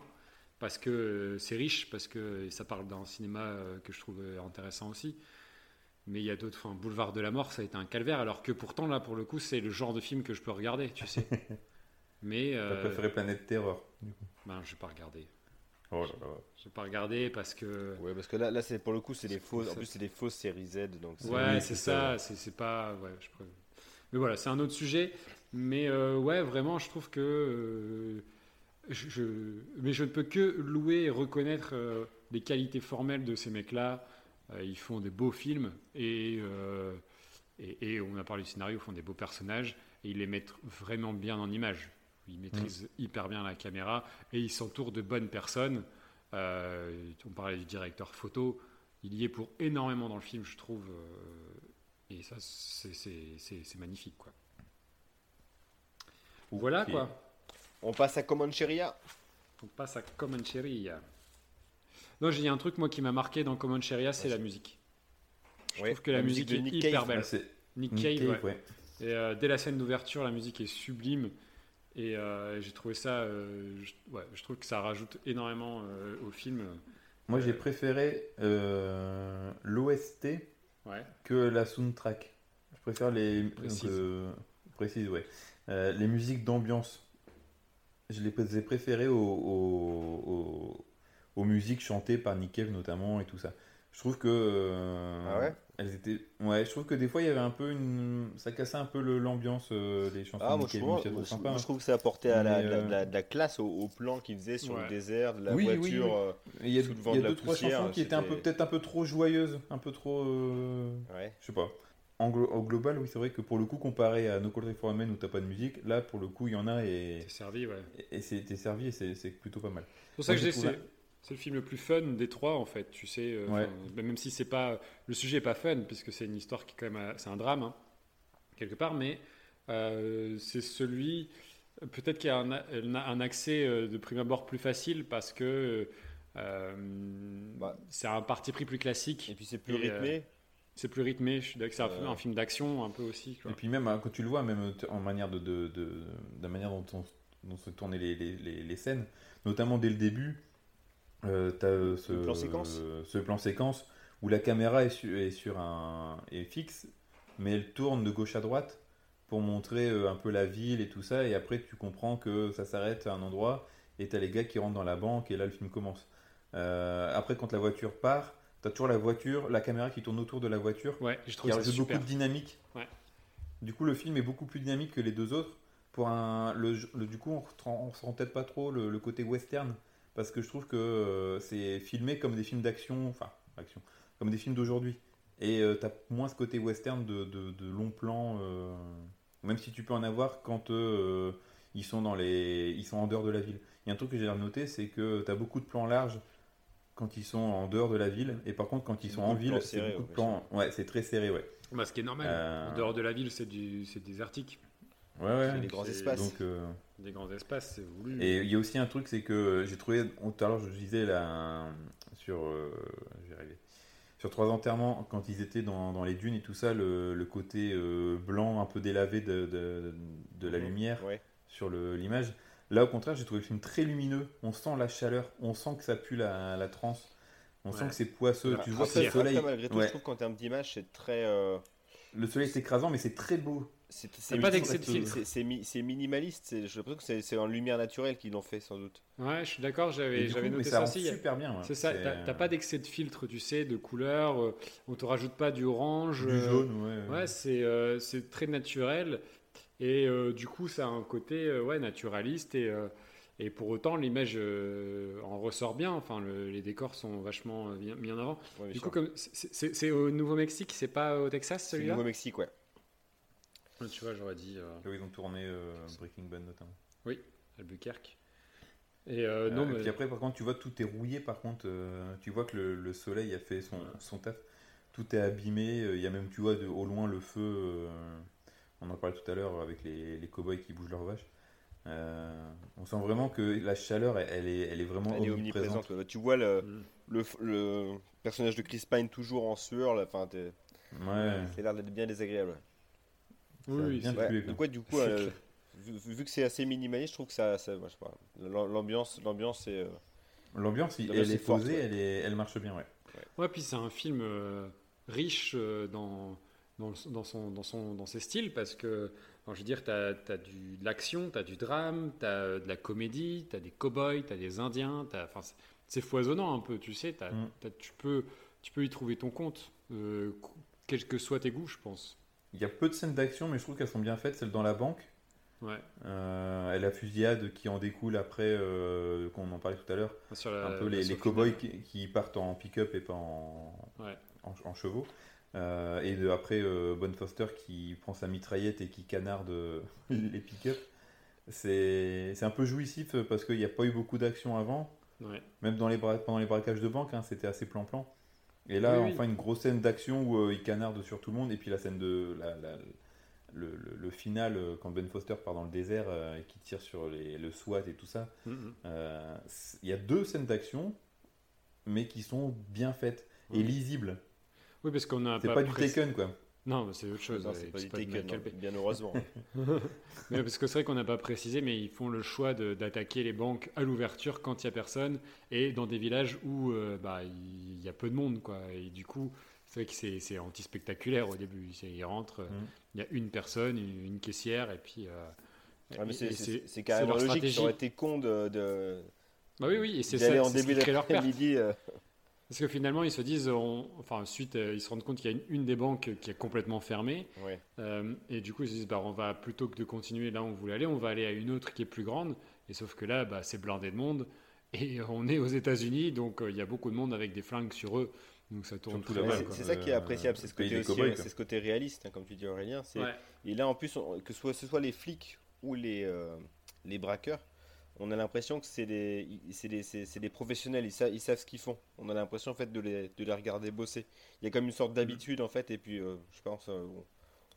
parce que euh, c'est riche, parce que ça parle d'un cinéma euh, que je trouve intéressant aussi. Mais il y a d'autres, enfin Boulevard de la mort, ça a été un calvaire, alors que pourtant là pour le coup c'est le genre de film que je peux regarder, tu sais. Mais euh, t'as préféré Planète Terreur du coup? Ben je vais pas regarder. Oh là là. J'ai pas regardé parce que. Ouais, parce que là, là c'est pour le coup, c'est des fausses. En plus, c'est des fausses séries Z. Donc c'est ouais, c'est ça. C'est, c'est pas. Ouais, je préfère. Mais voilà, c'est un autre sujet. Mais euh, ouais, vraiment, je trouve que. Euh, je, je... Mais je ne peux que louer et reconnaître euh, les qualités formelles de ces mecs-là. Euh, ils font des beaux films et, euh, et, et on a parlé du scénario, ils font des beaux personnages et ils les mettent vraiment bien en image. Ils maîtrisent mmh. hyper bien la caméra et ils s'entourent de bonnes personnes. Euh, on parlait du directeur photo. Il y est pour énormément dans le film, je trouve. Euh, et ça, c'est, c'est, c'est, c'est magnifique, quoi. Okay. Voilà, quoi. On passe à Comancheria. On passe à Comancheria. Non, j'ai dit un truc, moi, qui m'a marqué dans Comancheria, c'est Merci. la musique. Je ouais, trouve que la, la musique, musique est hyper Cave, belle. C'est... Nick Cave, Nick Cave, ouais. ouais. Et euh, dès la scène d'ouverture, la musique est sublime. Et euh, j'ai trouvé ça, euh, je, ouais, je trouve que ça rajoute énormément euh, au film. Moi, euh, j'ai préféré euh, l'O S T ouais. que la soundtrack. Je préfère les précise, euh, précise ouais, euh, les musiques d'ambiance. Je les ai préférées aux, aux, aux, aux musiques chantées par Nick Cave notamment et tout ça. Je trouve que euh, ah ouais elles étaient ouais je trouve que des fois il y avait un peu une ça cassait un peu le, l'ambiance euh, des chansons. Ah moi je trouve, moi, sympa, moi, je trouve que ça apportait à la, euh... la, la, la classe au, au plan qu'il faisait sur ouais. le désert de la oui, voiture oui, oui. Euh, sous le vent de la poussière. Il y a deux trois chansons qui c'était... étaient un peu peut-être un peu trop joyeuses, un peu trop euh... ouais. je sais pas. En glo- au global oui c'est vrai que pour le coup comparé à No Country for Old Men où t'as pas de musique, là pour le coup il y en a et t'es servi ouais. Et, et c'est t'es servi et c'est c'est plutôt pas mal. C'est pour ça que j'ai essayé. C'est le film le plus fun des trois, en fait, tu sais, euh, ouais. même si c'est pas, le sujet n'est pas fun, puisque c'est une histoire qui est quand même, c'est un drame, hein, quelque part, mais euh, c'est celui, peut-être qu'il y a un, un accès de prime abord plus facile, parce que euh, bah, c'est un parti pris plus classique. Et puis c'est plus et, rythmé. Euh, c'est plus rythmé, je suis d'accord, c'est un, euh... un film d'action un peu aussi. Quoi. Et puis même, hein, quand tu le vois, même en manière de, de, de, de la manière dont, on, dont se tournaient les, les, les, les scènes, notamment dès le début, Euh, t'as euh, ce, plan euh, ce plan séquence où la caméra est, su- est sur un est fixe, mais elle tourne de gauche à droite pour montrer euh, un peu la ville et tout ça. Et après, tu comprends que ça s'arrête à un endroit et t'as les gars qui rentrent dans la banque et là le film commence. Euh, après, quand la voiture part, t'as toujours la voiture, la caméra qui tourne autour de la voiture. Ouais, je trouve ça super. Il y a beaucoup de dynamique. Ouais. Du coup, le film est beaucoup plus dynamique que les deux autres. Pour un, le, le, du coup, on, on se rend peut-être pas trop le, le côté western. Parce que je trouve que euh, c'est filmé comme des films d'action, enfin, action, comme des films d'aujourd'hui. Et euh, t'as moins ce côté western de, de, de long plan, euh, même si tu peux en avoir quand euh, ils, sont dans les, ils sont en dehors de la ville. Il y a un truc que j'ai noté, c'est que t'as beaucoup de plans larges quand ils sont en dehors de la ville, et par contre, quand ils sont en ville, c'est beaucoup de plans. Ouais, c'est très serré, ouais. Bah, ce qui est normal, euh... en dehors de la ville, c'est, du, c'est désertique. Ouais, ouais, c'est des grands espaces. Donc, euh... des grands espaces, c'est voulu. Et il y a aussi un truc, c'est que j'ai trouvé. Tout à l'heure, je disais là, sur. Euh, j'ai rêvé. Sur Trois Enterrements, quand ils étaient dans, dans les dunes et tout ça, le, le côté euh, blanc, un peu délavé de, de, de la mmh, lumière ouais. sur le, l'image. Là, au contraire, j'ai trouvé le film très lumineux. On sent la chaleur, on sent que ça pue la, la transe, on ouais. sent que c'est poisseux. Ouais. Tu vois ça, le soleil. Malgré tout, ouais. je trouve qu'en termes d'image, c'est très. Euh... Le soleil c'est écrasant, mais c'est très beau. C'est, c'est, c'est pas d'exception. C'est, c'est, c'est, mi- c'est minimaliste. C'est, je pense que c'est, c'est en lumière naturelle qu'ils l'ont fait sans doute. Ouais, je suis d'accord. J'avais, j'avais coup, noté ça, ça aussi. Super bien. Ouais. C'est ça. C'est... T'as, t'as pas d'excès de filtre, tu sais, de couleur. Euh, on te rajoute pas du orange, du euh, jaune. Ouais. Ouais, ouais. C'est, euh, c'est très naturel. Et euh, du coup, ça a un côté euh, ouais naturaliste et euh, et pour autant l'image euh, en ressort bien. Enfin, le, les décors sont vachement bien, bien en avant. Ouais, du coup, comme c'est, c'est, c'est au Nouveau-Mexique, c'est pas au Texas celui-là. C'est Nouveau-Mexique, ouais. Tu vois, j'aurais dit. Euh... Là où ils ont tourné euh, Breaking Bad notamment. Oui, Albuquerque. Et, euh, non, euh, mais... et puis après, par contre, tu vois, tout est rouillé. Par contre, euh, tu vois que le, le soleil a fait son, ouais. son taf. Tout est abîmé. Il y a même, tu vois, de, au loin le feu. Euh, on en parlait tout à l'heure avec les, les cow-boys qui bougent leurs vaches. Euh, on sent vraiment que la chaleur, elle, elle, est, elle est vraiment elle omniprésente. Est omniprésente. Ouais. Tu vois le, mmh. le, le personnage de Chris Pine toujours en sueur. Là. Enfin, t'es... Ouais. C'est l'air d'être bien désagréable. Oui, bien ouais. Donc ouais, du coup, euh, vu, vu que c'est assez minimaliste, je trouve que ça, ça moi, je sais pas, l'ambiance, l'ambiance est, euh, l'ambiance, il, l'ambiance elle est posée, ouais. elle est, elle marche bien, ouais. Ouais, ouais puis c'est un film euh, riche euh, dans dans dans son dans son dans ses styles parce que, enfin, je veux dire, t'as t'as du de l'action, t'as du drame, t'as de la comédie, t'as des cow-boys, t'as des Indiens, t'as, enfin, c'est, c'est foisonnant un peu, tu sais, t'as, mm. t'as, tu peux tu peux y trouver ton compte, euh, quel que soit tes goûts, je pense. Il y a peu de scènes d'action, mais je trouve qu'elles sont bien faites. Celle dans la banque, ouais. euh, la fusillade qui en découle après, euh, qu'on en parlait tout à l'heure, la, un peu les, les cow-boys qui, qui partent en pick-up et pas en, ouais. en, en chevaux. Euh, et de, après, euh, Ben Foster qui prend sa mitraillette et qui canarde les pick-up. C'est, c'est un peu jouissif parce qu'il n'y a pas eu beaucoup d'action avant. Ouais. Même dans les bra- pendant les braquages de banque, hein, c'était assez plan-plan. Et là, oui, enfin, oui. une grosse scène d'action où euh, il canarde sur tout le monde. Et puis la scène de. La, la, le, le, le final, euh, quand Ben Foster part dans le désert euh, et qu'il tire sur les, le SWAT et tout ça. Il mm-hmm. euh, y a deux scènes d'action, mais qui sont bien faites oui. et lisibles. Oui, parce qu'on a. C'est pas, pas du pré- Taken, quoi. Non, mais c'est autre chose. Non, c'est, c'est pas, pas du Taken, non, bien heureusement. Mais parce que c'est vrai qu'on n'a pas précisé, mais ils font le choix de, d'attaquer les banques à l'ouverture quand il n'y a personne et dans des villages où euh, bah, il y a peu de monde, quoi. Et du coup, c'est vrai que c'est, c'est anti-spectaculaire au début. C'est, ils rentrent, mmh. il y a une personne, une, une caissière, et puis. Euh, ah, mais et, c'est, et c'est, c'est carrément c'est logique, ça aurait été con de. de... Bah oui, oui, et c'est ça, en c'est début ce qui crée leur perte. Midi, euh... Parce que finalement, ils se disent, on... enfin, ensuite, ils se rendent compte qu'il y a une, une des banques qui est complètement fermée. Oui. Euh, et du coup, ils se disent, bah, on va, plutôt que de continuer là où on voulait aller, on va aller à une autre qui est plus grande. Et sauf que là, bah, c'est blindé de monde. Et on est aux États-Unis, donc il euh, y a beaucoup de monde avec des flingues sur eux. Donc ça tourne tout là-bas. C'est, c'est ça qui est appréciable, euh, c'est, ce côté aussi, cowboys, c'est ce côté réaliste, hein, comme tu dis, Aurélien. C'est... Ouais. Et là, en plus, on... que ce soit, ce soit les flics ou les, euh, les braqueurs, on a l'impression que c'est des, c'est des, c'est, c'est des professionnels, ils, sa- ils savent ce qu'ils font. On a l'impression en fait de les, de les regarder bosser. Il y a comme une sorte d'habitude en fait, et puis euh, je pense euh,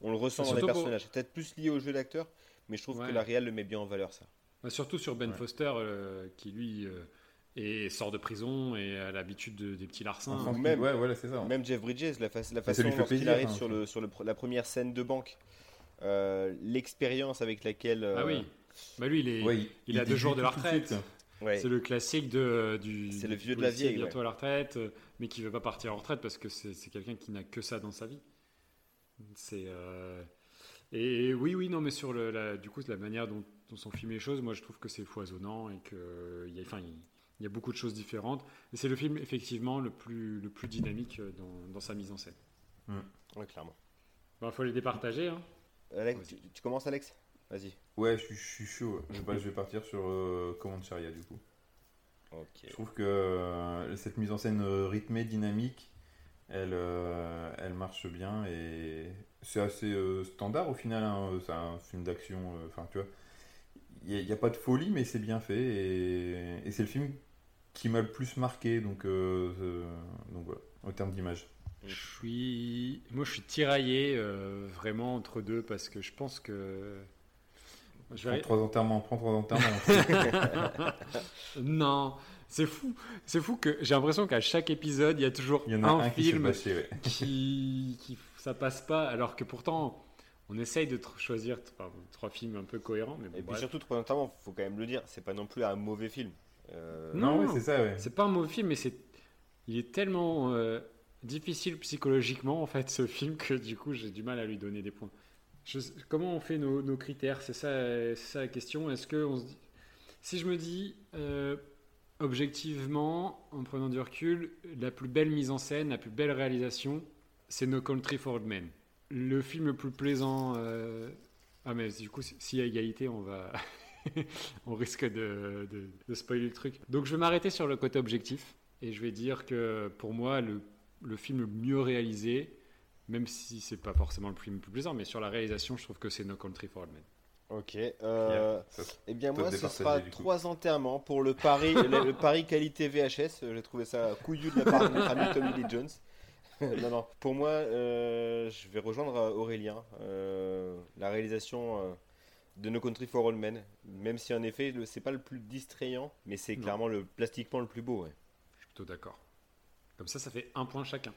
on, on le ressent dans les personnages. Pour... C'est peut-être plus lié au jeu d'acteur, mais je trouve ouais. que la réal le met bien en valeur ça. Bah, surtout sur Ben ouais. Foster euh, qui lui euh, est, sort de prison et a l'habitude de, des petits larcins. Hein. Même, ouais, voilà, c'est ça, hein. Même Jeff Bridges, la, fa- la façon dont il arrive hein, sur, le, sur le, la première scène de banque, euh, l'expérience avec laquelle. Euh, ah oui. Bah lui, il, est, ouais, il, il a il deux jours de la retraite. Ouais. C'est le classique de, du. C'est le vieux de la vieille. Bientôt ouais. à la retraite, mais qui veut pas partir en retraite parce que c'est, c'est quelqu'un qui n'a que ça dans sa vie. C'est. Euh... Et, et oui, oui, non, mais sur le, la, du coup, la manière dont, dont sont filmées les choses, moi, je trouve que c'est foisonnant et que il y a, enfin, il y a beaucoup de choses différentes. Et c'est le film effectivement le plus, le plus dynamique dans, dans sa mise en scène. Mmh. Ouais, clairement. Bon, faut les départager. Hein. Alex, tu, tu commences, Alex. Vas-y. Ouais, je suis, je suis chaud. Je vais partir sur euh, Comancheria du coup. Okay. Je trouve que euh, cette mise en scène euh, rythmée, dynamique, elle, euh, elle marche bien et c'est assez euh, standard au final. Hein. C'est un film d'action. Enfin, euh, tu vois, il n'y a, a pas de folie, mais c'est bien fait et, et c'est le film qui m'a le plus marqué. Donc, euh, euh, donc voilà, au terme d'image. Je suis, moi, je suis tiraillé euh, vraiment entre deux parce que je pense que. Je vais... Prends trois enterrements, prends trois enterrements. Non, c'est fou. C'est fou que j'ai l'impression qu'à chaque épisode, il y a toujours il y en a un, un film qui, se fait passer, ouais. qui, qui ça passe pas, alors que pourtant on essaye de t- choisir t- pardon, trois films un peu cohérents. Mais bon, et bref. Puis surtout, notamment, il faut quand même le dire, c'est pas non plus un mauvais film. Euh... Non, non, c'est ça. Ouais. C'est pas un mauvais film, mais c'est... il est tellement euh, difficile psychologiquement, en fait, ce film, que du coup, j'ai du mal à lui donner des points. Je... Comment on fait nos, nos critères, c'est ça, euh, c'est ça la question. Est-ce que on se dit... Si je me dis, euh, objectivement, en prenant du recul, la plus belle mise en scène, la plus belle réalisation, c'est No Country for Old Men. Le film le plus plaisant... Euh... Ah mais du coup, s'il y a égalité, on va... on risque de, de, de spoiler le truc. Donc je vais m'arrêter sur le côté objectif et je vais dire que pour moi, le, le film le mieux réalisé, même si c'est pas forcément le film le plus plaisant, mais sur la réalisation, je trouve que c'est No Country for Old Men. Ok, euh, yeah. Et bien moi ce sera trois enterrements pour le pari, le, le pari qualité V H S, j'ai trouvé ça couillu de la part de notre ami Tommy Lee Jones. non, non, pour moi euh, je vais rejoindre Aurélien, euh, la réalisation euh, de No Country for Old Men, même si en effet le, c'est pas le plus distrayant, mais c'est non. clairement le, plastiquement le plus beau. Ouais. Je suis plutôt d'accord, comme ça ça fait un point chacun.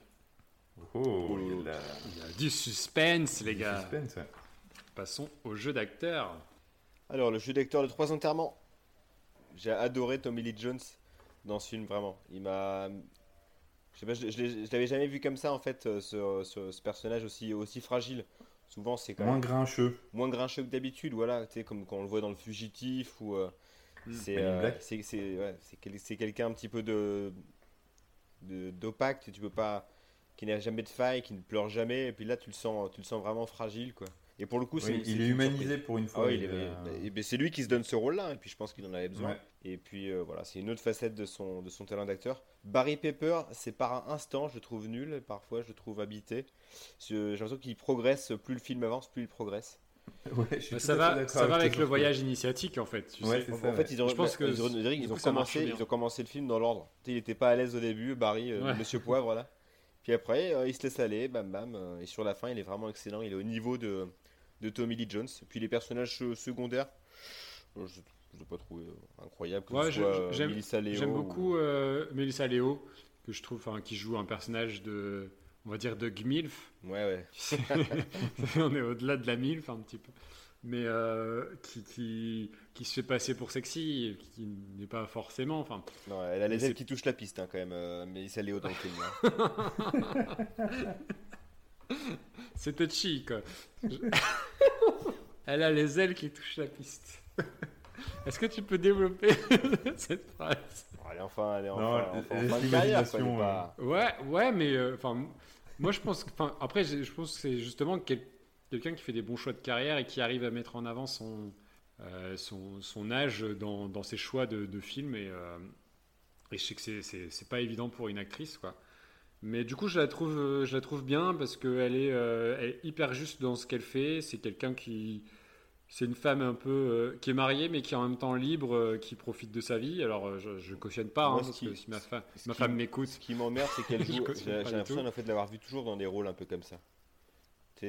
Oh, il y a, la... il y a du suspense les du gars suspense, ouais. Passons au jeu d'acteur. Alors, le jeu d'acteur de Trois enterrements. J'ai adoré Tommy Lee Jones dans ce film, vraiment. Il m'a... Je sais pas, je, je, je l'avais jamais vu comme ça, en fait, ce, ce, ce personnage aussi, aussi fragile. Souvent, c'est quand même... Moins grincheux. Moins grincheux que d'habitude, voilà. Tu sais, comme quand on le voit dans Le Fugitif, ou... Euh, mmh, c'est, euh, c'est, c'est, ouais, c'est, quel, c'est quelqu'un un petit peu de, de, d'opaque, tu peux pas... Qui n'a jamais de faille, qui ne pleure jamais. Et puis là, tu le sens, tu le sens vraiment fragile, quoi. Et pour le coup, c'est, oui, c'est il est humanisé surprise. Pour une fois. Ah oui, il est, euh... c'est lui qui se donne ce rôle-là, hein, et puis je pense qu'il en avait besoin. Ouais. Et puis euh, voilà, c'est une autre facette de son, de son talent d'acteur. Barry Pepper, c'est par instant, je le trouve nul, et parfois je le trouve habité. Je, j'ai l'impression qu'il progresse, plus le film avance, plus il progresse. Ouais, je suis bah, ça va, ça va avec, avec le voyage que... initiatique en fait. Tu ouais, sais. En, ça, en fait, ouais. ils ont, je pense bah, que ils ont, ils ont commencé, ils ont commencé le film dans l'ordre. Il n'était pas à l'aise au début, Barry, euh, ouais. Monsieur Poivre là. Puis après, euh, il se laisse aller, bam bam, euh, et sur la fin, il est vraiment excellent. Il est au niveau de, de Tommy Lee Jones. Puis les personnages euh, secondaires, euh, je ne l'ai pas trouvé euh, incroyable. Que ouais, je, soit, euh, j'aime, Melissa Leo j'aime beaucoup ou... euh, Melissa Leo, que je trouve, qui joue un personnage de, on va dire, de Gmilf. Ouais, ouais. On est au-delà de la Milf un petit peu. Mais euh, qui, qui, qui se fait passer pour sexy, qui n'est pas forcément. Enfin, non, elle a les ailes qui touchent la piste hein, quand même, euh, mais c'est Léo dans le film. Hein. C'est touchy quoi. Je... Elle a les ailes qui touchent la piste. Est-ce que tu peux développer cette phrase ? Elle est enfin, elle est enfin, non, enfin, enfin de carrière. Quoi, ouais. Pas... ouais, ouais, mais enfin, euh, moi je pense. Enfin, après, je, je pense que c'est justement quelque. Quelqu'un qui fait des bons choix de carrière et qui arrive à mettre en avant son, euh, son, son âge dans, dans ses choix de, de films. Et, euh, et je sais que c'est, c'est, c'est pas évident pour une actrice, quoi. Mais du coup, je la trouve, je la trouve bien parce qu'elle est, euh, elle est hyper juste dans ce qu'elle fait. C'est quelqu'un qui... C'est une femme un peu... Euh, qui est mariée, mais qui est en même temps libre, euh, qui profite de sa vie. Alors, je, je cautionne pas, hein, parce qui, que si ma, fa- ma femme qui, m'écoute... Ce qui m'emmerde, c'est qu'elle joue... J'ai, j'ai l'impression, en fait, de l'avoir vue toujours dans des rôles un peu comme ça.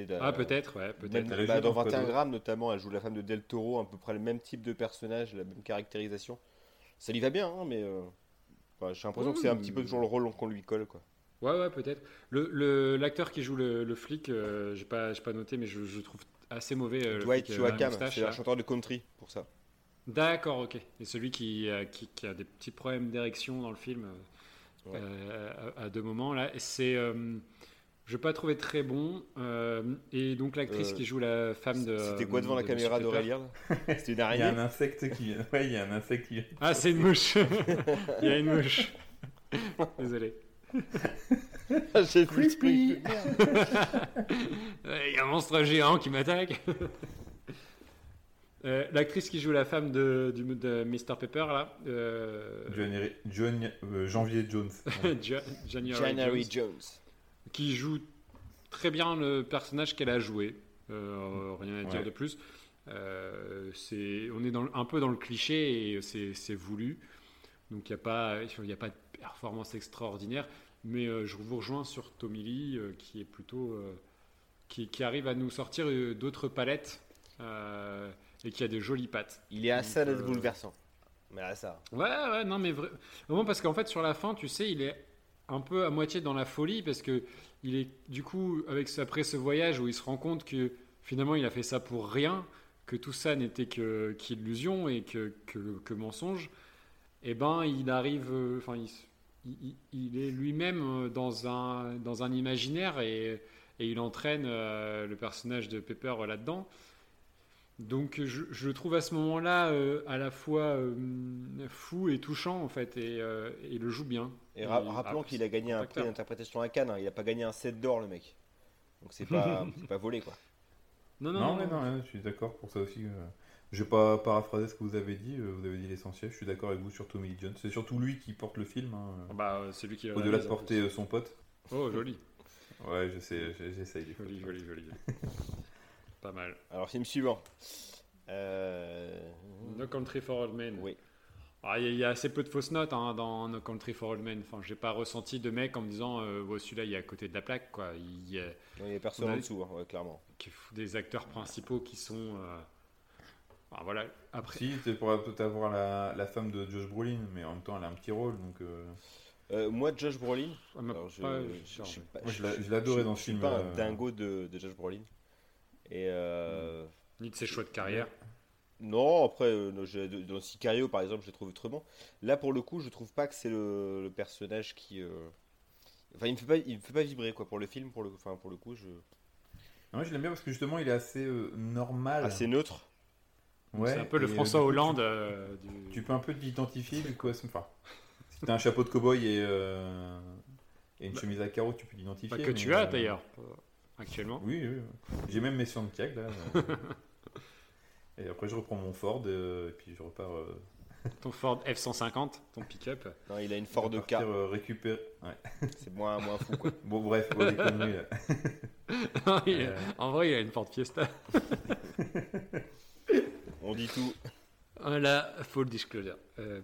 La... Ah peut-être, ouais, peut-être. Même, bah, dans vingt et un grammes notamment, elle joue la femme de Del Toro, à peu près le même type de personnage, la même caractérisation. Ça lui va bien, hein, mais euh... enfin, j'ai l'impression mmh. que c'est un petit peu toujours le rôle qu'on lui colle, quoi. Ouais, ouais, peut-être. Le, le l'acteur qui joue le, le flic, euh, j'ai pas j'ai pas noté, mais je, je trouve assez mauvais. Euh, Dwight Yoakam, c'est là. Un chanteur de country pour ça. D'accord, ok. Et celui qui euh, qui, qui a des petits problèmes d'érection dans le film euh, ouais. euh, à, à deux moments là, c'est euh, je ne l'ai pas trouvé très bon. Euh, et donc, l'actrice euh, qui joue la femme de. C'était quoi devant de la de caméra d'Aurélien ? C'était une araignée ? Il y a un insecte qui vient. Ouais, il y a un insecte qui vient. Ah, c'est une mouche. Il y a une mouche. Désolé. J'ai plus de prix. Il y a un monstre géant qui m'attaque. Euh, l'actrice qui joue la femme de, de, de mister Pepper, là. Euh... January, John, euh, Janvier Jones. Ouais. ja, January, January Jones. Jones. Qui joue très bien le personnage qu'elle a joué. Euh, rien à dire ouais. de plus. Euh, c'est, on est dans, un peu dans le cliché et c'est, c'est voulu. Donc, il n'y a pas de performance extraordinaire. Mais euh, je vous rejoins sur Tommy Lee, euh, qui est plutôt... Euh, qui, qui arrive à nous sortir d'autres palettes euh, et qui a des jolies pattes. Il est assez à l'aise euh, bouleversant. Mais à ça. Ouais, ouais, non, mais vraiment... Bon, parce qu'en fait, sur la fin, tu sais, il est... un peu à moitié dans la folie parce que il est du coup avec après ce voyage où il se rend compte que finalement il a fait ça pour rien, que tout ça n'était que, qu'illusion et que, que, que mensonge, et ben il arrive, enfin il, il, il est lui-même dans un, dans un imaginaire et, et il entraîne euh, le personnage de Pepper euh, là-dedans. Donc je, je trouve à ce moment-là euh, à la fois euh, fou et touchant en fait, et, euh, et le joue bien. Et ra- rappelons ah, qu'il a gagné un prix d'interprétation à Cannes, hein. Il n'a pas gagné un set d'or le mec. Donc c'est pas, c'est pas volé quoi. Non non non, non, mais non, non, je suis d'accord pour ça aussi. Je vais pas paraphraser ce que vous avez dit, vous avez dit l'essentiel. Je suis d'accord avec vous sur Tommy Lee Jones. C'est surtout lui qui porte le film. Hein. Bah c'est lui qui va au-delà de porter son pote. Oh joli. Ouais je sais, j'essaye. Joli joli joli. Pas mal. Alors, film suivant. Euh... No Country for Old Men. Oui. Il y, y a assez peu de fausses notes hein, dans No Country for Old Men. Enfin, j'ai pas ressenti de mec en me disant euh, oh, celui-là, il est à côté de la plaque. Quoi. Il n'y a... a personne a... en dessous, hein, ouais, clairement. Des acteurs principaux qui sont. Euh... Enfin, voilà. Après... Si, tu pourrais peut-être avoir la, la femme de Josh Brolin, mais en même temps, elle a un petit rôle. Donc, euh... Euh, moi, Josh Brolin. Ah, alors, je, pas, je, je, je, pas, moi, je, je, je l'adorais je, dans ce film. Je suis pas un dingo de, de Josh Brolin. Et euh... ni de ses choix de carrière. Non, après, euh, dans Sicario, par exemple, je le trouve autrement. Là, pour le coup, je trouve pas que c'est le, le personnage qui. Euh... Enfin, il me fait pas, il me fait pas vibrer quoi pour le film, pour le, enfin pour le coup, je. Moi, je l'aime bien parce que justement, il est assez euh, normal. Assez neutre. Ouais. C'est un peu le François euh, Hollande. Tu, euh, du... tu peux un peu t'identifier du coup, enfin, si t'as un chapeau de cow-boy et, euh, et une bah, chemise à carreaux, tu peux l'identifier. Pas que mais, tu as euh, d'ailleurs. Actuellement. Oui, oui, oui, j'ai même mes Santiago là. Et après je reprends mon Ford euh, et puis je repars. Euh... Ton Ford F cent cinquante, ton pick-up. Non, il a une Ford K. Euh, récupérer. Ouais. C'est moins moins fou quoi. Bon bref, on est connu là. Non, il a... euh... En vrai, il a une Ford Fiesta. On dit tout. Voilà, full disclosure. Euh,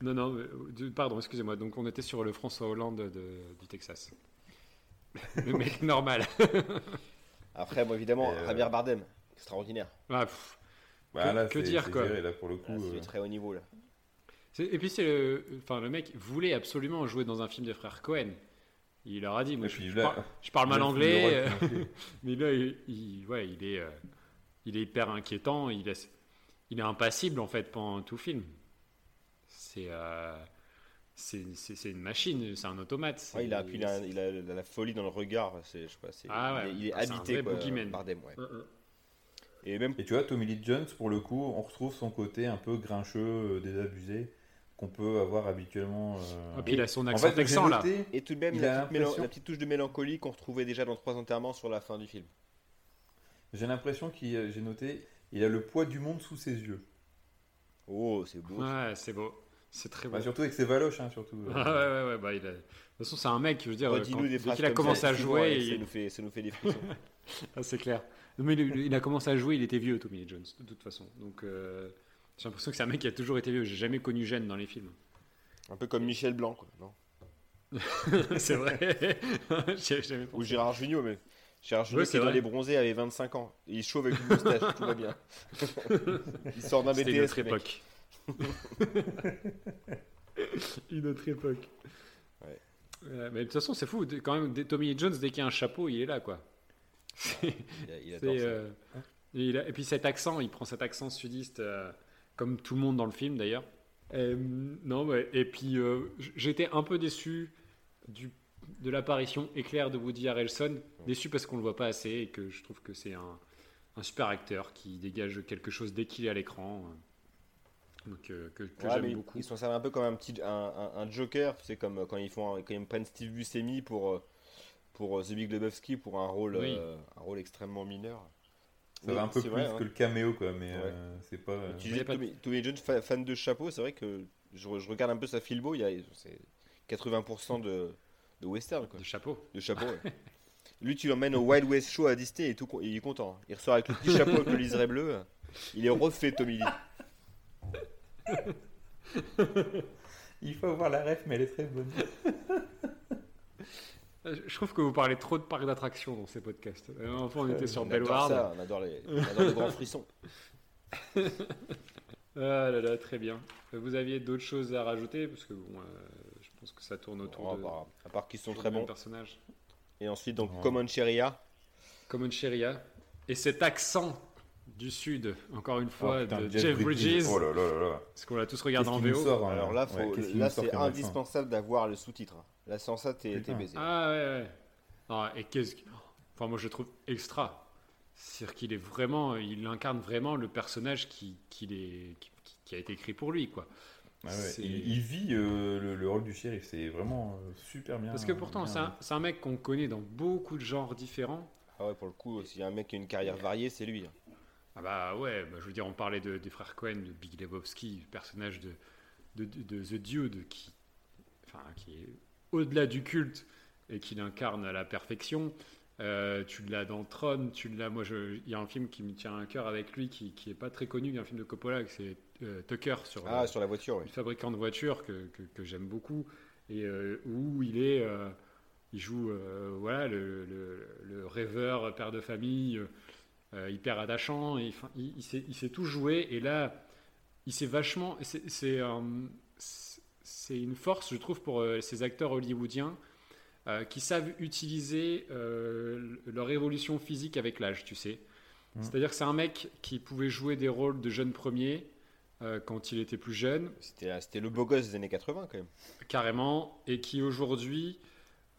non non, mais, pardon, excusez-moi. Donc on était sur le François Hollande de, du Texas. Le mec normal. Après, bon, évidemment, euh... Javier Bardem, extraordinaire. Ah, bah, que là, que c'est, dire c'est quoi géré, là, pour le coup, là, c'est euh... très haut niveau là. C'est... Et puis c'est le, enfin le mec voulait absolument jouer dans un film des frères Cohen. Il leur a dit, moi, je, je, là, par... je parle mal anglais, euh... mais là, il, il... ouais, il est, euh... il est hyper inquiétant. Il est, il est impassible en fait pendant tout film. C'est. Euh... C'est, c'est, c'est une machine, c'est un automate. C'est, ouais, il a, il a, il a, il a la folie dans le regard. C'est, je sais pas, c'est, ah ouais, il est, il est ah, habité quoi, par des ouais. uh-uh. Et même. Et tu vois, Tommy Lee Jones, pour le coup, on retrouve son côté un peu grincheux, désabusé, qu'on peut avoir habituellement. Euh... Et puis il a son accent texan là. Et tout de même, la petite, mélan- la petite touche de mélancolie qu'on retrouvait déjà dans Trois enterrements sur la fin du film. J'ai l'impression qu'il, j'ai noté, il a le poids du monde sous ses yeux. Oh, c'est beau. Ouais, c'est beau. C'est très bah, beau. Surtout avec ses valoches, hein, surtout. Ah ouais, ouais, ouais. Bah, il a... De toute façon, c'est un mec, je veux dire, ouais, quand... dès qu'il a commencé ça, à jouer... Il... Ça, nous fait, ça nous fait des frissons. Ah, c'est clair. Mais il, il a commencé à jouer, il était vieux, Tommy Lee Jones, de toute façon. Donc, euh, j'ai l'impression que c'est un mec qui a toujours été vieux. J'ai jamais connu jeune dans les films. Un peu comme Michel Blanc, quoi, non? C'est vrai. J'ai jamais pensé. Ou Gérard Jugnot, mais... Gérard Jugnot, ouais, qui est dans Les Bronzés, avait vingt-cinq ans. Il est chauve avec une moustache, tout va bien. Il sort d'un B T S, c'est notre époque. Une autre époque. Ouais. Euh, mais de toute façon, c'est fou. Quand même, Tommy Lee Jones, dès qu'il y a un chapeau, il est là, quoi. C'est, il adore ça. Euh, hein et, il a, et puis cet accent, il prend cet accent sudiste, euh, comme tout le monde dans le film, d'ailleurs. Euh, non, mais, et puis euh, j'étais un peu déçu du, de l'apparition éclair de Woody Harrelson. Oh. Déçu parce qu'on le voit pas assez et que je trouve que c'est un, un super acteur qui dégage quelque chose dès qu'il est à l'écran. Euh. Donc, euh, que, que ouais, j'aime beaucoup. Ils s'en servent un peu comme un petit un, un, un joker, c'est comme quand ils font quand ils prennent Steve Buscemi pour pour The Big Lebowski pour un rôle oui. euh, un rôle extrêmement mineur. Ça mais, va un peu plus vrai, que hein. le caméo quoi, mais ouais. euh, c'est pas. Euh... Tu disais Tommy, Tommy Jones fa, fan de chapeau, c'est vrai que je, je regarde un peu sa filmo, il y a c'est quatre-vingts pour cent de de western quoi. De chapeau. De chapeau. Ouais. Lui tu l'emmènes au Wild West Show à Disney et tout, il est content. Il ressort avec le petit chapeau avec le liseré bleu, il est refait Tommy Lee. Il faut voir la ref mais elle est très bonne. Je trouve que vous parlez trop de parcs d'attractions dans ces podcasts. Enfin on était euh, sur Bellward. On adore les, on adore les grands frissons. Ah là là, très bien. Vous aviez d'autres choses à rajouter parce que bon, euh, je pense que ça tourne autour oh, de. Bah, à part qu'ils sont très bons personnages. Et ensuite donc ouais. Comancheria. Comancheria. Et cet accent du sud, encore une fois, oh, putain, de Jeff, Jeff Bridges. Bridges. Oh là là là. Parce qu'on l'a tous regardé qu'est-ce en V O. Sort, alors là, faut, ouais, là, là c'est indispensable d'avoir le sous-titre. Là, sans ça, t'es, t'es baisé. Ah ouais, ouais. Non, et qu'est-ce que... Enfin, moi, je le trouve extra. C'est-à-dire qu'il est vraiment, il incarne vraiment le personnage qui, qui, est, qui, qui a été écrit pour lui, quoi. Ah ouais. il, il vit euh, le, le rôle du shérif, c'est vraiment euh, super bien. Parce que pourtant, bien... C'est, un, c'est un mec qu'on connaît dans beaucoup de genres différents. Ah ouais, pour le coup, s'il y a un mec qui a une carrière variée, c'est lui. Ah bah ouais, bah je veux dire, on parlait de, des frères Coen, de Big Lebowski, du personnage de, de, de, de The Dude, qui, enfin, qui est au-delà du culte et qui l'incarne à la perfection. Euh, tu l'as dans Tron, tu l'as. Moi, il y a un film qui me tient à cœur avec lui, qui qui est pas très connu. Il y a un film de Coppola, c'est euh, Tucker sur ah, le, sur la voiture, oui. Le fabricant de voitures que, que que j'aime beaucoup et euh, où il est, euh, il joue euh, voilà le, le le rêveur père de famille euh, hyper attachant. Et, enfin, il, il sait il sait tout jouer et là il sait vachement. C'est c'est euh, c'est une force, je trouve, pour euh, ces acteurs hollywoodiens. Euh, qui savent utiliser euh, leur évolution physique avec l'âge, tu sais. Mmh. C'est-à-dire que c'est un mec qui pouvait jouer des rôles de jeune premier euh, quand il était plus jeune. C'était, c'était le beau gosse des années quatre-vingts, quand même. Carrément, et qui aujourd'hui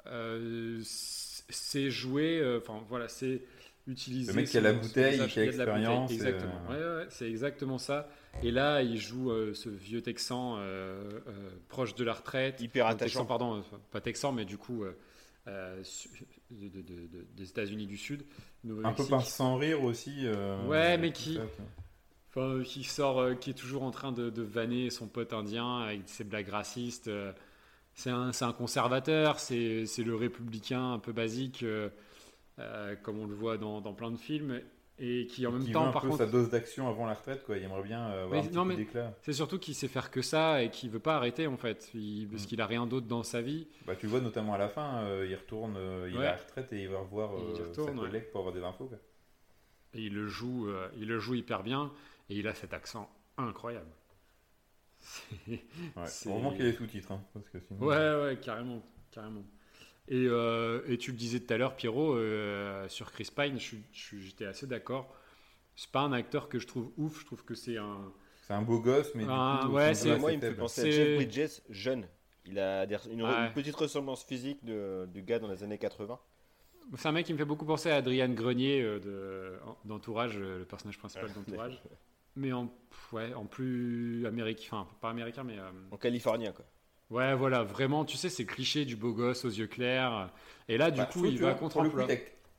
euh, sait jouer, enfin euh, voilà, sait utiliser... Le mec qui a la bouteille, qui a l'expérience. Exactement, euh... ouais, ouais, c'est exactement ça. Et là, il joue euh, ce vieux Texan euh, euh, proche de la retraite. Hyper attachant. Texan, pardon, euh, pas Texan, mais du coup, euh, euh, de, de, de, de, des États-Unis du Sud. Un peu par sans rire aussi. Euh, ouais, mais qui, enfin, qui sort, euh, qui est toujours en train de, de vanner son pote indien avec ses blagues racistes. Euh, c'est, un, c'est un conservateur, c'est, c'est le républicain un peu basique, euh, euh, comme on le voit dans, dans plein de films. Et qui en même qui temps, par contre, sa dose d'action avant la retraite, quoi. Il aimerait bien euh, avoir mais, un petit non, mais d'éclat. C'est surtout qu'il sait faire que ça et qu'il veut pas arrêter en fait, il... parce qu'il a rien d'autre dans sa vie. Bah tu vois notamment à la fin, euh, il retourne, euh, il ouais. a la retraite et il va revoir euh, il retourne, sa collègue ouais. pour avoir des infos, quoi. Et il le joue, euh, il le joue hyper bien et il a cet accent incroyable. C'est... Ouais. C'est... Heureusement qu'il y a les sous-titres, hein, parce que sinon... Ouais ouais carrément carrément. Et, euh, et tu le disais tout à l'heure, Pierrot, euh, sur Chris Pine, je, je, j'étais assez d'accord. C'est pas un acteur que je trouve ouf, je trouve que c'est un... C'est un beau gosse, mais ah, du coup... Ouais, c'est, moi, il me fait penser c'est... à Jeff Bridges, jeune. Il a des, une, ah, une petite ressemblance physique de, du gars dans les années quatre-vingts. C'est un mec qui me fait beaucoup penser à Adrien Grenier euh, de, d'Entourage, le personnage principal d'Entourage. Mais en, ouais, en plus américain, enfin, pas américain, mais... Euh... En californien, quoi. Ouais, voilà, vraiment, tu sais, c'est le cliché du beau gosse aux yeux clairs. Et là, du bah, coup, fou, il va contre le coup,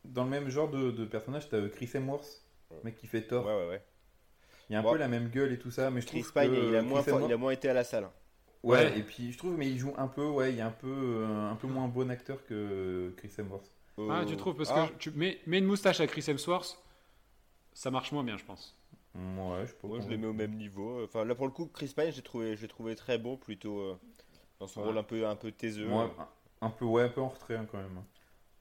dans le même genre de, de personnage, t'as Chris Hemsworth, le mec qui fait Thor. Ouais, ouais, ouais. Il y a un bon. peu la même gueule et tout ça, mais je Chris trouve Pine, que... Chris Pine, il a moins, Chris Hemsworth... il a moins été à la salle. Ouais, ouais, et puis je trouve, mais il joue un peu, ouais, il est un peu, euh, un peu moins bon acteur que Chris Hemsworth. Euh... Ah, tu trouves, parce ah. que tu mets, mets une moustache à Chris Hemsworth, ça marche moins bien, je pense. Ouais, je peux Moi, je les mets au même niveau. Enfin, là, pour le coup, Chris Pine, je l'ai trouvé, je l'ai trouvé très bon, plutôt... Euh... Dans son ouais. rôle un peu, un peu taiseux. Ouais, un, un peu, ouais, un peu en retrait hein, quand même.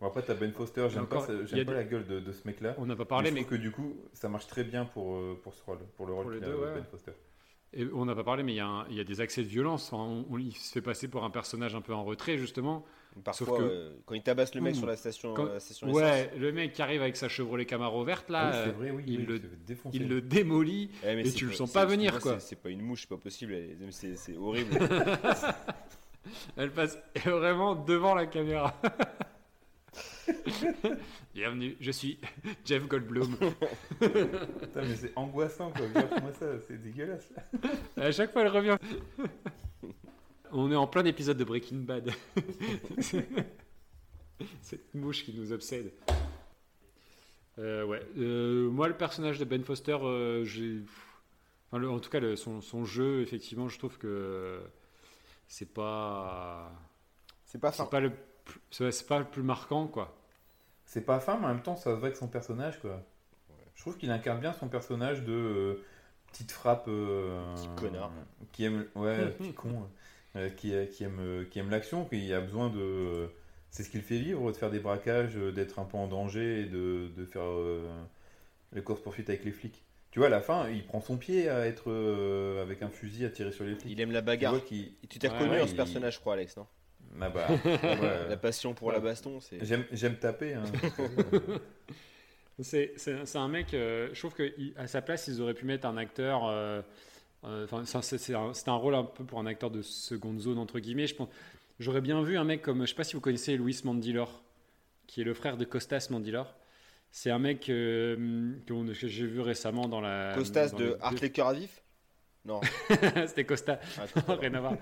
Bon, après, t'as Ben Foster, j'aime encore, pas, j'aime pas des... la gueule de, de ce mec-là. On n'a pas parlé, mais. Je trouve mais... que du coup, ça marche très bien pour, pour ce rôle, pour le rôle de ouais. Ben Foster. Et on n'a pas parlé, mais il y, y a des accès de violence. On, on, il se fait passer pour un personnage un peu en retrait, justement. Parfois, sauf que... euh, quand il tabasse le mec mmh. sur la station, quand... la station ouais, essence. Le mec qui arrive avec sa Chevrolet Camaro verte, là, ah oui, c'est vrai, oui, il, oui, le, il le démolit ouais, et tu pas, le sens pas venir. Quoi. C'est, c'est pas une mouche, c'est pas possible, c'est, c'est horrible. Elle passe vraiment devant la caméra. Bienvenue, je suis Jeff Goldblum. Putain, mais c'est angoissant quoi, regarde-moi ça, c'est dégueulasse. À chaque fois, elle revient. On est en plein épisode de Breaking Bad. Cette mouche qui nous obsède. Euh, ouais, euh, moi, le personnage de Ben Foster, euh, j'ai... Enfin, le, en tout cas, le, son, son jeu, effectivement, je trouve que c'est pas. C'est pas fin. C'est pas le. C'est pas le plus marquant, quoi. C'est pas fin, mais en même temps, ça se voit que son personnage, quoi. Ouais. Je trouve qu'il incarne bien son personnage de euh, petite frappe. Euh, petit connard. Euh, qui aime, ouais, petit con. Euh, qui, qui, aime, qui aime l'action, qui a besoin de. Euh, c'est ce qu'il fait vivre, de faire des braquages, d'être un peu en danger et de, de faire euh, les courses-poursuites avec les flics. Tu vois, à la fin, il prend son pied à être euh, avec un fusil à tirer sur les flics. Il aime la bagarre. Tu, tu t'es reconnu ouais, dans ce il... personnage, je crois, Alex, non ? Ah bah, ouais. La passion pour ouais. la baston, c'est... J'aime, j'aime taper. Hein. C'est, c'est, c'est un mec, euh, je trouve qu'à sa place, ils auraient pu mettre un acteur... Euh, euh, c'est, c'est, un, c'est un rôle un peu pour un acteur de seconde zone, entre guillemets. Je pense, j'aurais bien vu un mec comme... Je ne sais pas si vous connaissez Luis Mandylor, qui est le frère de Kostas Mandylor. C'est un mec euh, que, que j'ai vu récemment dans la... Kostas dans de les... Heart Liqueur à Vif. Non. C'était Costa. Ah, non, rien à voir.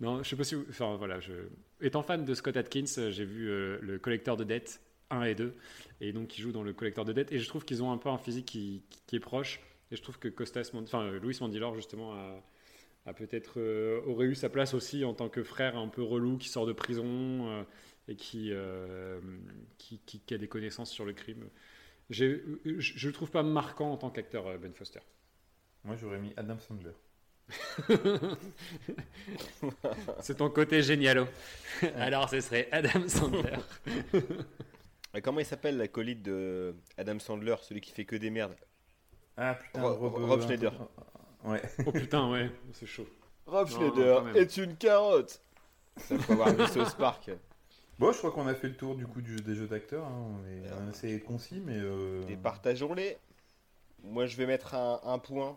Non, je sais pas si vous... Enfin, voilà, je... Étant fan de Scott Adkins, j'ai vu euh, le collecteur de dettes un et deux. Et donc, il joue dans le collecteur de dettes. Et je trouve qu'ils ont un peu un physique qui, qui est proche. Et je trouve que Costas... Mond... Enfin, Luis Mandylor, justement, a, a peut-être... Euh, aurait eu sa place aussi en tant que frère un peu relou qui sort de prison euh, et qui, euh, qui, qui, qui a des connaissances sur le crime. J'ai, je, je le trouve pas marquant en tant qu'acteur, Ben Foster. Moi, j'aurais mis Adam Sandler. C'est ton côté génialo. Alors, ce serait Adam Sandler. Et comment il s'appelle l'acolyte de Adam Sandler, celui qui fait que des merdes? Ah putain, Ro- Rob, Rob Schneider. Ouais. Oh putain, ouais, c'est chaud. Rob non, Schneider non, est une carotte. Ça faut avoir mis South Park. Bon, je crois qu'on a fait le tour du coup du jeu, des jeux d'acteurs. Hein. On est euh, assez concis, mais. Euh... Départageons-les. Moi, je vais mettre un, un point.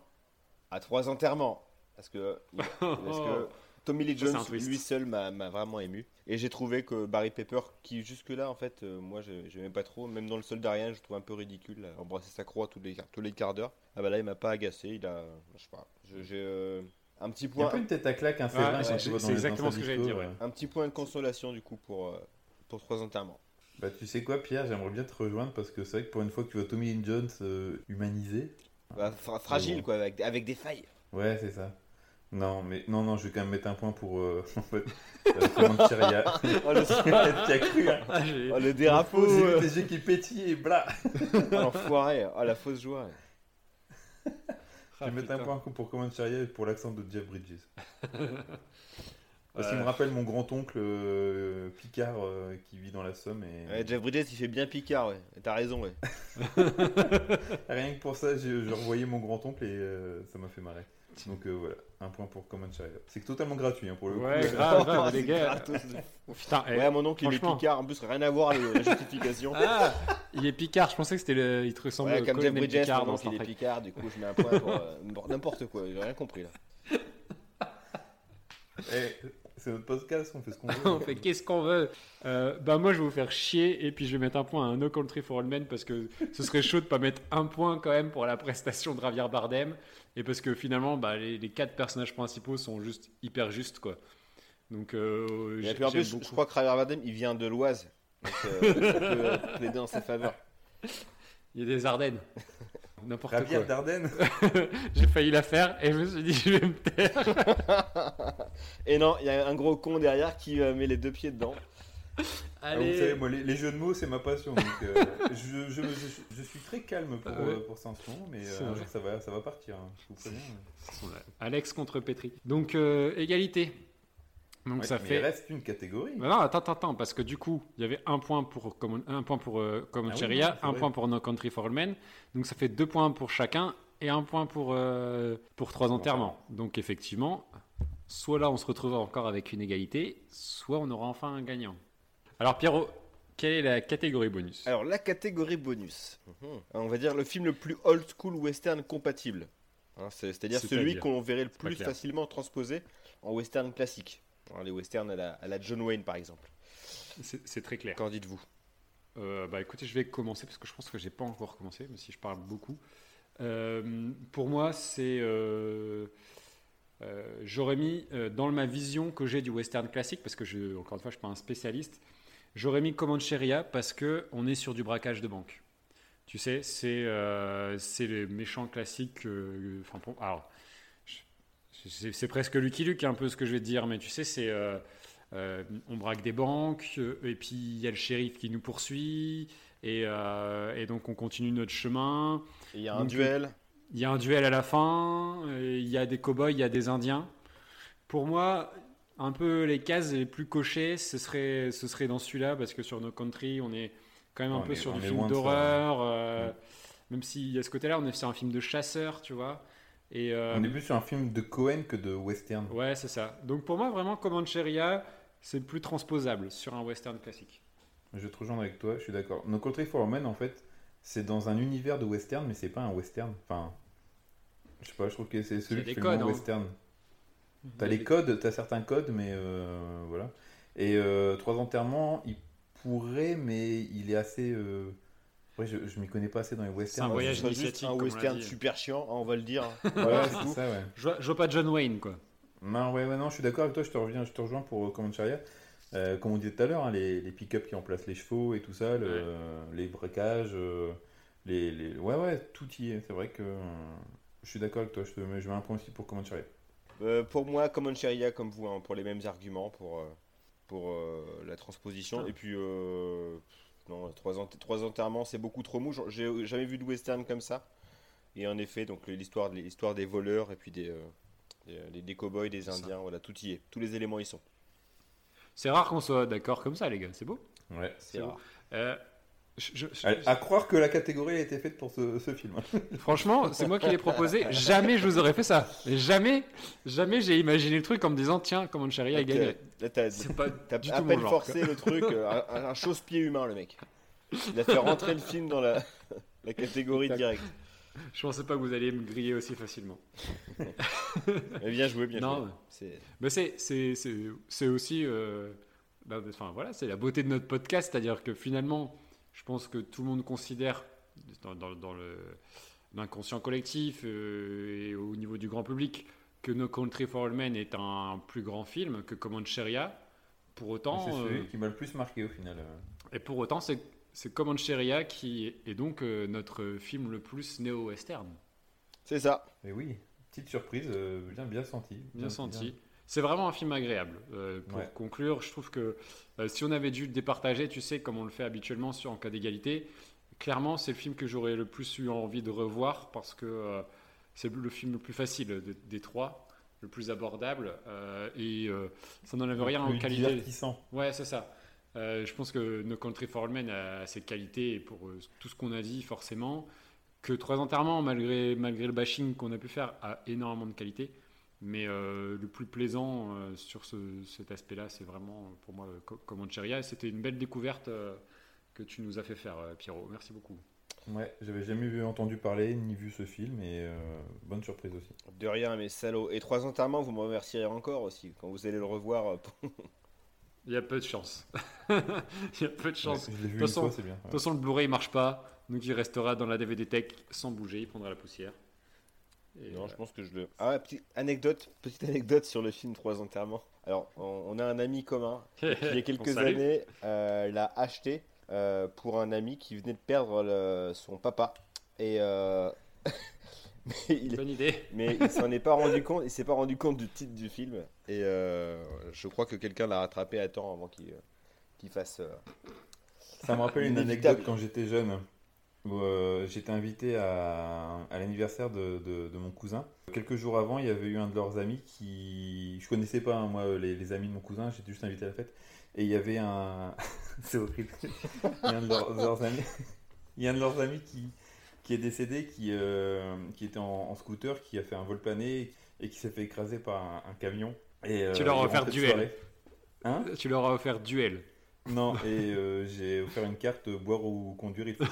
À trois enterrements, parce que, parce que Tommy Lee Jones, lui seul, m'a, m'a vraiment ému. Et j'ai trouvé que Barry Pepper, qui jusque-là, en fait, euh, moi, je n'aimais pas trop. Même dans le soldat rien, je trouve un peu ridicule. Là, embrasser sa croix tous les, tous les quarts d'heure. Ah bah là, il m'a pas agacé. Il a, je sais pas, je, j'ai euh, un petit point. Il y a pas une tête à claque, un févrin. Ah, c'est, c'est exactement ce que j'allais dire. Ouais. Un petit point de consolation, du coup, pour, euh, pour trois enterrements. Bah, tu sais quoi, Pierre, j'aimerais bien te rejoindre, parce que c'est vrai que pour une fois que tu vois Tommy Lee Jones euh, humanisé... Bah, fra- fragile bon. Quoi, avec, avec des failles. Ouais, c'est ça. Non, mais non, non, je vais quand même mettre un point pour. Euh, en fait, Manchiria. Oh, le squelette qui a cru. Hein. Ah, oh, le dérapage. J'ai les yeux qui pétillent et bla. Oh, l'enfoiré. Oh, la fausse joie. Ah, je vais putain. mettre un point pour Manchiria et pour l'accent de Jeff Bridges. Parce qu'il euh... me rappelle mon grand-oncle euh, Picard euh, qui vit dans la Somme. Et... Ouais, Jeff Bridges, il fait bien Picard, ouais. Et t'as raison, ouais. Rien que pour ça, je, je revoyais mon grand-oncle et euh, ça m'a fait marrer. Donc euh, voilà, un point pour Common Child. C'est totalement gratuit, hein, pour le ouais, coup. Ouais, grave, grave, les gars. Gratos, oh, putain, ouais, euh, mon oncle, il est Picard. En plus, rien à voir avec la justification. Ah, il est Picard, je pensais que c'était le... il te ressemblait ouais, comme Jeff Bridges, Picard, mon oncle, il est Picard. Du coup, je mets un point pour euh, n'importe quoi. J'ai rien compris, là. Hey, c'est notre podcast, on fait ce qu'on veut. On fait qu'est-ce qu'on veut. Euh, bah moi, je vais vous faire chier et puis je vais mettre un point à un No Country for Old Men parce que ce serait chaud de pas mettre un point quand même pour la prestation de Javier Bardem et parce que finalement, bah, les, les quatre personnages principaux sont juste hyper justes quoi. Donc, euh, j'ai, en plus, je crois que Javier Bardem, il vient de l'Oise. Donc, euh, on peut euh, plaider en sa faveur. Il y a des Ardennes. N'importe la bière quoi. D'Ardennes. J'ai failli la faire et je me suis dit je vais me taire. Et non, il y a un gros con derrière qui euh, met les deux pieds dedans. Allez. Ah, vous savez, moi, les, les jeux de mots, c'est ma passion. Donc, euh, je, je, je, je suis très calme pour, ah ouais. euh, pour ça en ce moment, mais euh, un jour ça va, ça va partir. Hein. Je vous préviens. Mais... Alex contre Petri. Donc euh, égalité. Donc ouais, ça fait. Il reste une catégorie. Bah non, attends, attends, parce que du coup, il y avait un point pour Common, un point pour euh, Common ah Cheria, oui, un point pour No Country for Old Men. Donc ça fait deux points pour chacun et un point pour euh, pour trois enterrements. Bon. Donc effectivement, soit là on se retrouve encore avec une égalité, soit on aura enfin un gagnant. Alors Pierrot, quelle est la catégorie bonus? Alors la catégorie bonus, mmh. on va dire le film le plus old school western compatible. Hein, c'est, c'est-à-dire c'est celui dire. qu'on verrait le plus facilement transposé en western classique. Les westerns à la, à la John Wayne, par exemple. C'est, c'est très clair. Qu'en dites-vous ? euh, Bah écoutez, je vais commencer parce que je pense que j'ai pas encore commencé, même si je parle beaucoup. Euh, pour moi, c'est euh, euh, j'aurais mis euh, dans ma vision que j'ai du western classique, parce que je, encore une fois, je suis pas un spécialiste. J'aurais mis Comancheria parce que on est sur du braquage de banque. Tu sais, c'est euh, c'est les méchants classiques. Euh, enfin, pour, alors. C'est, c'est presque Lucky Luke un peu ce que je vais te dire, mais tu sais, c'est euh, euh, on braque des banques euh, et puis il y a le shérif qui nous poursuit et, euh, et donc on continue notre chemin. Il y a un donc, duel. Il y a un duel à la fin. Il y a des cow-boys, il y a des Indiens. Pour moi, un peu les cases les plus cochées, ce serait ce serait dans celui-là parce que sur No Country, on est quand même un on peu est, sur du film d'horreur, ça, ouais. euh, ouais. Même s'il y a ce côté-là, on est sur un film de chasseur, tu vois. Et euh... On est plus sur un film de Cohen que de western. Ouais, c'est ça. Donc pour moi, vraiment, Comancheria, c'est plus transposable sur un western classique. Je te rejoins avec toi, je suis d'accord. No Country for Old Men, en fait, c'est dans un univers de western, mais c'est pas un western. Enfin, je sais pas, je trouve que c'est celui qui fait le moins western. T'as les codes, t'as certains codes, mais euh, voilà. Et euh, Trois enterrements, il pourrait, mais il est assez. Euh... Ouais, je, je m'y connais pas assez dans les westerns. C'est un là, voyage initiatique. Un western super chiant, on va le dire. Voilà, c'est tout. Ça, ouais. Je, vois, je vois pas John Wayne, quoi. Non, ouais, ouais, non, je suis d'accord avec toi, je te, reviens, je te rejoins pour euh, Comancheria. Euh, comme on disait tout à l'heure, hein, les, les pick-up qui emplacent les chevaux et tout ça, le, ouais. euh, les braquages, euh, les, les. Ouais, ouais, tout y est. C'est vrai que. Euh, je suis d'accord avec toi, je, te, je mets un point aussi pour Comancheria. Euh, pour moi, Comancheria, comme vous, hein, pour les mêmes arguments, pour, euh, pour euh, la transposition. Ah. Et puis, euh, non, trois, enter- trois enterrements, c'est beaucoup trop mou. J'ai jamais vu de western comme ça. Et en effet, donc l'histoire, l'histoire des voleurs et puis des, euh, des, des cow-boys, des Indiens, voilà, tout y est. Tous les éléments y sont. C'est rare qu'on soit d'accord comme ça, les gars. C'est beau. Ouais, c'est, c'est rare. Euh, Je, je, Allez, je... À croire que la catégorie a été faite pour ce, ce film. Franchement, c'est moi qui l'ai proposé. Jamais je vous aurais fait ça. Jamais, jamais j'ai imaginé le truc en me disant tiens, Comancheria a gagné. Là, t'as, c'est pas t'as du à tout peine forcé le truc. Un, un chausse-pied humain, le mec. Il a fait rentrer le film dans la, la catégorie directe. Je pensais pas que vous alliez me griller aussi facilement. Mais bien joué, bien non, joué. C'est... Mais c'est, c'est, c'est, c'est aussi, euh... enfin voilà, c'est la beauté de notre podcast, c'est-à-dire que finalement. Je pense que tout le monde considère, dans, dans, dans le, l'inconscient collectif euh, et au niveau du grand public, que No Country for Old Men est un plus grand film que Comancheria. Pour autant, c'est celui euh, qui m'a le plus marqué au final. Et pour autant, c'est, c'est Comancheria qui est donc euh, notre film le plus néo-western. C'est ça. Et oui, petite surprise, euh, bien, bien senti. Bien, bien senti. Bien. C'est vraiment un film agréable. Euh, pour ouais. conclure, je trouve que euh, si on avait dû le départager, tu sais, comme on le fait habituellement sur, en cas d'égalité, clairement, c'est le film que j'aurais le plus eu envie de revoir parce que euh, c'est le film le plus facile de, des trois, le plus abordable euh, et euh, ça n'en avait rien en qualité. Divertissant. Ouais, c'est ça. Euh, je pense que No Country for Old Men a ses qualités pour euh, tout ce qu'on a dit, forcément. Que Trois enterrements, malgré, malgré le bashing qu'on a pu faire, a énormément de qualités. Mais euh, le plus plaisant euh, sur ce, cet aspect-là, c'est vraiment pour moi euh, Comancheria. C'était une belle découverte euh, que tu nous as fait faire, euh, Pierrot. Merci beaucoup. Ouais, j'avais jamais vu, entendu parler ni vu ce film et euh, bonne surprise aussi. De rien, mes salauds. Et Trois enterrements, vous me remercierez encore aussi quand vous allez le revoir. Pour... Il y a peu de chance. Il y a peu de chance. Ouais, de toute façon, fois, c'est bien. Ouais. Façon, le Blu-ray ne marche pas, donc il restera dans la D V D Tech sans bouger, il prendra la poussière. Et non, euh... je pense que je le. Ah, petite anecdote, petite anecdote sur le film Trois enterrements. Alors, on, on a un ami commun qui, il y a quelques années, euh, l'a acheté euh, pour un ami qui venait de perdre le, son papa. Et euh... mais il... Bonne idée. Mais il s'en est pas rendu compte. Il s'est pas rendu compte du titre du film. Et euh, je crois que quelqu'un l'a rattrapé à temps avant qu'il, euh, qu'il fasse. Euh... Ça me rappelle une anecdote quand j'étais jeune. Où, euh, j'étais invité à, à l'anniversaire de, de, de mon cousin. Quelques jours avant, il y avait eu un de leurs amis qui... Je connaissais pas, hein, moi, les, les amis de mon cousin, j'étais juste invité à la fête. Et il y avait un... C'est horrible. Il y a un de leurs, leurs amis, il y a un de leurs amis qui, qui est décédé, qui, euh, qui était en, en scooter, qui a fait un volpané et qui s'est fait écraser par un, un camion. Et, euh, tu leur as offert duel. Hein ? Tu leur as offert duel. Non, et euh, j'ai offert une carte euh, boire ou conduire. Il faut...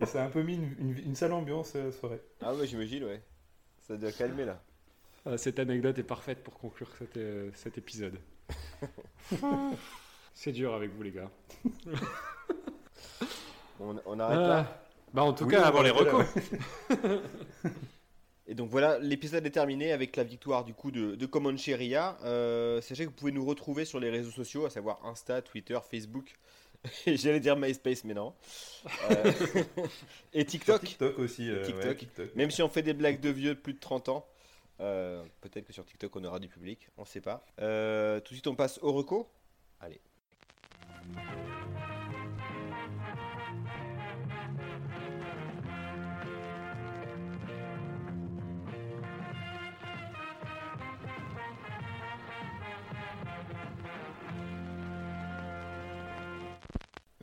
Et ça a un peu mis une, une, une sale ambiance euh, soirée. Ah ouais, j'imagine, ouais. Ça doit calmer là. Ah, cette anecdote est parfaite pour conclure cet, euh, cet épisode. C'est dur avec vous, les gars. on, on arrête ah, là. Bah, en tout oui, cas, avant les recos. Et donc voilà, l'épisode est terminé avec la victoire du coup de, de Comancheria. Euh, sachez que vous pouvez nous retrouver sur les réseaux sociaux, à savoir Insta, Twitter, Facebook. J'allais dire MySpace, mais non. Euh, et TikTok. TikTok aussi. Euh, TikTok. Ouais, TikTok. Même si on fait des blagues de vieux de plus de trente ans, euh, peut-être que sur TikTok on aura du public, on ne sait pas. Euh, tout de suite on passe au reco. Allez.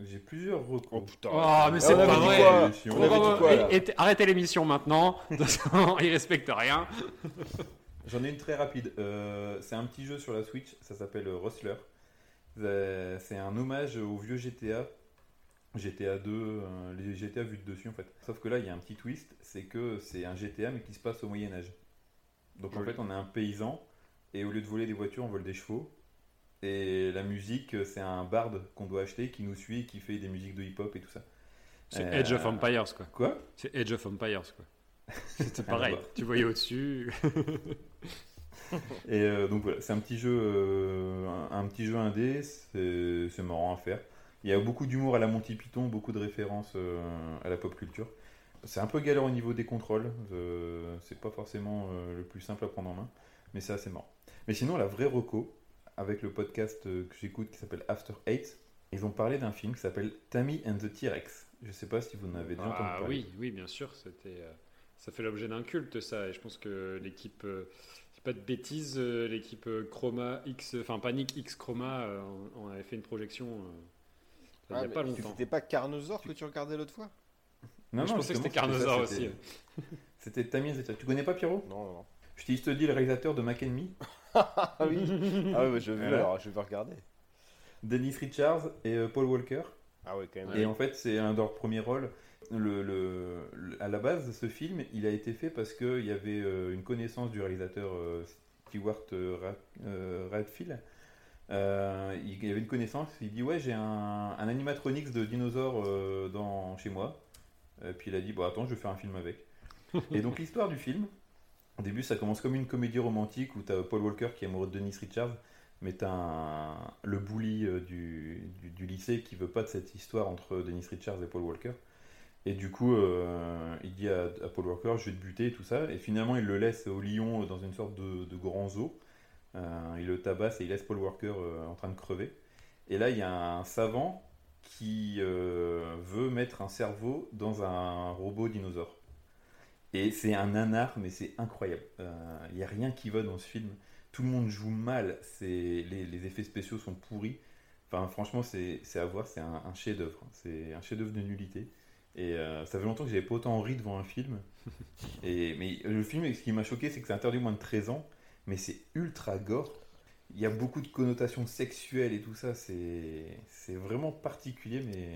J'ai plusieurs recours. Oh putain. Oh, mais c'est ah, pas vrai. On on avait dit quoi, là. Et, et, arrêtez l'émission maintenant. Ils respectent rien. J'en ai une très rapide. Euh, c'est un petit jeu sur la Switch. Ça s'appelle Rustler. C'est un hommage au vieux G T A, G T A deux, les G T A vus de dessus en fait. Sauf que là, il y a un petit twist, c'est que c'est un G T A mais qui se passe au Moyen-Âge. Donc en fait, on est un paysan et au lieu de voler des voitures, on vole des chevaux. Et la musique, c'est un barde qu'on doit acheter qui nous suit et qui fait des musiques de hip-hop et tout ça. C'est euh... Age of Empires quoi. Quoi ? C'est Age of Empires quoi. C'était pareil, tu voyais au-dessus. Et euh, donc voilà, c'est un petit jeu, euh, un, un petit jeu indé, c'est, c'est marrant à faire. Il y a beaucoup d'humour à la Monty Python, beaucoup de références euh, à la pop culture. C'est un peu galère au niveau des contrôles, euh, c'est pas forcément euh, le plus simple à prendre en main, mais c'est assez marrant. Mais sinon, la vraie reco, avec le podcast que j'écoute qui s'appelle After Eight, ils ont parlé d'un film qui s'appelle Tammy and the T-Rex. Je sais pas si vous en avez déjà ah, entendu parler. Oui, oui, bien sûr, c'était, euh, ça fait l'objet d'un culte ça, et je pense que l'équipe... Euh, Pas de bêtises, l'équipe Chroma X, enfin Panic X Chroma, on avait fait une projection euh, ouais, il n'y a pas longtemps. C'était pas Carnosaur tu... que tu regardais l'autre fois ? Non, non, je pensais que c'était Carnosaur c'était... aussi. C'était Tammy. Tu connais pas Pierrot ? Non, non, non. Je t'ai juste dit le réalisateur de Mac and Me. Ah oui, ah ouais, je vais voilà. Alors, je vais regarder. Dennis Richards et euh, Paul Walker. Ah ouais, quand même. Et oui. En fait, c'est un de leurs premiers rôles. Le, le, le, à la base, ce film, il a été fait parce qu'il y avait euh, une connaissance du réalisateur euh, Stewart euh, Ra, euh, Redfield. Euh, il y avait une connaissance, il dit ouais, j'ai un, un animatronics de dinosaures euh, dans, chez moi. Et puis il a dit bon, attends, je vais faire un film avec. Et donc l'histoire du film, au début, ça commence comme une comédie romantique où t'as Paul Walker qui est amoureux de Denise Richards, mais t'as un, le bully du, du, du lycée qui veut pas de cette histoire entre Denise Richards et Paul Walker. Et du coup, euh, il dit à, à Paul Walker, je vais te buter et tout ça. Et finalement, il le laisse au lion dans une sorte de, de grand zoo. Euh, il le tabasse et il laisse Paul Walker euh, en train de crever. Et là, il y a un savant qui euh, veut mettre un cerveau dans un robot dinosaure. Et c'est un nanar, mais c'est incroyable. Euh, il n'y a rien qui va dans ce film. Tout le monde joue mal. C'est, les, les effets spéciaux sont pourris. Enfin, franchement, c'est, c'est à voir. C'est un, un chef-d'œuvre. C'est un chef-d'œuvre de nullité. Et euh, ça fait longtemps que j'avais pas autant ri devant un film. Et, mais le film, ce qui m'a choqué, c'est que c'est interdit moins de treize ans, mais c'est ultra gore. Il y a beaucoup de connotations sexuelles et tout ça, c'est, c'est vraiment particulier, mais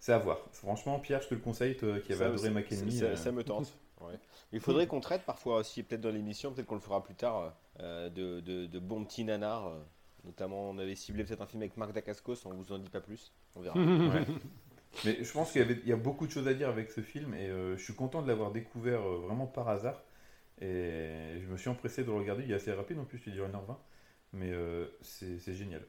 c'est à voir. Franchement, Pierre, je te le conseille, toi, qui avait adoré Mac and Me. Ça, ça me tente. Ouais. Il faudrait qu'on traite parfois aussi, peut-être dans l'émission, peut-être qu'on le fera plus tard, euh, de, de, de bons petits nanars. Notamment, on avait ciblé peut-être un film avec Marc Dacascos, on vous en dit pas plus, on verra. Ouais. Mais je pense qu'il y, avait, il y a beaucoup de choses à dire avec ce film et euh, je suis content de l'avoir découvert euh, vraiment par hasard et je me suis empressé de le regarder, il est assez rapide en plus, il dure une heure vingt, mais euh, c'est, c'est génial.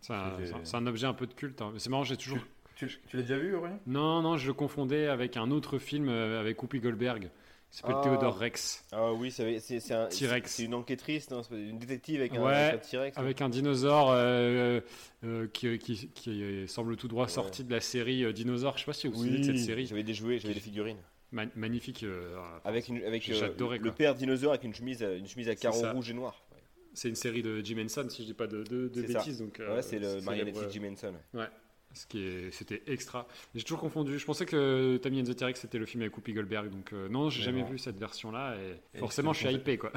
C'est un, c'est un objet un peu de culte, hein. C'est marrant, j'ai toujours... Tu, tu, tu l'as déjà vu Aurélien ? Non, non, je le confondais avec un autre film euh, avec Whoopi Goldberg, il s'appelle ah. Théodore Rex. Ah oui, c'est, c'est, c'est, un, c'est, c'est une enquêtrice, non, c'est une détective avec un, ouais, avec un T-Rex. Avec un dinosaure euh, euh, qui, qui, qui semble tout droit ouais. sorti de la série euh, Dinosaure. Je ne sais pas si vous vous oui. souvenez de cette série. J'avais des jouets, j'avais des figurines. Ma- magnifique. Euh, avec une, avec euh, le quoi. Père dinosaure avec une chemise, une chemise à carreaux rouges et noirs. Ouais. C'est une série de Jim Henson, si je ne dis pas de, de, de bêtises. Donc, ouais, euh, c'est le marionnettique Jim Henson. Ouais. Ce qui est, c'était extra. J'ai toujours confondu. Je pensais que Tammy and the T-Rex c'était le film avec Whoopi Goldberg. Donc euh, non, j'ai mais jamais non. vu cette version-là. Et, et forcément, je suis hypé quoi.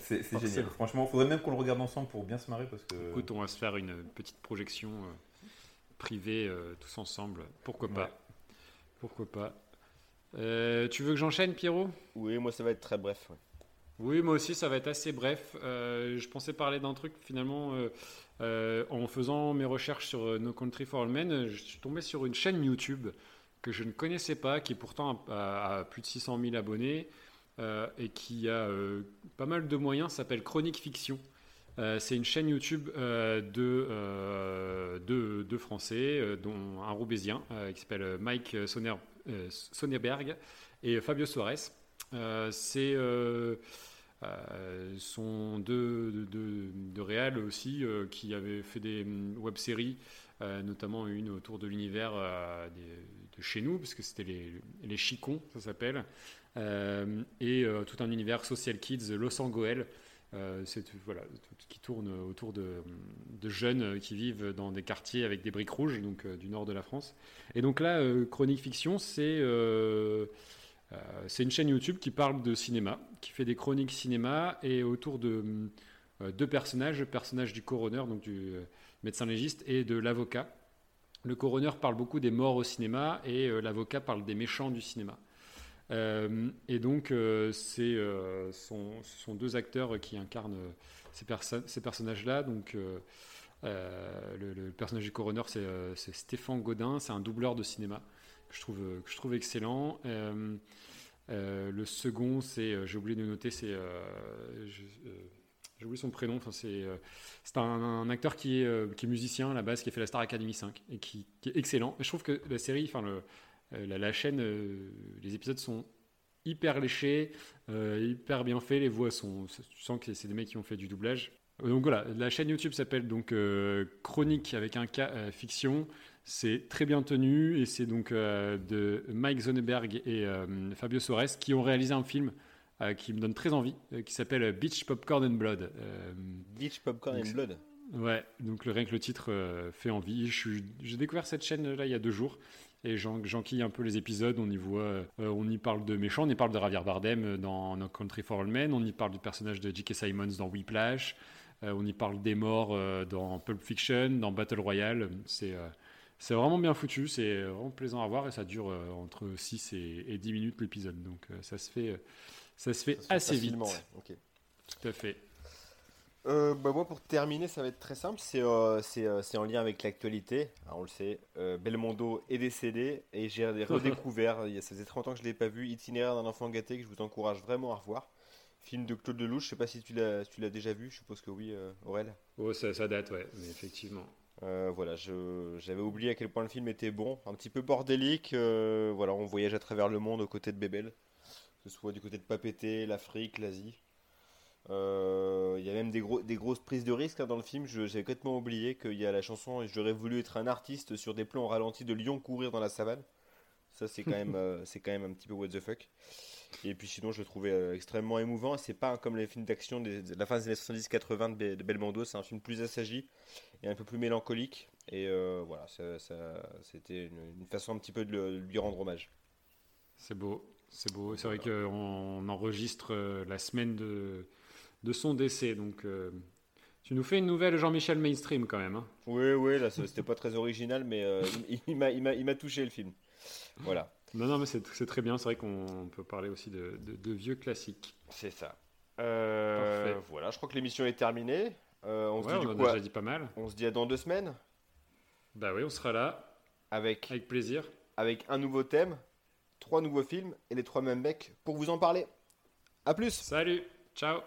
C'est, c'est génial. Franchement, il faudrait même qu'on le regarde ensemble pour bien se marrer parce que. Écoute, on va se faire une petite projection euh, privée euh, tous ensemble. Pourquoi pas ouais. Pourquoi pas euh, Tu veux que j'enchaîne, Pierrot ? Oui, moi ça va être très bref. Ouais. Oui, moi aussi ça va être assez bref. Euh, je pensais parler d'un truc finalement. Euh, Euh, en faisant mes recherches sur No Country for All Men, je suis tombé sur une chaîne YouTube que je ne connaissais pas, qui pourtant a, a, a plus de six cent mille abonnés euh, et qui a euh, pas mal de moyens, s'appelle Chronique Fiction. Euh, c'est une chaîne YouTube euh, de, euh, de, de Français, euh, dont un Roubaisien euh, qui s'appelle Mike Sonner, euh, Sonneberg et Fabio Suarez. Euh, c'est... Euh, Euh, sont deux de, de, de réals aussi euh, qui avaient fait des web-séries, euh, notamment une autour de l'univers euh, des, de chez nous, parce que c'était les, les Chicons, ça s'appelle, euh, et euh, tout un univers Social Kids, Los Angeles, euh, c'est, voilà, tout, qui tourne autour de, de jeunes qui vivent dans des quartiers avec des briques rouges, donc euh, du nord de la France. Et donc là, euh, Chronique Fiction, c'est... Euh, Euh, c'est une chaîne YouTube qui parle de cinéma, qui fait des chroniques cinéma et autour de euh, deux personnages, le personnage du coroner, donc du euh, médecin légiste, et de l'avocat. Le coroner parle beaucoup des morts au cinéma et euh, l'avocat parle des méchants du cinéma. Euh, et donc, euh, c'est, euh, sont, ce sont deux acteurs qui incarnent ces, perso- ces personnages-là. Donc, euh, euh, le, le personnage du coroner, c'est, euh, c'est Stéphane Godin, c'est un doubleur de cinéma que je trouve, que je trouve excellent. Euh, euh, le second, c'est, j'ai oublié de noter, c'est, euh, je, euh, j'ai oublié son prénom. Enfin, c'est, euh, c'est un, un acteur qui est, euh, qui est musicien à la base, qui a fait la Star Academy cinq et qui, qui est excellent. Et je trouve que la série, enfin le La, la chaîne, euh, les épisodes sont hyper léchés, euh, hyper bien faits. Les voix sont, tu sens que c'est des mecs qui ont fait du doublage. Donc voilà, la chaîne YouTube s'appelle donc euh, Chronique avec un K euh, fiction. C'est très bien tenu et c'est donc euh, de Mike Zoneberg et euh, Fabio Sores qui ont réalisé un film euh, qui me donne très envie, euh, qui s'appelle Beach Popcorn and Blood. Euh, Beach Popcorn donc, and Blood. Ouais, donc le, rien que le titre euh, fait envie. Je suis, j'ai découvert cette chaîne là il y a deux jours. Et j'en, j'enquille un peu les épisodes, on y voit, euh, on y parle de méchants, on y parle de Javier Bardem dans No Country for Old Men, on y parle du personnage de J K. Simmons dans Whiplash, euh, on y parle des morts euh, dans Pulp Fiction, dans Battle Royale, c'est, euh, c'est vraiment bien foutu, c'est vraiment plaisant à voir et ça dure euh, entre six et, et dix minutes l'épisode, donc euh, ça se fait, euh, ça se fait ça se assez vite. Ouais. Okay. Tout à fait. Euh, bah moi pour terminer ça va être très simple, c'est, euh, c'est, euh, c'est en lien avec l'actualité. Alors, on le sait, euh, Belmondo est décédé et j'ai redécouvert, ça faisait trente ans que je ne l'ai pas vu, Itinéraire d'un enfant gâté, que je vous encourage vraiment à revoir, film de Claude Lelouch. Je ne sais pas si tu l'as, tu l'as déjà vu, je suppose que oui, euh, Aurel. Oh ça, ça date ouais, mais effectivement. Euh, voilà, je, j'avais oublié à quel point le film était bon, un petit peu bordélique, euh, voilà, on voyage à travers le monde aux côtés de Bébel, que ce soit du côté de Papeete, l'Afrique, l'Asie. Il euh, y a même des, gros, des grosses prises de risque hein, dans le film. Je, j'avais complètement oublié qu'il y a la chanson « J'aurais voulu être un artiste sur des plans ralentis de lions courir dans la savane ». Ça c'est quand, même, euh, c'est quand même un petit peu what the fuck. Et puis sinon je le trouvais euh, extrêmement émouvant. C'est pas hein, comme les films d'action des, de la fin des années soixante-dix quatre-vingts de, de Belmondo. C'est un film plus assagi et un peu plus mélancolique. Et euh, voilà, ça, ça, c'était une, une façon un petit peu de, le, de lui rendre hommage. C'est beau, c'est beau. C'est vrai voilà. qu'on enregistre euh, la semaine de... de son décès, donc euh, tu nous fais une nouvelle Jean-Michel mainstream quand même. Hein. Oui, oui, là c'était pas très original, mais euh, il, il, m'a, il, m'a, il m'a touché le film. Voilà. Non, non, mais c'est, c'est très bien, c'est vrai qu'on peut parler aussi de, de, de vieux classiques. C'est ça. Euh, Parfait. Voilà, je crois que l'émission est terminée. Euh, on ouais, se dit on du en quoi, a déjà dit pas mal. On se dit à dans deux semaines. Bah oui, on sera là. Avec, avec plaisir. Avec un nouveau thème, trois nouveaux films et les trois mêmes mecs pour vous en parler. À plus. Salut, ciao.